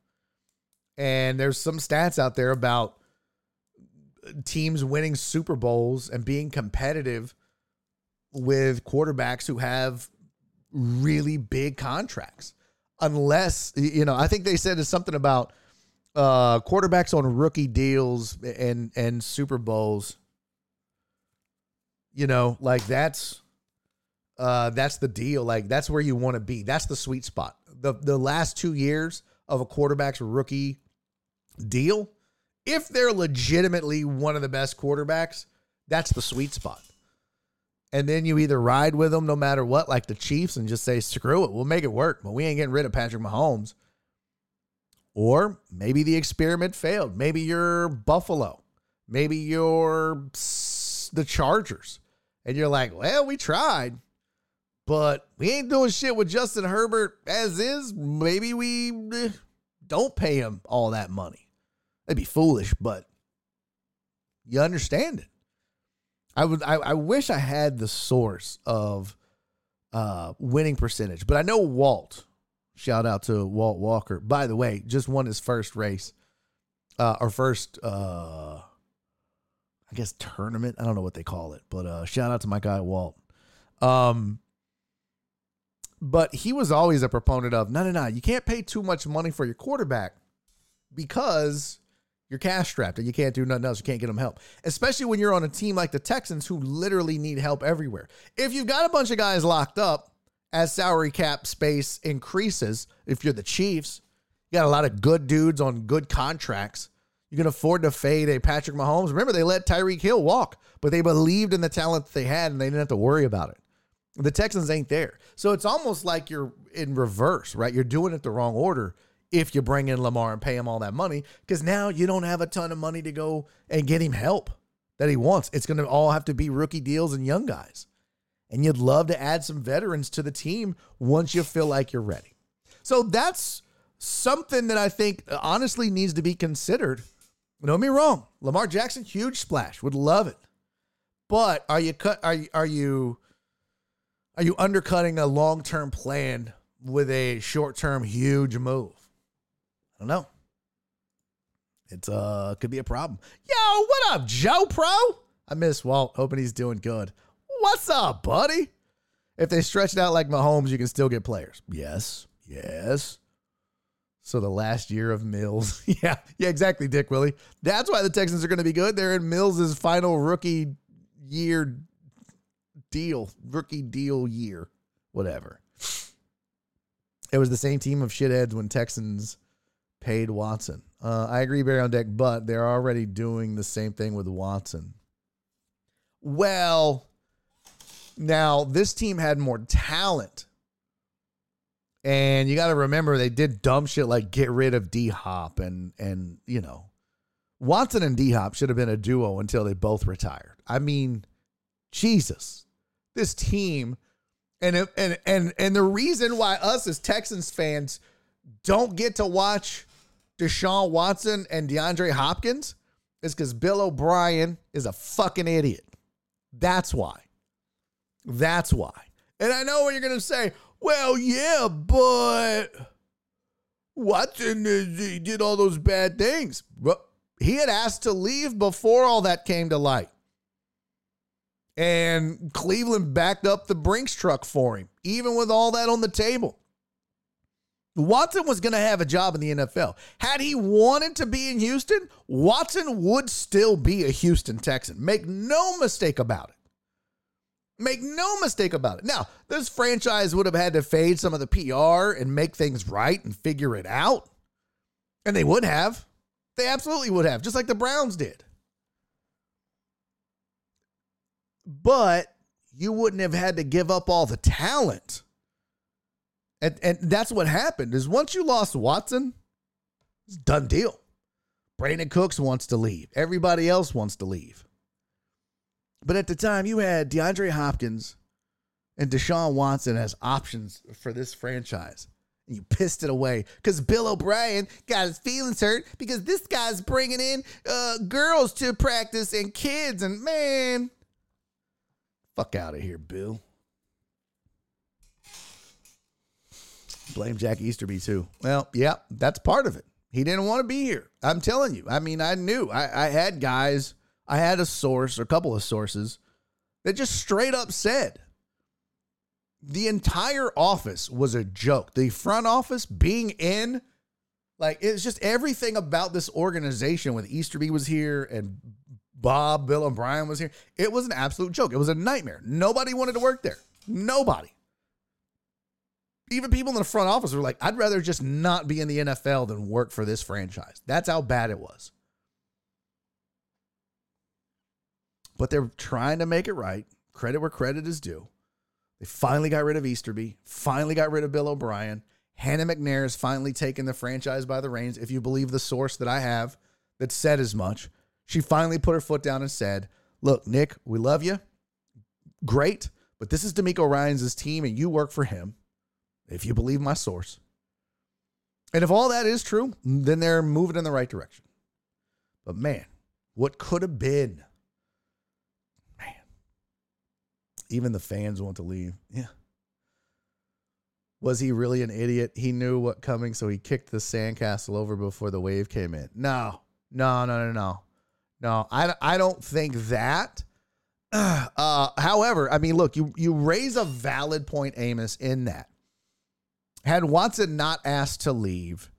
And there's some stats out there about teams winning Super Bowls and being competitive with quarterbacks who have really big contracts. Unless, you know, I think they said it's something about quarterbacks on rookie deals and Super Bowls. You know, like that's the deal. Like, that's where you want to be. That's the sweet spot. The last 2 years of a quarterback's rookie deal, if they're legitimately one of the best quarterbacks, that's the sweet spot. And then you either ride with them no matter what, like the Chiefs, and just say, screw it, we'll make it work, but we ain't getting rid of Patrick Mahomes. Or maybe the experiment failed. Maybe you're Buffalo. Maybe you're the Chargers. And you're like, well, we tried, but we ain't doing shit with Justin Herbert as is. Maybe we don't pay him all that money. That'd be foolish, but you understand it. I wish I had the source of winning percentage, but I know Walt. Shout out to Walt Walker. By the way, just won his first race, I guess tournament. I don't know what they call it, but shout out to my guy Walt. But he was always a proponent of, no, you can't pay too much money for your quarterback because you're cash strapped and you can't do nothing else. You can't get them help, especially when you're on a team like the Texans who literally need help everywhere. If you've got a bunch of guys locked up as salary cap space increases, if you're the Chiefs, you got a lot of good dudes on good contracts. You can afford to fade a Patrick Mahomes. Remember, they let Tyreek Hill walk, but they believed in the talent that they had and they didn't have to worry about it. The Texans ain't there. So it's almost like you're in reverse, right? You're doing it the wrong order if you bring in Lamar and pay him all that money, because now you don't have a ton of money to go and get him help that he wants. It's going to all have to be rookie deals and young guys. And you'd love to add some veterans to the team once you feel like you're ready. So that's something that I think honestly needs to be considered. Don't get me wrong. Lamar Jackson, huge splash. Would love it. But Are you undercutting a long-term plan with a short-term huge move? I don't know. It's could be a problem. Yo, what up, Joe Pro? I miss Walt. Hoping he's doing good. What's up, buddy? If they stretch it out like Mahomes, you can still get players. Yes. So the last year of Mills. yeah, exactly, Dick Willie. That's why the Texans are going to be good. They're in Mills' final rookie year. Rookie deal year, whatever. It was the same team of shitheads when Texans paid Watson. I agree, Barry on Deck, but they're already doing the same thing with Watson. Well, now this team had more talent. And you got to remember they did dumb shit like get rid of D-Hop and you know, Watson and D-Hop should have been a duo until they both retired. I mean, Jesus. This team, and the reason why us as Texans fans don't get to watch Deshaun Watson and DeAndre Hopkins is because Bill O'Brien is a fucking idiot. That's why. That's why. And I know what you're going to say. Well, yeah, but Watson he did all those bad things. He had asked to leave before all that came to light. And Cleveland backed up the Brinks truck for him, even with all that on the table. Watson was going to have a job in the NFL. Had he wanted to be in Houston, Watson would still be a Houston Texan. Make no mistake about it. Make no mistake about it. Now, this franchise would have had to fade some of the PR and make things right and figure it out. And they would have. They absolutely would have, just like the Browns did. But you wouldn't have had to give up all the talent. And that's what happened is once you lost Watson, it's a done deal. Brandon Cooks wants to leave. Everybody else wants to leave. But at the time, you had DeAndre Hopkins and Deshaun Watson as options for this franchise. And you pissed it away because Bill O'Brien got his feelings hurt because this guy's bringing in girls to practice and kids. And, man, fuck out of here, Bill. Blame Jack Easterby, too. Well, yeah, that's part of it. He didn't want to be here. I'm telling you. I mean, I knew. I had guys. I had a source or a couple of sources that just straight up said the entire office was a joke. The front office being in, like, it's just everything about this organization when Easterby was here and Bob, Bill, and Brian was here. It was an absolute joke. It was a nightmare. Nobody wanted to work there. Nobody. Even people in the front office were like, I'd rather just not be in the NFL than work for this franchise. That's how bad it was. But they're trying to make it right. Credit where credit is due. They finally got rid of Easterby, finally got rid of Bill O'Brien. Hannah McNair has finally taken the franchise by the reins, if you believe the source that I have that said as much. She finally put her foot down and said, look, Nick, we love you. Great. But this is D'Amico Ryan's team and you work for him, if you believe my source. And if all that is true, then they're moving in the right direction. But, man, what could have been? Even the fans want to leave. Yeah. Was he really an idiot? He knew what coming, so he kicked the sandcastle over before the wave came in. No. I don't think that. However, I mean, look, you raise a valid point, Amos, in that. Had Watson not asked to leave,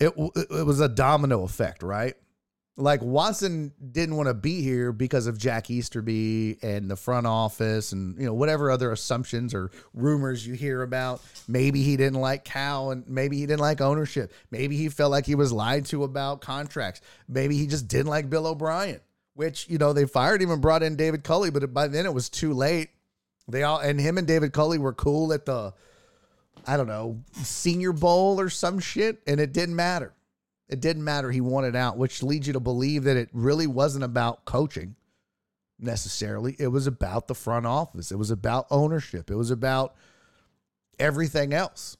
it was a domino effect, right? Like, Watson didn't want to be here because of Jack Easterby and the front office and, you know, whatever other assumptions or rumors you hear about. Maybe he didn't like Cal and maybe he didn't like ownership. Maybe he felt like he was lied to about contracts. Maybe he just didn't like Bill O'Brien, which, you know, they fired him and brought in David Culley, but by then it was too late. They all, and him and David Culley were cool at the, I don't know, Senior Bowl or some shit, and it didn't matter. It didn't matter. He wanted out, which leads you to believe that it really wasn't about coaching necessarily. It was about the front office. It was about ownership. It was about everything else.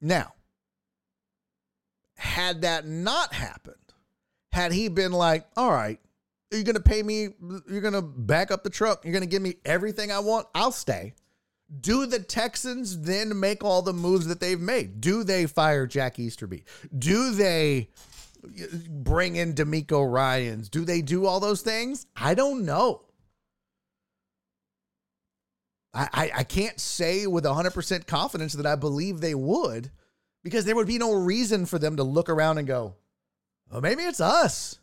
Now, had that not happened, had he been like, all right, you're going to pay me, you're going to back up the truck, you're going to give me everything I want, I'll stay. Do the Texans then make all the moves that they've made? Do they fire Jack Easterby? Do they bring in D'Amico Ryans? Do they do all those things? I don't know. I can't say with 100% confidence that I believe they would, because there would be no reason for them to look around and go, well, maybe it's us.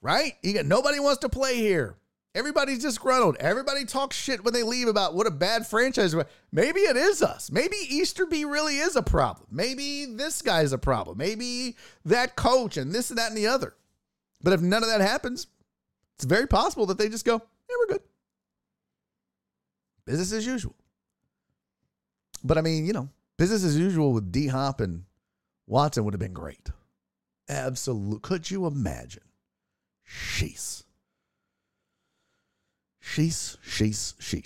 Right? Nobody wants to play here. Everybody's disgruntled. Everybody talks shit when they leave about what a bad franchise. Maybe it is us. Maybe Easterby really is a problem. Maybe this guy's a problem. Maybe that coach and this and that and the other. But if none of that happens, it's very possible that they just go, yeah, we're good. Business as usual. But, I mean, you know, business as usual with D-Hop and Watson would have been great. Absolutely. Could you imagine? Sheesh.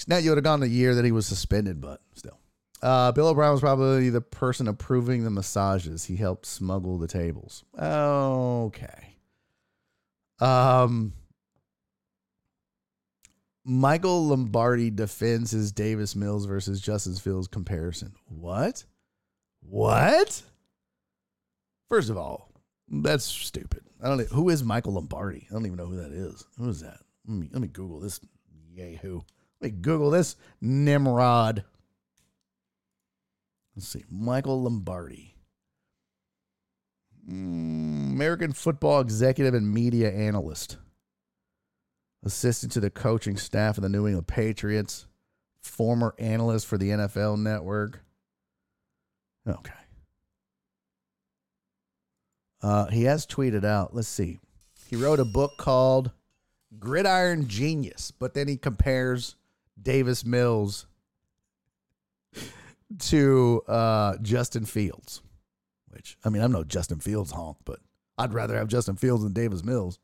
Now, you would have gone a year that he was suspended, but still. Bill O'Brien was probably the person approving the massages. He helped smuggle the tables. Okay. Michael Lombardi defends his Davis Mills versus Justin Fields comparison. What? First of all, that's stupid. Who is Michael Lombardi? I don't even know who that is. Who is that? Let me Google this. Yahoo. Let me Google this Nimrod. Let's see. Michael Lombardi. American football executive and media analyst. Assistant to the coaching staff of the New England Patriots. Former analyst for the NFL Network. Okay. He has tweeted out. Let's see. He wrote a book called Gridiron Genius, but then he compares Davis Mills to Justin Fields, which, I mean, I'm no Justin Fields honk, but I'd rather have Justin Fields than Davis Mills.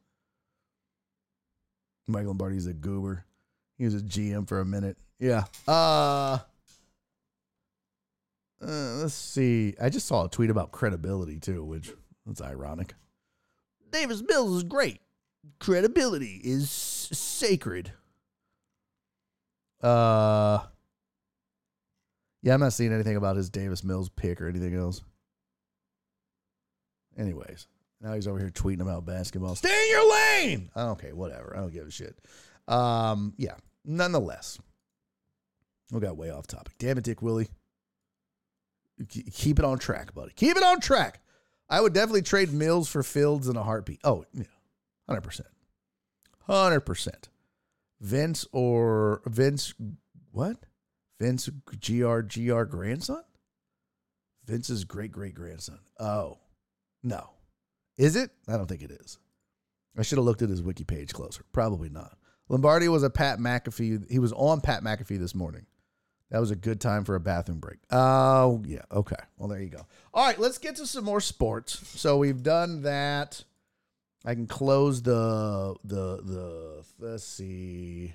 Michael Lombardi's a goober. He was a GM for a minute. Yeah. Let's see. I just saw a tweet about credibility, too, which that's ironic. Davis Mills is great. Credibility is sacred. Yeah, I'm not seeing anything about his Davis Mills pick or anything else. Anyways, now he's over here tweeting about basketball. Stay in your lane! Okay, whatever. I don't give a shit. Yeah, nonetheless. We got way off topic. Damn it, Dick Willie. Keep it on track, buddy. Keep it on track. I would definitely trade Mills for Fields in a heartbeat. Oh, yeah. 100%. 100%. Vince, what? Vince Gr grandson? Vince's great-great-grandson. Oh, no. Is it? I don't think it is. I should have looked at his wiki page closer. Probably not. Lombardi was a Pat McAfee. He was on Pat McAfee this morning. That was a good time for a bathroom break. Oh, yeah. Okay. Well, there you go. All right, let's get to some more sports. So we've done that. I can close the let's see.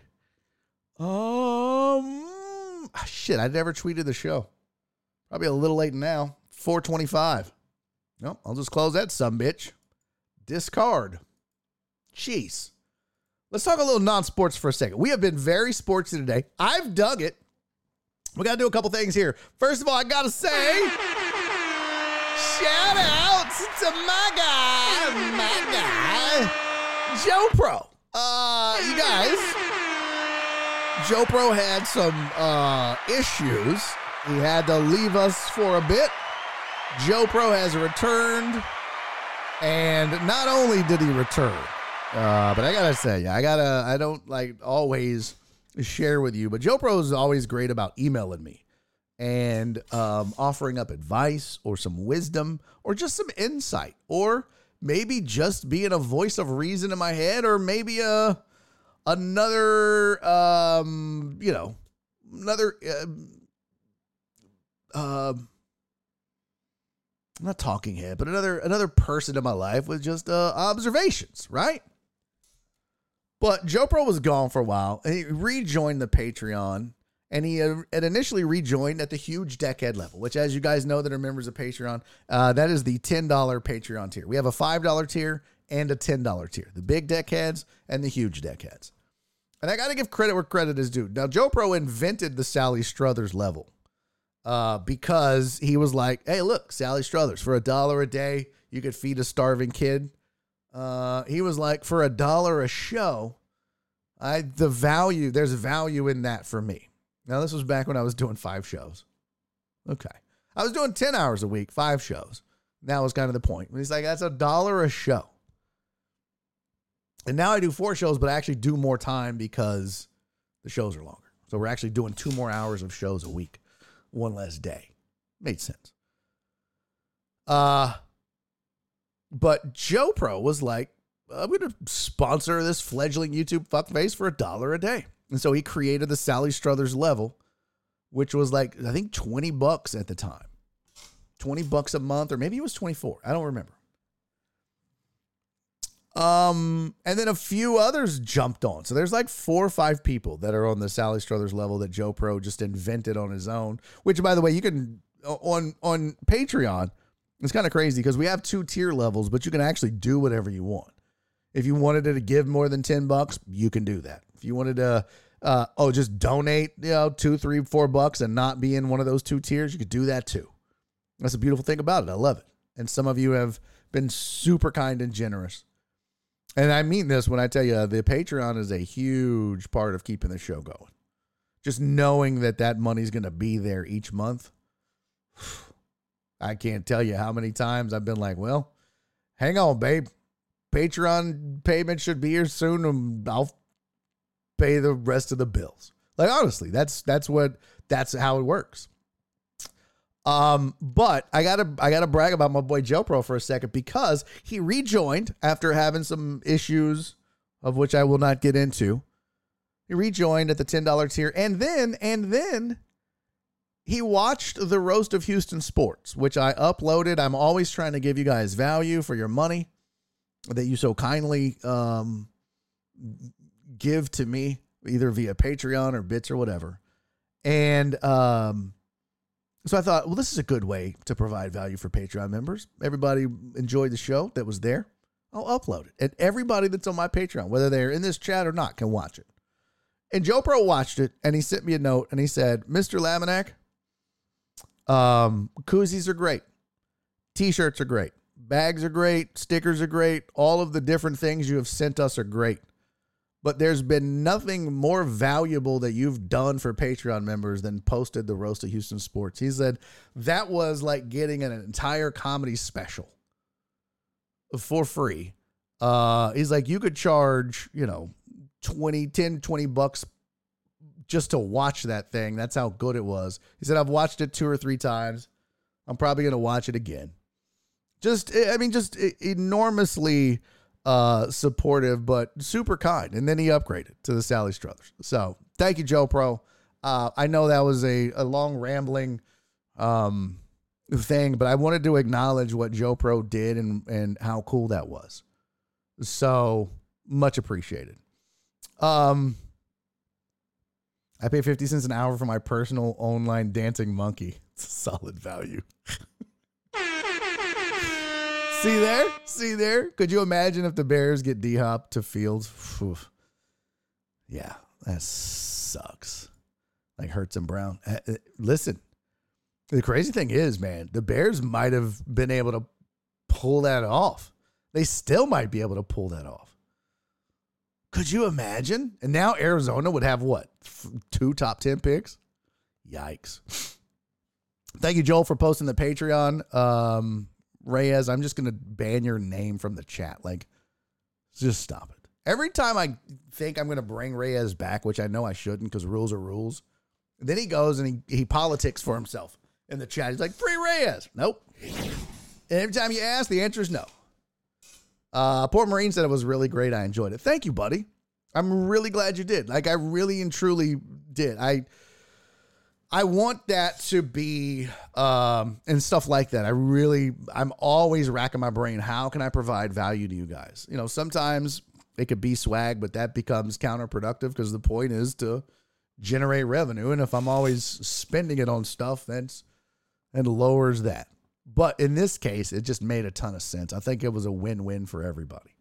Shit, I never tweeted the show. Probably a little late now. 425. No, I'll just close that sumbitch. Discard. Jeez. Let's talk a little non-sports for a second. We have been very sportsy today. I've dug it. We got to do a couple things here. First of all, I got to say, shout outs to my guy, Joe Pro. You guys, Joe Pro had some issues. He had to leave us for a bit. Joe Pro has returned, and not only did he return, but I gotta say, I don't like always share with you, but Joe Pro is always great about emailing me and offering up advice or some wisdom or just some insight or maybe just being a voice of reason in my head or maybe not talking head, but another person in my life with just observations, right? But Joe Pro was gone for a while, and he rejoined the Patreon. And he had initially rejoined at the huge deckhead level, which, as you guys know that are members of Patreon, that is the $10 Patreon tier. We have a $5 tier and a $10 tier, the big deckheads and the huge deckheads. And I got to give credit where credit is due. Now, Joe Pro invented the Sally Struthers level because he was like, hey, look, Sally Struthers, for $1 a day, you could feed a starving kid. He was like, for $1 a show, there's value in that for me. Now, this was back when I was doing 5 shows. Okay. I was doing 10 hours a week, 5 shows. That was kind of the point. He's like, that's $1 a show. And now I do 4 shows, but I actually do more time because the shows are longer. So we're actually doing 2 more hours of shows a week, 1 less day. Made sense. But Joe Pro was like, I'm going to sponsor this fledgling YouTube fuckface for $1 a day. And so he created the Sally Struthers level, which was like, I think $20 at the time, $20 a month, or maybe it was $24. I don't remember. And then a few others jumped on. So there's like 4 or 5 people that are on the Sally Struthers level that Joe Pro just invented on his own, which, by the way, you can on Patreon. It's kind of crazy because we have 2 tier levels, but you can actually do whatever you want. If you wanted to give more than $10, you can do that. If you wanted to, just donate, $2, $3, $4 and not be in one of those 2 tiers, you could do that too. That's the beautiful thing about it. I love it. And some of you have been super kind and generous. And I mean this when I tell you the Patreon is a huge part of keeping the show going. Just knowing that money's going to be there each month. I can't tell you how many times I've been like, well, hang on, babe. Patreon payment should be here soon, and I'll pay the rest of the bills. Like, honestly, that's how it works. But I gotta brag about my boy Joe Pro for a second because he rejoined after having some issues of which I will not get into. He rejoined at the $10 tier and then he watched the roast of Houston sports, which I uploaded. I'm always trying to give you guys value for your money that you so kindly, give to me either via Patreon or bits or whatever. And, so I thought, well, this is a good way to provide value for Patreon members. Everybody enjoyed the show that was there. I'll upload it. And everybody that's on my Patreon, whether they're in this chat or not, can watch it. And Joe Pro watched it, and he sent me a note, and he said, Mr. Laminak, koozies are great. T-shirts are great. Bags are great. Stickers are great. All of the different things you have sent us are great. But there's been nothing more valuable that you've done for Patreon members than posted the roast of Houston sports. He said that was like getting an entire comedy special for free. He's like, you could charge, $20 bucks just to watch that thing. That's how good it was. He said, I've watched it 2 or 3 times. I'm probably going to watch it again. Just enormously supportive, but super kind. And then he upgraded to the Sally Struthers. So thank you, Joe Pro. I know that was a long rambling thing, but I wanted to acknowledge what Joe Pro did and how cool that was. So much appreciated. I pay 50 cents an hour for my personal online dancing monkey. It's a solid value. See there? Could you imagine if the Bears get D-Hop to Fields? Whew. Yeah, that sucks. Like Hurts and Brown. Listen, the crazy thing is, man, the Bears might have been able to pull that off. They still might be able to pull that off. Could you imagine? And now Arizona would have what? 2 top 10 picks? Yikes. Thank you, Joel, for posting the Patreon. Reyes, I'm just going to ban your name from the chat. Like, just stop it. Every time I think I'm going to bring Reyes back, which I know I shouldn't because rules are rules, then he goes and he politics for himself in the chat. He's like, free Reyes. Nope. And every time you ask, the answer is no. Port Marine said it was really great. I enjoyed it. Thank you, buddy. I'm really glad you did. Like, I really and truly did. I want that to be, and stuff like that. I'm always racking my brain. How can I provide value to you guys? Sometimes it could be swag, but that becomes counterproductive because the point is to generate revenue. And if I'm always spending it on stuff, that lowers that. But in this case, it just made a ton of sense. I think it was a win-win for everybody.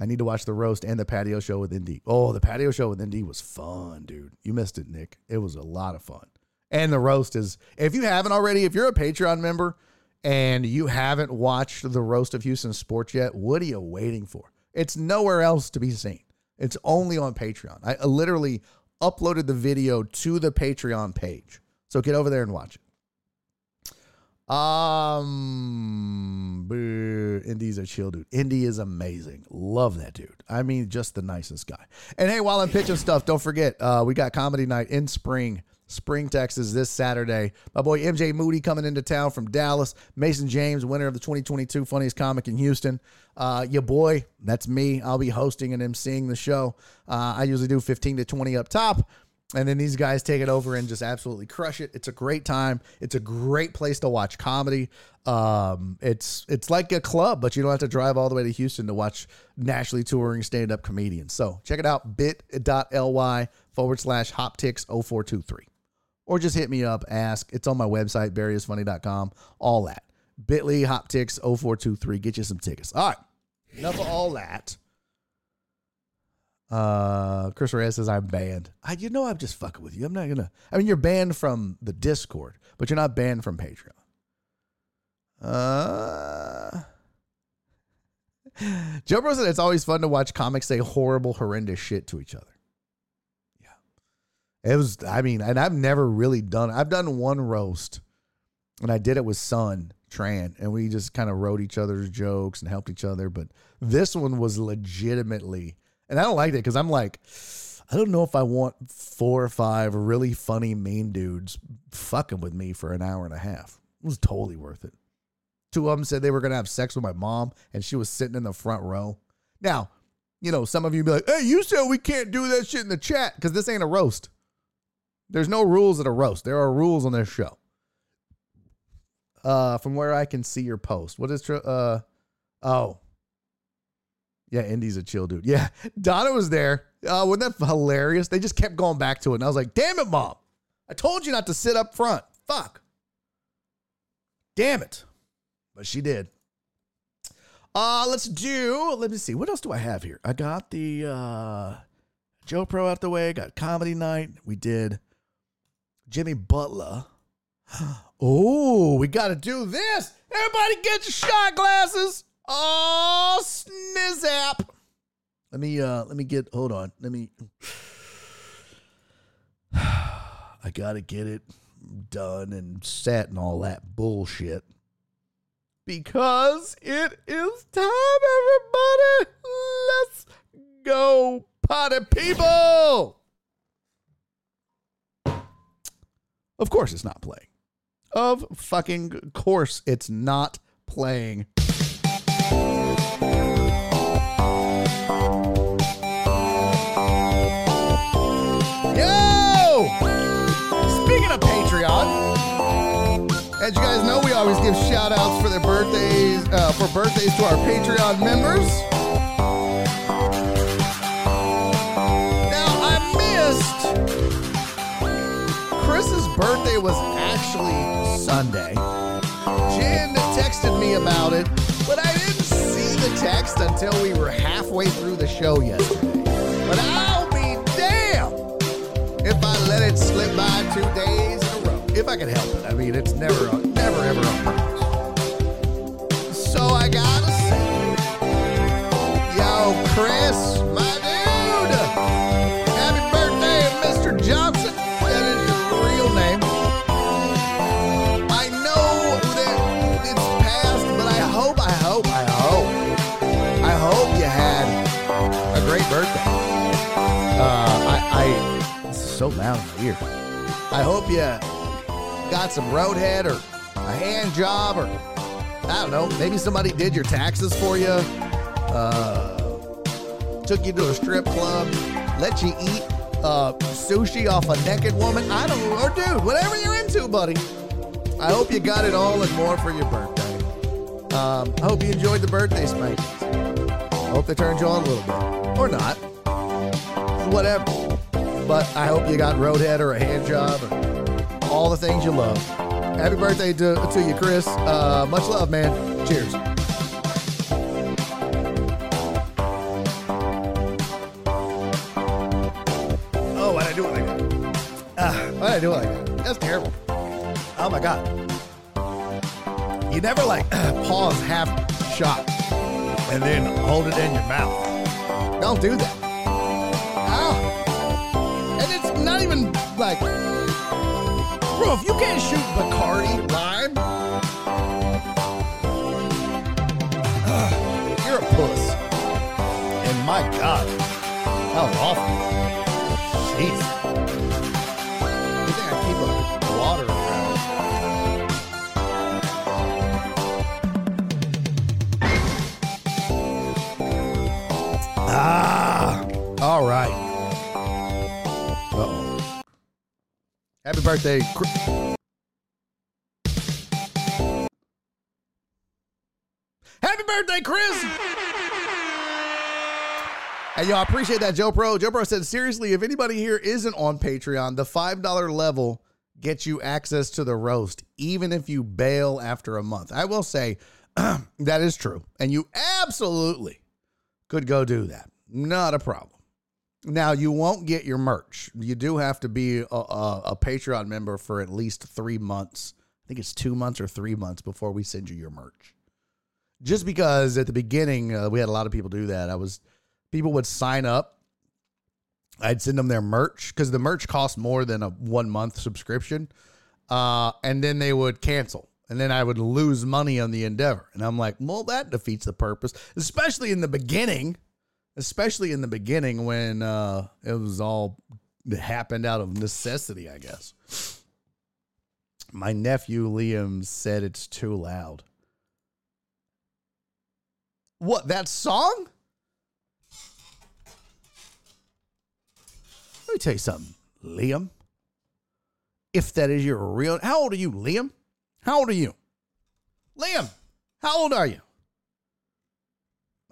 I need to watch the roast and the patio show with Indy. Oh, the patio show with Indy was fun, dude. You missed it, Nick. It was a lot of fun. And the roast is, if you haven't already, if you're a Patreon member and you haven't watched the roast of Houston sports yet, what are you waiting for? It's nowhere else to be seen. It's only on Patreon. I literally uploaded the video to the Patreon page. So get over there and watch it. Indy's a chill dude. Indy is amazing. Love that dude. I mean, just the nicest guy. And hey, while I'm pitching stuff, don't forget, we got comedy night in Spring, Texas this Saturday. My boy MJ Moody coming into town from Dallas. Mason James, winner of the 2022 Funniest Comic in Houston. Your boy, that's me. I'll be hosting and emceeing the show. I usually do 15 to 20 up top. And then these guys take it over and just absolutely crush it. It's a great time. It's a great place to watch comedy. It's like a club, but you don't have to drive all the way to Houston to watch nationally touring stand-up comedians. So check it out, bit.ly/hopticks0423. Or just hit me up, ask. It's on my website, barryisfunny.com, all that. Bit.ly, hopticks0423. Get you some tickets. All right, enough of all that. Chris Reyes says, I'm banned. I'm just fucking with you. I'm not going to. I mean, you're banned from the Discord, but you're not banned from Patreon. Joe Bro said, it's always fun to watch comics say horrible, horrendous shit to each other. Yeah. It was, I mean, and I've never really done, I've done one roast, and I did it with Son Tran, and we just kind of wrote each other's jokes and helped each other. But this one was legitimately. And I don't like that because I'm like, I don't know if I want 4 or 5 really funny, mean dudes fucking with me for an hour and a half. It was totally worth it. 2 of them said they were going to have sex with my mom, and she was sitting in the front row. Now, you know, some of you be like, hey, you said we can't do that shit in the chat because this ain't a roast. There's no rules at a roast. There are rules on this show. From where I can see your post. What is true? Oh. Yeah, Indy's a chill dude. Yeah, Donna was there. Wasn't that hilarious? They just kept going back to it. And I was like, damn it, Mom. I told you not to sit up front. Fuck. Damn it. But she did. Let me see. What else do I have here? I got the Joe Pro out the way. I got comedy night. We did Jimmy Butler. Oh, we got to do this. Everybody get your shot glasses. Oh, snizz app. Hold on. I got to get it done and set and all that bullshit. Because it is time, everybody. Let's go, potty people. Of course it's not playing. Of fucking course it's not playing. Yo! Speaking of Patreon, as you guys know, we always give shout outs for their birthdays, to our Patreon members. Now, I missed Chris's birthday was actually Sunday. Jen texted me about it, but I didn't see the text until we were halfway through the show yesterday. But I'll be damned if I let it slip by 2 days in a row. If I can help it. I mean, it's never ever on purpose. So I gotta say, yo, Chris, my dude, happy birthday, Mr. Johnson. That is your real name. I know that it's past, but I hope you had a great birthday. It's so loud in my ear. I hope you got some roadhead or a hand job or, I don't know, maybe somebody did your taxes for you, took you to a strip club, let you eat sushi off a naked woman. I don't know, or dude, whatever you're into, buddy. I hope you got it all and more for your birthday. I hope you enjoyed the birthday spankings. I hope they turned you on a little bit. Or not. Whatever. But I hope you got roadhead or a hand job or all the things you love. Happy birthday to you, Chris. Much love, man. Cheers. Oh, why'd I do it like that? Why'd I do it like that? That's terrible. Oh, my God. You never like pause half shot and then hold it in your mouth. Don't do that. Oh. And it's not even like, bro, if you can't shoot Bacardi lime, you're a puss. And my God, how awful. Jeez. You think I keep a water around? Ah, all right. Uh-oh. Happy birthday. Happy birthday, Chris. Hey, y'all, I appreciate that, Joe Pro. Joe Pro said, seriously, if anybody here isn't on Patreon, the $5 level gets you access to the roast, even if you bail after a month. I will say that is true. And you absolutely could go do that. Not a problem. Now, you won't get your merch. You do have to be a Patreon member for at least 3 months. I think it's 2 months or 3 months before we send you your merch. Just because at the beginning, we had a lot of people do that. People would sign up. I'd send them their merch because the merch costs more than a 1 month subscription. And then they would cancel. And then I would lose money on the endeavor. And I'm like, well, that defeats the purpose, especially in the beginning. Especially in the beginning when it was all happened out of necessity, I guess. My nephew Liam said it's too loud. What, that song? Let me tell you something, Liam. If that is your real... How old are you, Liam? How old are you? Liam, how old are you?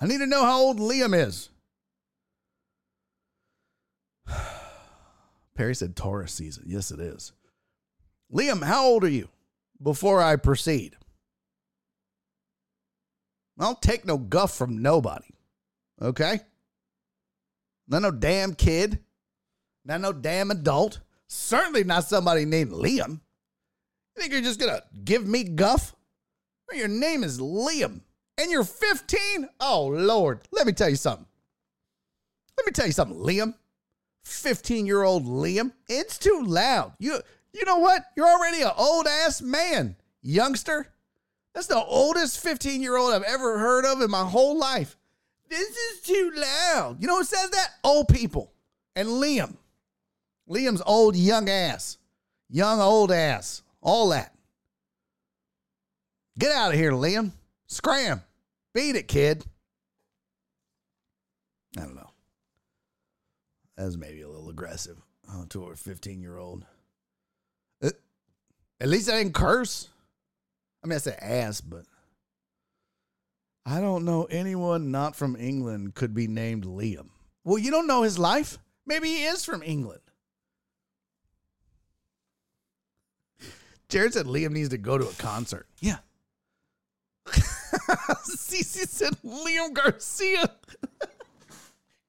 I need to know how old Liam is. Perry said Taurus season. Yes, it is. Liam, how old are you? Before I proceed, I don't take no guff from nobody. Okay? Not no damn kid. Not no damn adult. Certainly not somebody named Liam. You think you're just going to give me guff? Your name is Liam. And you're 15? Oh, Lord. Let me tell you something. Liam. 15-year-old Liam. It's too loud. You know what? You're already an old-ass man, youngster. That's the oldest 15-year-old I've ever heard of in my whole life. This is too loud. You know who says that? Old people. And Liam. Liam's old, young ass. Young, old ass. All that. Get out of here, Liam. Scram. Beat it, kid. I don't know. That was maybe a little aggressive to a 15-year-old. At least I didn't curse. I mean, I said ass, but I don't know anyone not from England could be named Liam. Well, you don't know his life. Maybe he is from England. Jared said Liam needs to go to a concert. Yeah. Cece said Liam Garcia.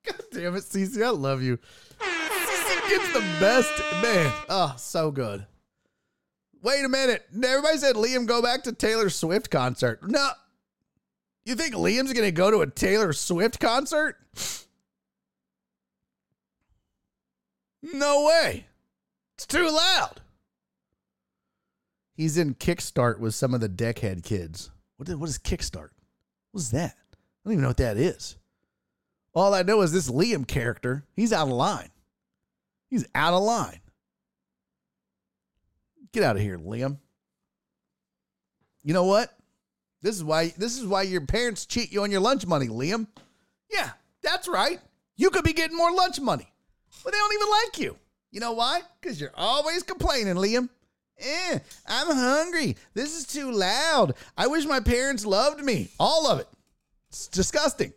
God damn it, Cece. I love you. Cece gets the best. Man. Oh, so good. Wait a minute. Everybody said Liam go back to Taylor Swift concert. No. You think Liam's going to go to a Taylor Swift concert? No way. It's too loud. He's in Kickstart with some of the Deckhead kids. What is Kickstart? What's that? I don't even know what that is. All I know is this Liam character, he's out of line. He's out of line. Get out of here, Liam. You know what? This is why your parents cheat you on your lunch money, Liam. Yeah, that's right. You could be getting more lunch money. But they don't even like you. You know why? Because you're always complaining, Liam. I'm hungry. This is too loud. I wish my parents loved me. All of it. It's disgusting.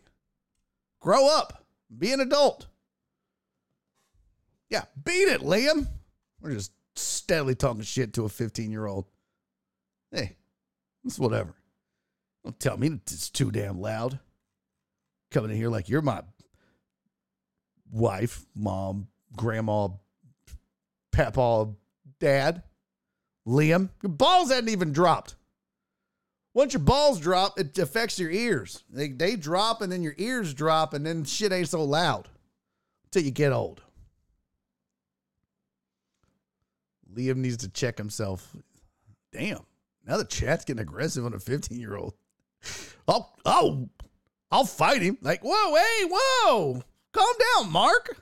Grow up. Be an adult. Yeah, beat it, Liam. We're just steadily talking shit to a 15-year-old. Hey, it's whatever. Don't tell me it's too damn loud. Coming in here like you're my wife, mom, grandma, papa, dad. Liam, your balls hadn't even dropped. Once your balls drop, it affects your ears. They drop, and then your ears drop, and then shit ain't so loud until you get old. Liam needs to check himself. Damn, now the chat's getting aggressive on a 15-year-old. I'll fight him. Like, whoa, hey, whoa. Calm down, Mark.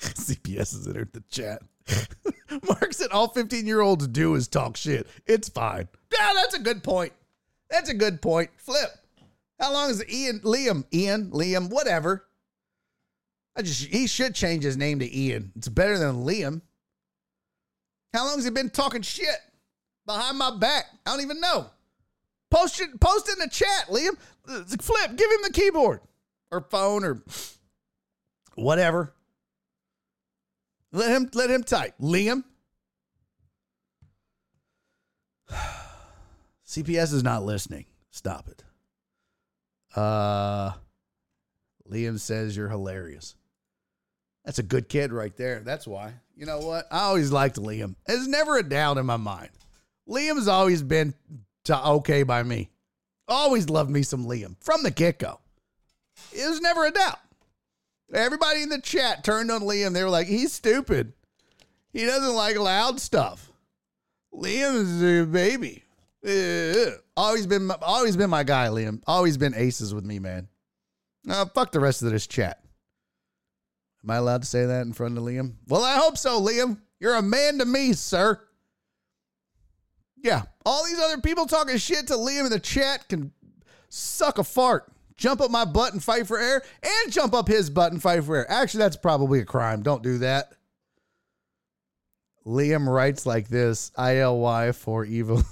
CPS is in the chat. Mark said all 15-year-olds do is talk shit. It's fine. Yeah, that's a good point. Flip. How long is Liam, whatever. He should change his name to Ian. It's better than Liam. How long has he been talking shit behind my back? I don't even know. Post it in the chat, Liam. Flip, give him the keyboard or phone or whatever. Let him type, Liam. CPS is not listening. Stop it. Liam says you're hilarious. That's a good kid right there. That's why. You know what? I always liked Liam. There's never a doubt in my mind. Liam's always been okay by me. Always loved me some Liam from the get-go. It was never a doubt. Everybody in the chat turned on Liam. They were like, he's stupid. He doesn't like loud stuff. Liam's a baby. Ew. Always been my guy, Liam. Always been aces with me, man. Fuck the rest of this chat. Am I allowed to say that in front of Liam? Well, I hope so, Liam. You're a man to me, sir. Yeah, all these other people talking shit to Liam in the chat can suck a fart. Jump up my butt and fight for air, and jump up his butt and fight for air. Actually, that's probably a crime. Don't do that. Liam writes like this, ILY for evil.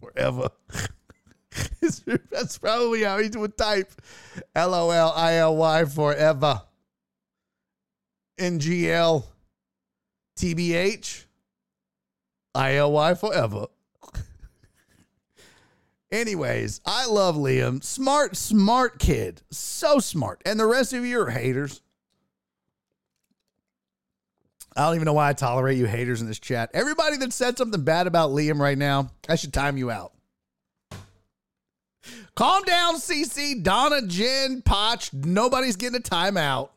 Forever. That's probably how he would type. LOLILY forever. NGL TBH ILY forever. Anyways, I love Liam. Smart kid. So smart. And the rest of you are haters. I don't even know why I tolerate you haters in this chat. Everybody that said something bad about Liam right now, I should time you out. Calm down, CC, Donna, Jen, Potch. Nobody's getting a timeout.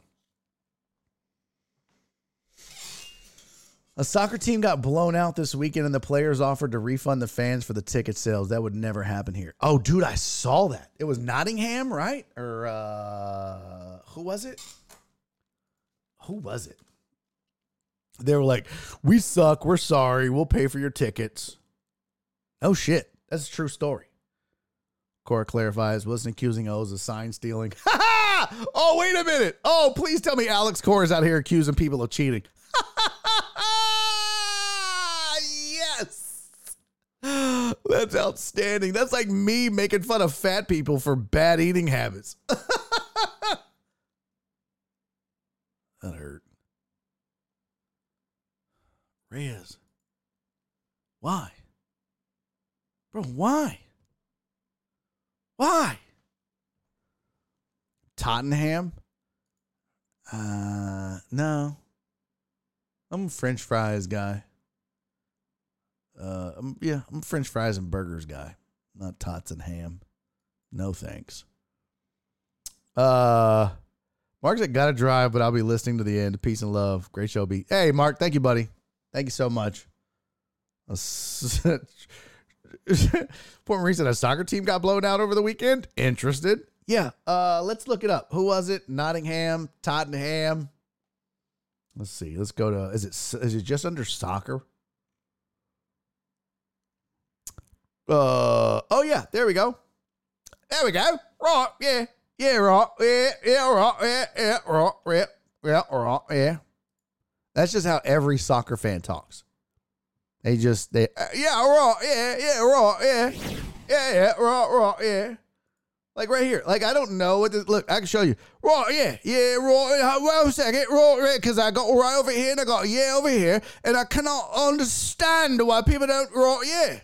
A soccer team got blown out this weekend, and the players offered to refund the fans for the ticket sales. That would never happen here. Oh, dude, I saw that. It was Nottingham, right? Or who was it? They were like, we suck. We're sorry. We'll pay for your tickets. Oh, shit. That's a true story. Cora clarifies, wasn't accusing O's of sign stealing. Ha ha! Oh, wait a minute. Oh, please tell me Alex Cora's out here accusing people of cheating. Yes. That's outstanding. That's like me making fun of fat people for bad eating habits. That hurt. Reyes. Why? Bro, why? Why? Tottenham? No. I'm a French fries guy. I'm a French fries and burgers guy. Not tots and ham. No thanks. Mark's like, gotta drive, but I'll be listening to the end. Peace and love. Great show, B. Hey, Mark. Thank you, buddy. Thank you so much. Point reason a soccer team got blown out over the weekend. Interested? Yeah. Let's look it up. Who was it? Nottingham, Tottenham. Let's see. Let's go to. Is it just under soccer? Oh yeah. There we go. There we go. Right. Yeah. Yeah. Right. Yeah. Yeah. Right. Yeah. Yeah. Right. Yeah. Yeah. Right. Yeah. That's just how every soccer fan talks. Yeah, raw, yeah, raw, yeah, raw, yeah. Like right here. Like, I don't know what this, look, I can show you. Raw, yeah, raw, wait a second, raw, yeah, because I got right over here and I got yeah over here, and I cannot understand why people don't raw, yeah.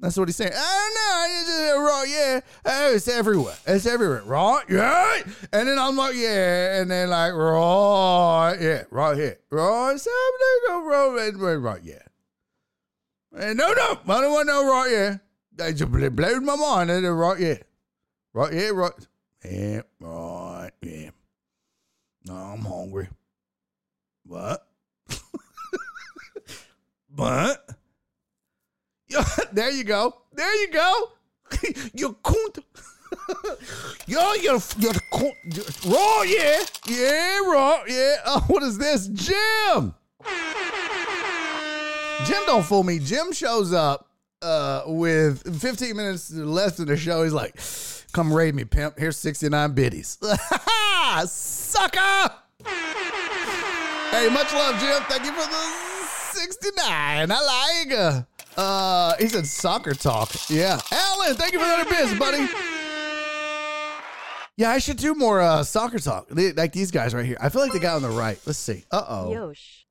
That's what he's saying. I don't know, it's raw, yeah. Oh, it's everywhere. It's everywhere. Raw, yeah. And then I'm like, yeah, and then like, raw, yeah, right here. Raw, something, raw, right, yeah. And no, I don't want no right here. They just blew my mind. They right here. Right here, right. Yeah, right, yeah. No, I'm hungry. What? But? There you go. There you go. You cunt. You're cunt. Raw, yeah. Yeah, raw, yeah. Oh, what is this? Jim. Jim don't fool me. Jim shows up with 15 minutes left in the show. He's like, come raid me, pimp. Here's 69 biddies. Bye, sucker. Hey, much love, Jim. Thank you for the 69. I like. He said soccer talk. Yeah. Alan, thank you for another biz, buddy. Yeah, I should do more soccer talk. Like these guys right here. I feel like the guy on the right. Let's see. Uh-oh. Yosh.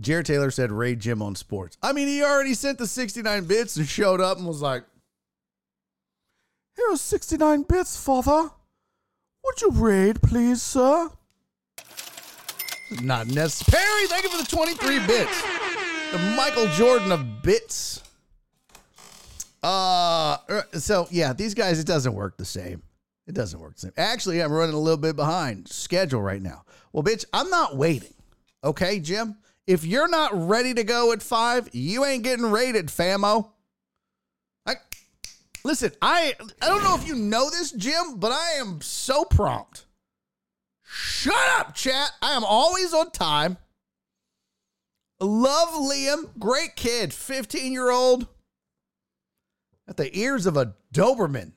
Jared Taylor said Ray Jim on sports. I mean, he already sent the 69 bits and showed up and was like, "Here's 69 bits, father. Would you raid, please, sir?" Not necessary. Perry, thank you for the 23 bits. The Michael Jordan of bits. So, yeah, these guys, it doesn't work the same. It doesn't work the same. Actually, I'm running a little bit behind schedule right now. Well, bitch, I'm not waiting. Okay, Jim? If you're not ready to go at 5, you ain't getting rated, famo. Listen, I don't know if you know this, Jim, but I am so prompt. Shut up, chat. I am always on time. Love Liam. Great kid. 15-year-old. At the ears of a Doberman.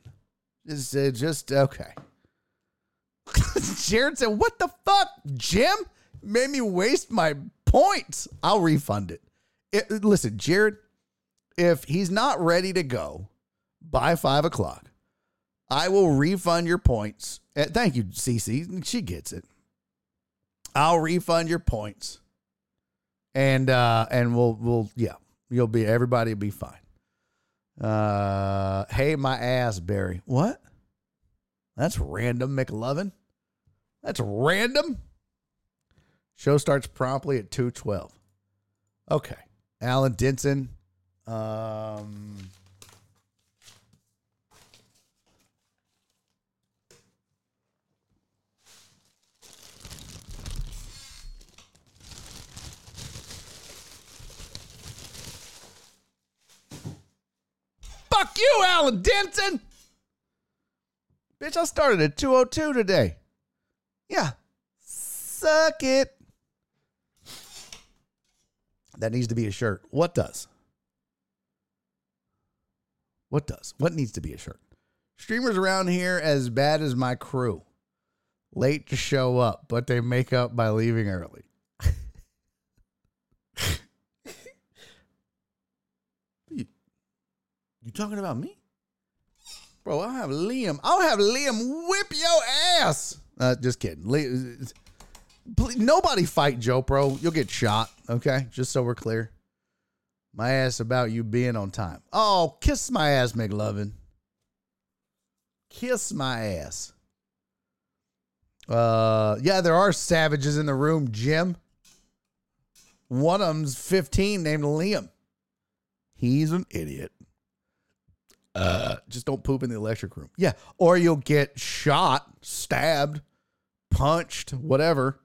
Just okay. Jared said, "What the fuck, Jim? Made me waste my points. I'll refund it." Listen, Jared, if he's not ready to go by 5 o'clock, I will refund your points. Thank you, Cece. She gets it. I'll refund your points, and we'll yeah, you'll be everybody will be fine. Hey, my ass, Barry. What? That's random, McLovin. That's random. Show starts promptly at 2:12. Okay. Alan Denson. Fuck you, Alan Denson. Bitch, I started at 2:02 today. Yeah. Suck it. That needs to be a shirt. What does? What does? What needs to be a shirt? Streamers around here as bad as my crew. Late to show up, but they make up by leaving early. You talking about me? Bro, I'll have Liam whip your ass. Just kidding. Please, nobody fight Joe Pro. You'll get shot. Okay? Just so we're clear. My ass about you being on time. Oh, kiss my ass, McLovin. Kiss my ass. Yeah, there are savages in the room, Jim. One of them's 15 named Liam. He's an idiot. Just don't poop in the electric room. Yeah. Or you'll get shot, stabbed, punched, whatever.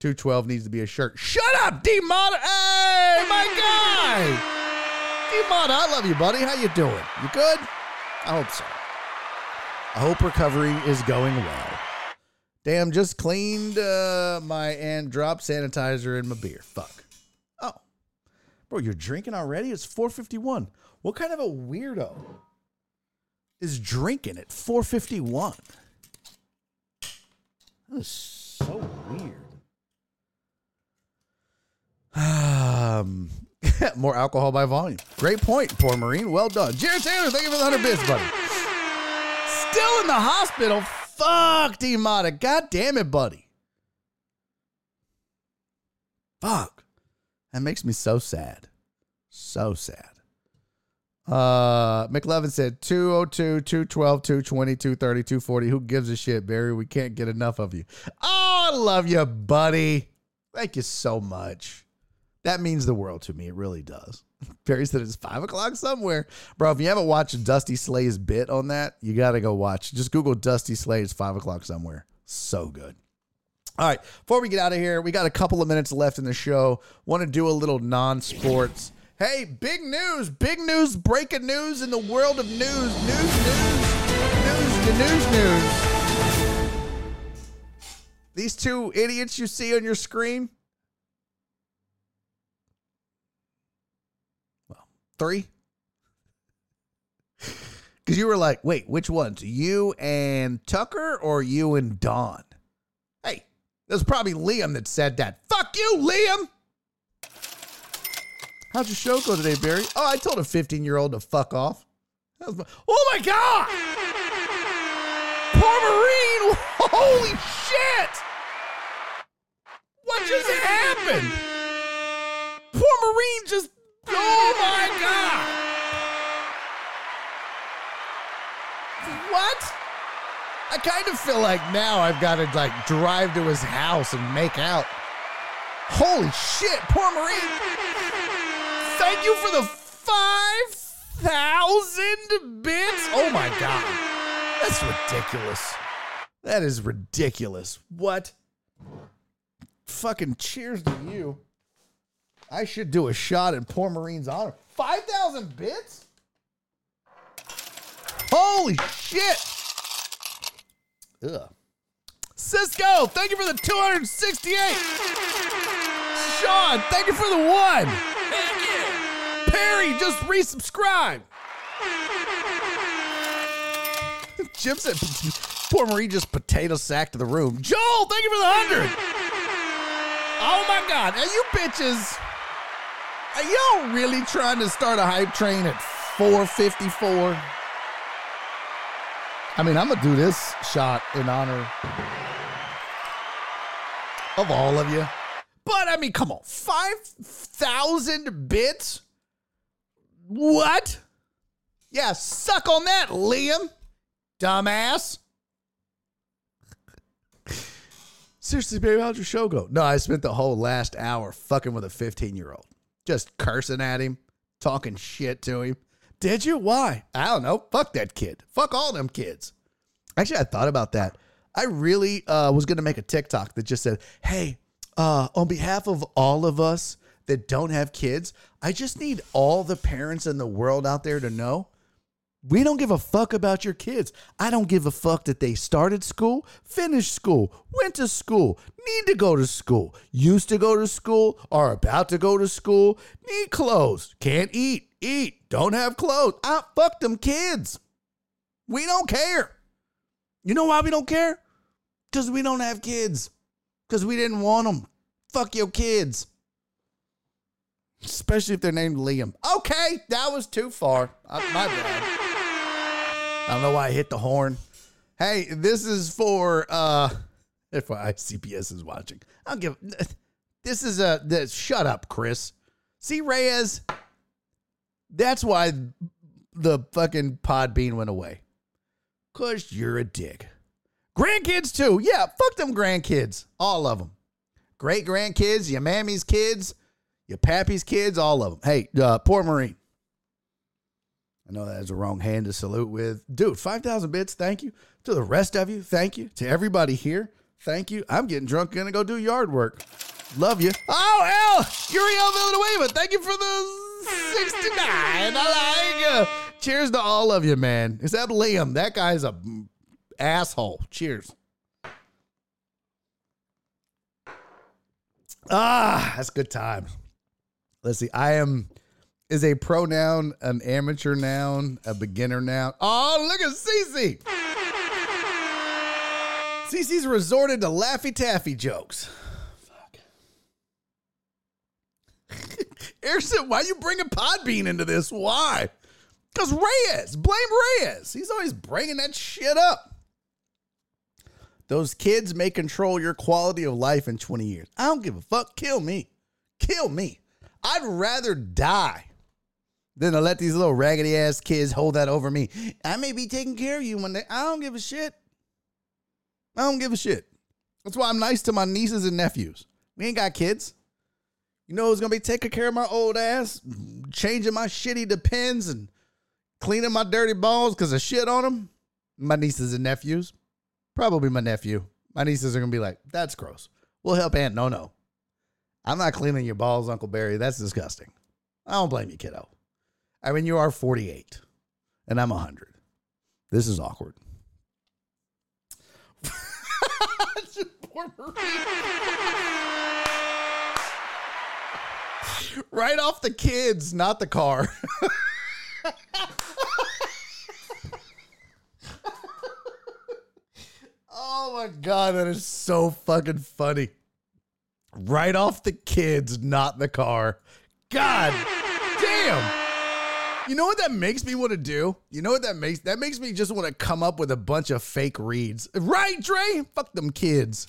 212 needs to be a shirt. Shut up, D-Mod. Hey, my guy. D-Mod, I love you, buddy. How you doing? You good? I hope so. I hope recovery is going well. Damn, just cleaned my and dropped sanitizer in my beer. Fuck. Oh. Bro, you're drinking already? It's 4:51. What kind of a weirdo is drinking at 4:51? That is so weird. More alcohol by volume. Great point, poor Marine. Well done. Jared Taylor, thank you for the 100 bits, buddy. Still in the hospital. Fuck, D-Mata. God damn it, buddy. Fuck. That makes me so sad. So sad. McLevin said 202, 212, 220, 230, 240. Who gives a shit, Barry? We can't get enough of you. Oh, I love you, buddy. Thank you so much. That means the world to me. It really does. Barry said it's 5 o'clock somewhere. Bro, if you haven't watched Dusty Slade's bit on that, you got to go watch. Just Google Dusty Slade's 5 o'clock somewhere. So good. All right. Before we get out of here, we got a couple of minutes left in the show. Want to do a little non-sports. Hey, big news, breaking news in the world of news. These two idiots you see on your screen. Well, three. Because you were like, wait, which ones? You and Tucker or you and Don? Hey, that was probably Liam that said that. Fuck you, Liam! How'd your show go today, Barry? Oh, I told a 15-year-old to fuck off. That was oh, my God! Poor Marine! Holy shit! What just happened? Poor Marine just... Oh, my God! What? I kind of feel like now I've got to, like, drive to his house and make out. Holy shit, poor Marie. Thank you for the 5,000 bits. Oh, my God. That's ridiculous. That is ridiculous. What? Fucking cheers to you. I should do a shot in poor Marine's honor. 5,000 bits? Holy shit! Ugh. Cisco, thank you for the 268. Sean, thank you for the one. Thank you. Perry, just resubscribe. Jim said, poor Marie just potato sacked to the room. Joel, thank you for the 100. Oh my God, are you bitches? Are y'all really trying to start a hype train at 4:54? I mean, I'm going to do this shot in honor of all of you. But, I mean, come on. 5,000 bits? What? Yeah, suck on that, Liam. Dumbass. Seriously, baby, how'd your show go? No, I spent the whole last hour fucking with a 15-year-old. Just cursing at him, talking shit to him. Did you? Why? I don't know. Fuck that kid. Fuck all them kids. Actually, I thought about that. I really was going to make a TikTok that just said, hey, on behalf of all of us that don't have kids, I just need all the parents in the world out there to know we don't give a fuck about your kids. I don't give a fuck that they started school, finished school, went to school, need to go to school, used to go to school, are about to go to school, need clothes, can't eat. Eat, don't have clothes. I fuck them kids. We don't care. You know why we don't care? Because we don't have kids. Because we didn't want them. Fuck your kids. Especially if they're named Liam. Okay, that was too far. My bad. I don't know why I hit the horn. Hey, this is for, FYI, CPS is watching. I'll give, this is a, this, shut up, Chris. See, Reyes... That's why the fucking pod bean went away. Because you're a dick. Grandkids, too. Yeah, fuck them grandkids. All of them. Great grandkids, your mammy's kids, your pappy's kids, all of them. Hey, poor Marine. I know that's the wrong hand to salute with. Dude, 5,000 bits, thank you. To the rest of you, thank you. To everybody here, thank you. I'm getting drunk, gonna go do yard work. Love you. Oh, L. Uriel Villanueva, thank you for the... 69. I like you. Cheers to all of you, man. Except Liam. That guy's a asshole. Cheers. Ah, that's good times. Let's see. I am, is a pronoun an amateur noun, a beginner noun? Oh, look at Cece. Cece's resorted to Laffy Taffy jokes. Harrison, why you bringing Podbean into this? Why? Because Reyes. Blame Reyes. He's always bringing that shit up. Those kids may control your quality of life in 20 years. I don't give a fuck. Kill me. Kill me. I'd rather die than to let these little raggedy ass kids hold that over me. I may be taking care of you one day. I don't give a shit. I don't give a shit. That's why I'm nice to my nieces and nephews. We ain't got kids. You know who's going to be taking care of my old ass, changing my shitty Depends and cleaning my dirty balls because of shit on them? My nieces and nephews. Probably my nephew. My nieces are going to be like, that's gross. We'll help Aunt No-No. I'm not cleaning your balls, Uncle Barry. That's disgusting. I don't blame you, kiddo. I mean, you are 48 and I'm 100. This is awkward. Poor Marie. Right off the kids, not the car. God, that is so fucking funny. Right off the kids, not the car. God damn. You know what that makes me want to do? You know what that makes? That makes me just want to come up with a bunch of fake reads. Right, Dre? Fuck them kids.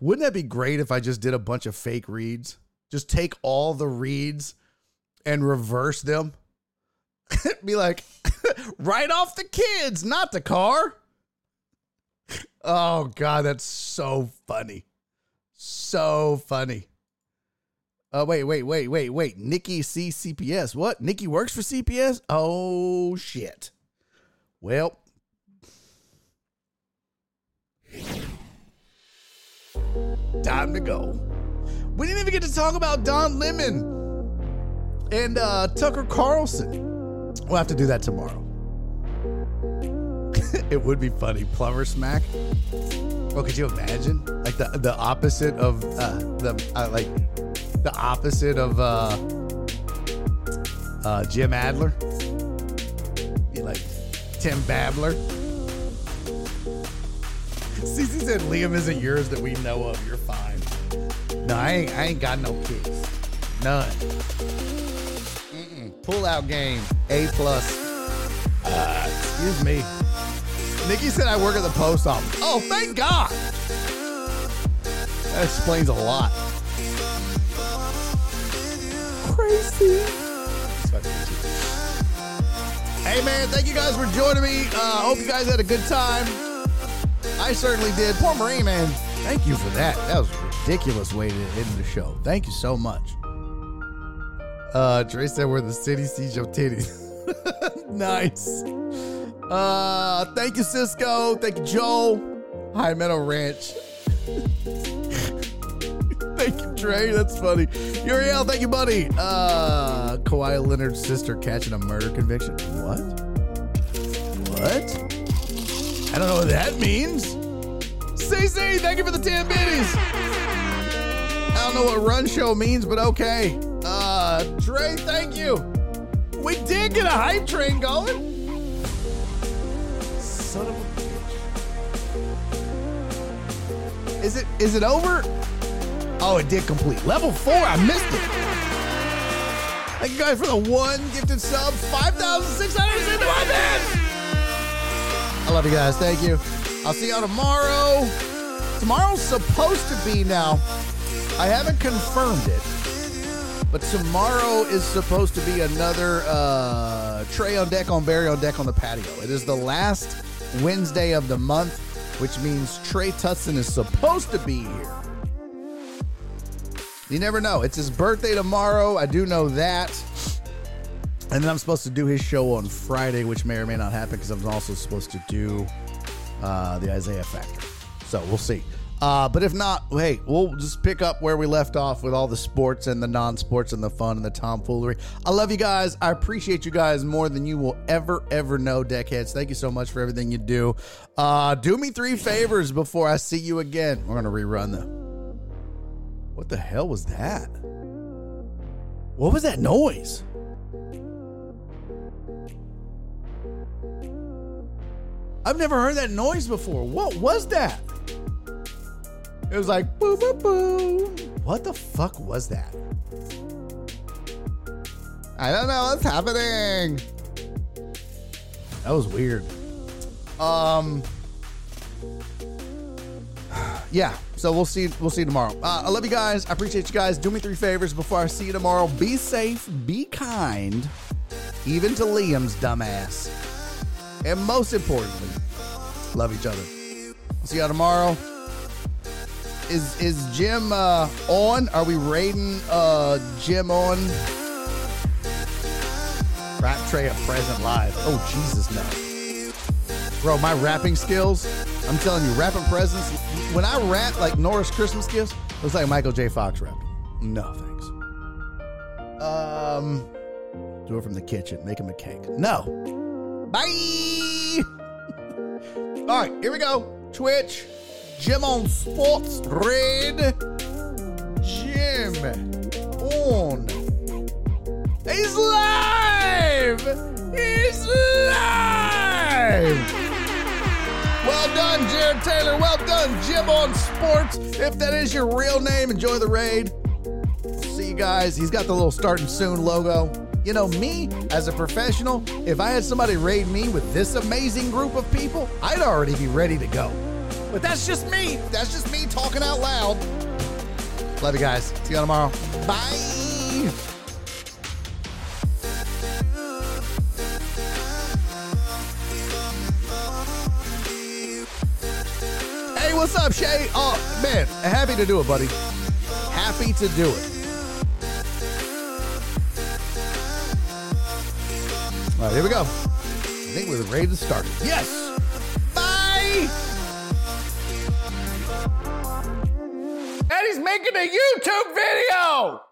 Wouldn't that be great if I just did a bunch of fake reads? Just take all the reads and reverse them. Be like, right off the kids, not the car. Oh, God, that's so funny. So funny. Wait. Nikki CPS. What? Nikki works for CPS? Oh, shit. Well. Time to go. We didn't even get to talk about Don Lemon and Tucker Carlson. We'll have to do that tomorrow. It would be funny. Plumber smack. Well, could you imagine? Like the opposite of the opposite of Jim Adler. Be like Tim Babbler. Cece said Liam isn't yours that we know of. You're fine. No, I ain't got no kids. None. Pull out game. A+. Excuse me. Nikki said I work at the post office. Oh, thank God. That explains a lot. Crazy. Hey man, thank you guys for joining me. Hope you guys had a good time. I certainly did. Poor Marie, man. Thank you for that. That was a ridiculous way to end the show. Thank you so much. Dre said where the city sees your titties. Nice. Thank you, Cisco. Thank you, Joel. High Meadow Ranch. Thank you, Trey. That's funny. Uriel, thank you, buddy. Kawhi Leonard's sister catching a murder conviction. What? What? I don't know what that means. CC, thank you for the 10 biddies. I don't know what run show means, but okay. Trey, thank you. We did get a hype train going. Son of a bitch. Is it over? Oh, it did complete. Level 4, I missed it. Thank you guys for the one gifted sub. 5,600 is in the iPad. I love you guys. Thank you. I'll see y'all tomorrow. Tomorrow's supposed to be now. I haven't confirmed it. But tomorrow is supposed to be another Trey on Deck on Barry on Deck on the Patio. It is the last Wednesday of the month, which means Trey Tutson is supposed to be here. You never know. It's his birthday tomorrow. I do know that. And then I'm supposed to do his show on Friday, which may or may not happen because I'm also supposed to do the Isaiah Factor. So we'll see. But if not, hey, we'll just pick up where we left off with all the sports and the non-sports and the fun and the tomfoolery. I love you guys. I appreciate you guys more than you will ever know, Deckheads. Thank you so much for everything you do. Do me 3 favors before I see you again. We're going to rerun them. What the hell was that? What was that noise? I've never heard that noise before. What was that? It was like, boo, boo, boo. What the fuck was that? I don't know what's happening. That was weird. Yeah, so we'll see tomorrow. I love you guys. I appreciate you guys. Do me 3 favors before I see you tomorrow. Be safe, be kind, even to Liam's dumbass. And most importantly, love each other. I'll see y'all tomorrow. Is Jim on? Are we raiding Jim on? Rap Trey at present live. Oh, Jesus, no. Bro, my rapping skills, I'm telling you, rapping presents. When I rap like Norris Christmas Gifts, it was like Michael J. Fox rapped. No, thanks. Do it from the kitchen. Make him a cake. No. Bye. All right, here we go. Twitch. Jim on Sports Red. Jim on. He's live. He's live. Well done. on, Jared Taylor. Well done, Jim on Sports. If that is your real name, enjoy the raid. See you guys. He's got the little starting soon logo. You know, me as a professional, if I had somebody raid me with this amazing group of people, I'd already be ready to go. But that's just me. That's just me talking out loud. Love you guys. See you tomorrow. Bye. Hey, what's up, Shay? Oh, man, happy to do it, buddy. Happy to do it. All right, here we go. I think we're ready to start. Yes. Bye. And he's making a YouTube video.